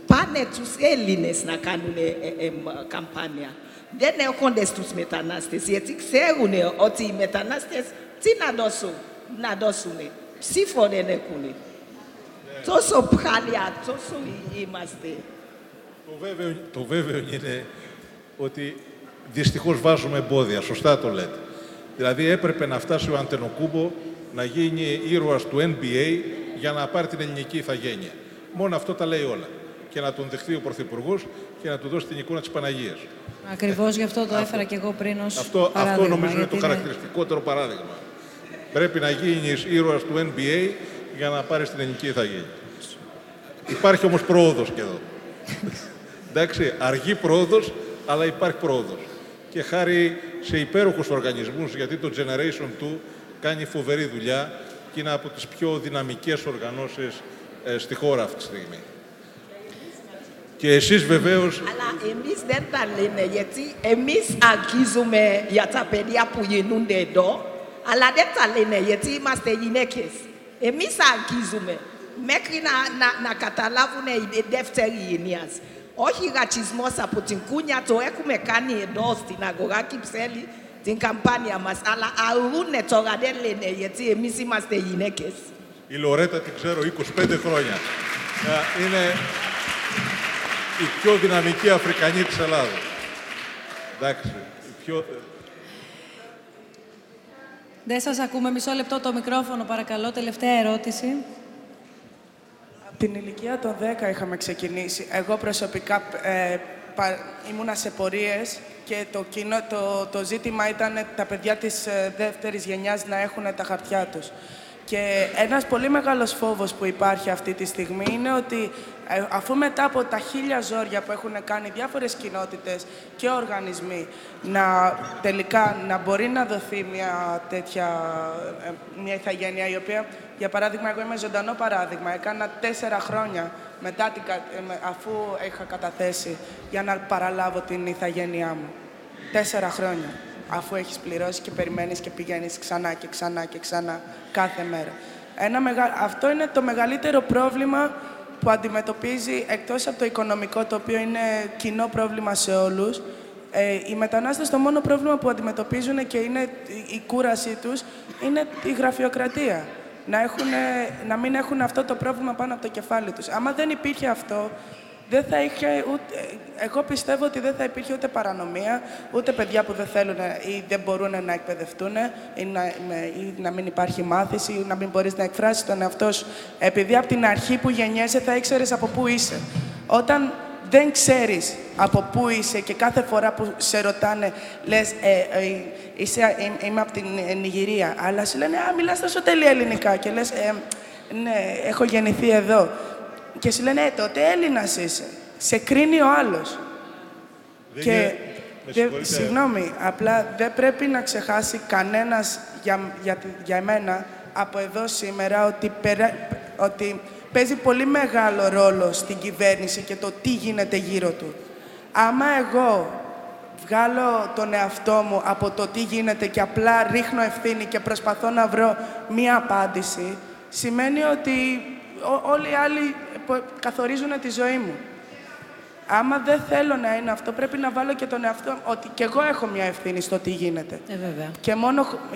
πάνε τους Έλληνες να κάνουν καμπάνια. Δεν έρχονται στους μετανάστες, γιατί ξέρουν ότι οι μετανάστες τι να δώσουν, ψήφο δεν έχουν. Τόσο πχάλια, τόσο είμαστε. Το βέβαιο είναι ότι δυστυχώς βάζουμε εμπόδια, σωστά το λέτε. Δηλαδή έπρεπε να φτάσει ο Αντετοκούνμπο να γίνει ήρωας του NBA για να πάρει την ελληνική ηθαγένεια. Μόνο αυτό τα λέει όλα. Και να τον δεχθεί ο Πρωθυπουργός και να του δώσει την εικόνα της Παναγίας. Ακριβώς γι' αυτό το έφερα και εγώ πριν ως παράδειγμα. Αυτό νομίζω είναι το χαρακτηριστικότερο παράδειγμα. Πρέπει να γίνεις ήρωας του NBA για να πάρεις την ελληνική ηθαγένεια. Υπάρχει όμως πρόοδος και εδώ. Εντάξει, αργή πρόοδος, αλλά υπάρχει πρόοδος. Και χάρη σε υπέροχους οργανισμούς, γιατί το Generation 2 κάνει φοβερή δουλειά και είναι από τις πιο δυναμικές οργανώσεις στη χώρα αυτή τη στιγμή. Και εσείς βεβαίως... Αλλά εμείς δεν τα λένε, γιατί εμείς αγγίζουμε για τα παιδιά που γίνονται εδώ, αλλά δεν τα λένε, γιατί είμαστε γυναίκες. Εμείς αγγίζουμε. Μέχρι να καταλάβουν η δεύτερη γενιάς. Όχι ρατσισμός από την κούνια, το έχουμε κάνει εδώ στην αγορά Κυψέλη, την καμπάνια μας. Αλλά αρούνε τώρα, δεν λένε, γιατί εμείς είμαστε γυναίκες. Η Λορέτα την ξέρω 25 χρόνια. Είναι η πιο δυναμική Αφρικανή της Ελλάδας. Εντάξει, η πιο... Δεν σας ακούμε, μισό λεπτό το μικρόφωνο παρακαλώ, τελευταία ερώτηση. Την ηλικία των 10 είχαμε ξεκινήσει. Εγώ προσωπικά ήμουνα σε πορείες και το ζήτημα ήταν τα παιδιά της δεύτερης γενιάς να έχουν τα χαρτιά τους. Και ένας πολύ μεγάλος φόβος που υπάρχει αυτή τη στιγμή είναι ότι αφού μετά από τα 1.000 ζόρια που έχουν κάνει διάφορες κοινότητες και οργανισμοί τελικά να μπορεί να δοθεί μια τέτοια ηθαγένεια η οποία, για παράδειγμα, εγώ είμαι ζωντανό παράδειγμα, έκανα 4 χρόνια μετά αφού είχα καταθέσει για να παραλάβω την ηθαγένειά μου. 4 χρόνια. Αφού έχεις πληρώσει και περιμένεις και πηγαίνεις ξανά και ξανά και ξανά κάθε μέρα. Αυτό είναι το μεγαλύτερο πρόβλημα που αντιμετωπίζει, εκτός από το οικονομικό, το οποίο είναι κοινό πρόβλημα σε όλους. Οι μετανάστες το μόνο πρόβλημα που αντιμετωπίζουν και είναι η κούρασή τους είναι η γραφειοκρατία. Να μην έχουν αυτό το πρόβλημα πάνω από το κεφάλι τους. Άμα δεν υπήρχε αυτό, δεν θα είχε ούτε, εγώ πιστεύω ότι δεν θα υπήρχε ούτε παρανομία, ούτε παιδιά που δεν θέλουν ή δεν μπορούν να εκπαιδευτούν ή να μην υπάρχει μάθηση ή να μην μπορείς να εκφράσεις τον εαυτό σου. Επειδή από την αρχή που γεννιέσαι θα ήξερες από πού είσαι. Όταν δεν ξέρεις από πού είσαι και κάθε φορά που σε ρωτάνε, λες, είμαι από την Νιγηρία, αλλά σου λένε, α, μιλάς τόσο τέλεια ελληνικά και λες, ναι, έχω γεννηθεί εδώ. Και σου λένε, τότε Έλληνας είσαι. Σε κρίνει ο άλλος. Συγγνώμη, απλά δεν πρέπει να ξεχάσει κανένας για μένα από εδώ σήμερα ότι παίζει πολύ μεγάλο ρόλο στην κυβέρνηση και το τι γίνεται γύρω του. Άμα εγώ βγάλω τον εαυτό μου από το τι γίνεται και απλά ρίχνω ευθύνη και προσπαθώ να βρω μία απάντηση, σημαίνει ότι όλοι οι άλλοι καθορίζουν τη ζωή μου. Άμα δεν θέλω να είναι αυτό, πρέπει να βάλω και τον εαυτό μου, ότι κι εγώ έχω μια ευθύνη στο τι γίνεται. Βέβαια.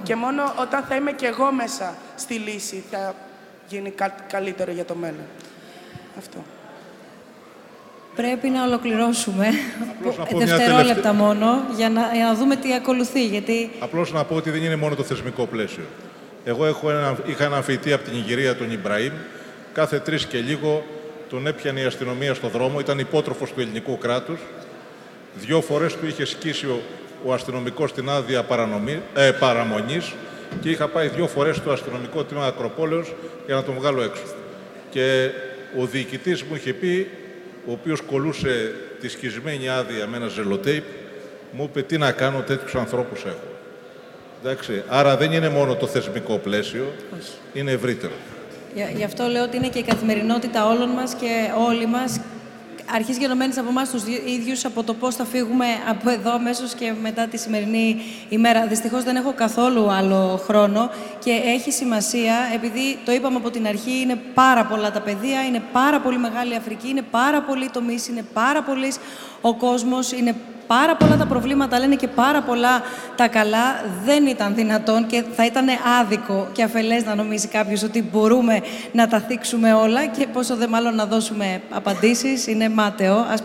Και μόνο όταν θα είμαι κι εγώ μέσα στη λύση, θα γίνει καλύτερο για το μέλλον. Αυτό. Πρέπει να ολοκληρώσουμε. Δευτερόλεπτα μόνο, για να δούμε τι ακολουθεί. Γιατί... Απλώς να πω ότι δεν είναι μόνο το θεσμικό πλαίσιο. Εγώ είχα ένα φοιτητή από την Νιγηρία, τον Ιμπραήμ. Κάθε 3 και λίγο τον έπιανε η αστυνομία στο δρόμο. Ήταν υπότροφος του ελληνικού κράτους. 2 φορές του είχε σκίσει ο αστυνομικός την άδεια παραμονής και είχα πάει 2 φορές στο αστυνομικό τμήμα Ακροπόλεως για να τον βγάλω έξω. Και ο διοικητής μου είχε πει, ο οποίος κολούσε τη σκισμένη άδεια με ένα ζελοτέιπ, μου είπε τι να κάνω, τέτοιους ανθρώπους έχω. Εντάξει, άρα δεν είναι μόνο το θεσμικό πλαίσιο, όχι, είναι ευρύτερο. Γι' αυτό λέω ότι είναι και η καθημερινότητα όλων μας και όλοι μας, αρχής γενομένης από εμάς τους ίδιους, από το πώς θα φύγουμε από εδώ αμέσως και μετά τη σημερινή ημέρα. Δυστυχώς δεν έχω καθόλου άλλο χρόνο και έχει σημασία, επειδή το είπαμε από την αρχή, είναι πάρα πολλά τα παιδεία, είναι πάρα πολύ μεγάλη η Αφρική, είναι πάρα πολλοί τομείς, είναι πάρα πολλοί ο κόσμος, είναι πάρα πολλά τα προβλήματα, λένε και πάρα πολλά τα καλά. Δεν ήταν δυνατόν και θα ήταν άδικο και αφελές να νομίζει κάποιος ότι μπορούμε να τα θίξουμε όλα και πόσο δε μάλλον να δώσουμε απαντήσεις, είναι μάταιο. Ας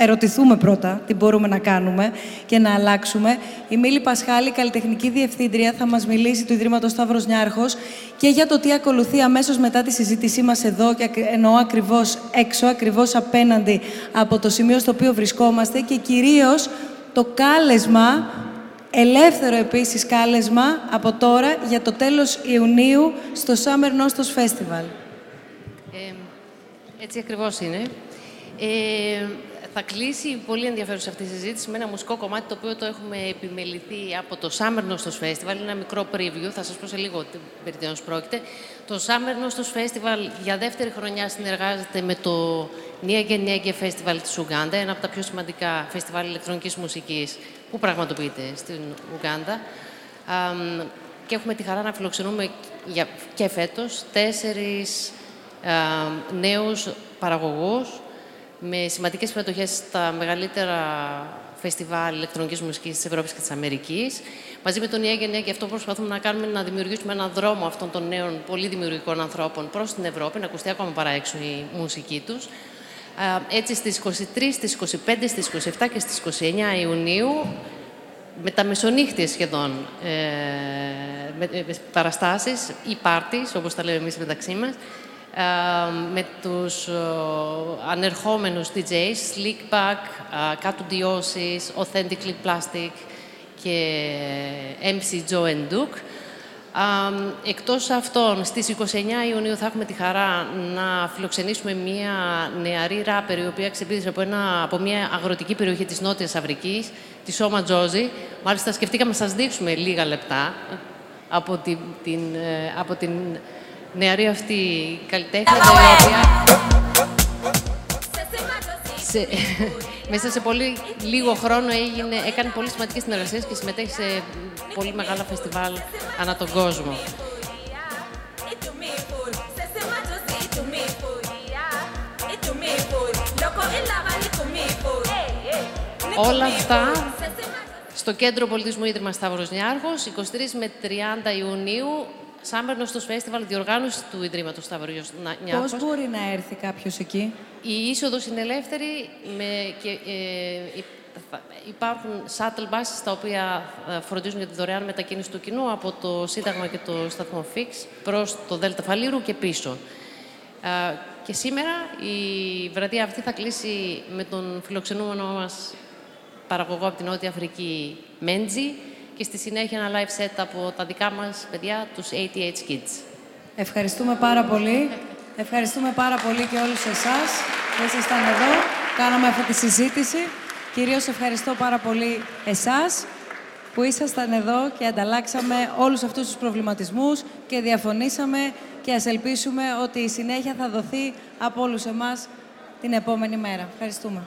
ερωτηθούμε πρώτα τι μπορούμε να κάνουμε και να αλλάξουμε. Η Μίλη Πασχάλη, καλλιτεχνική διευθύντρια, θα μας μιλήσει του Ιδρύματος Σταύρος Νιάρχος και για το τι ακολουθεί αμέσως μετά τη συζήτησή μας εδώ, και εννοώ ακριβώς έξω, ακριβώς απέναντι από το σημείο στο οποίο βρισκόμαστε και κυρίως το κάλεσμα, ελεύθερο επίσης κάλεσμα από τώρα για το τέλος Ιουνίου στο Summer Nostos Festival. Έτσι ακριβώς είναι. Θα κλείσει πολύ ενδιαφέρουσα αυτή η συζήτηση με ένα μουσικό κομμάτι το οποίο το έχουμε επιμεληθεί από το Summer Nostos Festival. Είναι ένα μικρό preview, θα σας πω σε λίγο περί τίνος πρόκειται. Το Summer Nostos Festival για δεύτερη χρονιά συνεργάζεται με το Nyege Nyege Festival της Ουγκάντα, ένα από τα πιο σημαντικά φεστιβάλ ηλεκτρονικής μουσικής που πραγματοποιείται στην Ουγκάντα. Και έχουμε τη χαρά να φιλοξενούμε και φέτος 4 νέους παραγωγούς με σημαντικές συμμετοχές στα μεγαλύτερα φεστιβάλ ηλεκτρονικής μουσικής της Ευρώπης και της Αμερικής. Μαζί με τον Nyege Nyege, αυτό που προσπαθούμε να κάνουμε είναι να δημιουργήσουμε έναν δρόμο αυτών των νέων πολύ δημιουργικών ανθρώπων προς την Ευρώπη, να ακουστεί ακόμα παρά έξω η μουσική τους. Έτσι, στις 23, στις 25, στις 27 και στις 29 Ιουνίου, με τα μεσονύχτιες σχεδόν παραστάσεις ή πάρτις, όπως τα λέμε εμείς μεταξύ μας, με τους ανερχόμενους DJs, Slickback, Κάτου Ντιώσεις, Authentically Plastic και MC Joe and Duke. Εκτός αυτών, στις 29 Ιουνίου θα έχουμε τη χαρά να φιλοξενήσουμε μία νεαρή ράπερ, η οποία ξεπίδησε από μία αγροτική περιοχή της Νότιας Αφρικής, τη Summer Nostos. Μάλιστα, σκεφτήκαμε να σας δείξουμε λίγα λεπτά από την νεαρή αυτή καλλιτέχνη, μέσα σε πολύ λίγο χρόνο έκανε πολύ σημαντικές συνεργασίες και συμμετέχει σε πολύ μεγάλα φεστιβάλ ανά τον κόσμο. Όλα αυτά στο Κέντρο Πολιτισμού Ίδρυμα Σταύρος Νιάρχος, 23 με 30 Ιουνίου, Summer Nostos Festival, διοργάνωση του Ιδρύματος Σταύρου Νιάρχος. Πώς μπορεί να έρθει κάποιος εκεί? Η είσοδος είναι ελεύθερη και υπάρχουν shuttle buses τα οποία φροντίζουν για τη δωρεάν μετακίνηση του κοινού από το Σύνταγμα και το σταθμό Fix προς το Δέλτα Φαλήρου και πίσω. Και σήμερα η βραδιά αυτή θα κλείσει με τον φιλοξενούμενο μας παραγωγό από την Νότια Αφρική, Μέντζι, και στη συνέχεια ένα live set από τα δικά μας παιδιά, τους ATH Kids. Ευχαριστούμε πάρα πολύ. Ευχαριστούμε πάρα πολύ και όλους εσάς που ήσασταν εδώ. Κάναμε αυτή τη συζήτηση. Κυρίως ευχαριστώ πάρα πολύ εσάς που ήσασταν εδώ και ανταλλάξαμε όλους αυτούς τους προβληματισμούς και διαφωνήσαμε και ας ελπίσουμε ότι η συνέχεια θα δοθεί από όλους εμάς την επόμενη μέρα. Ευχαριστούμε.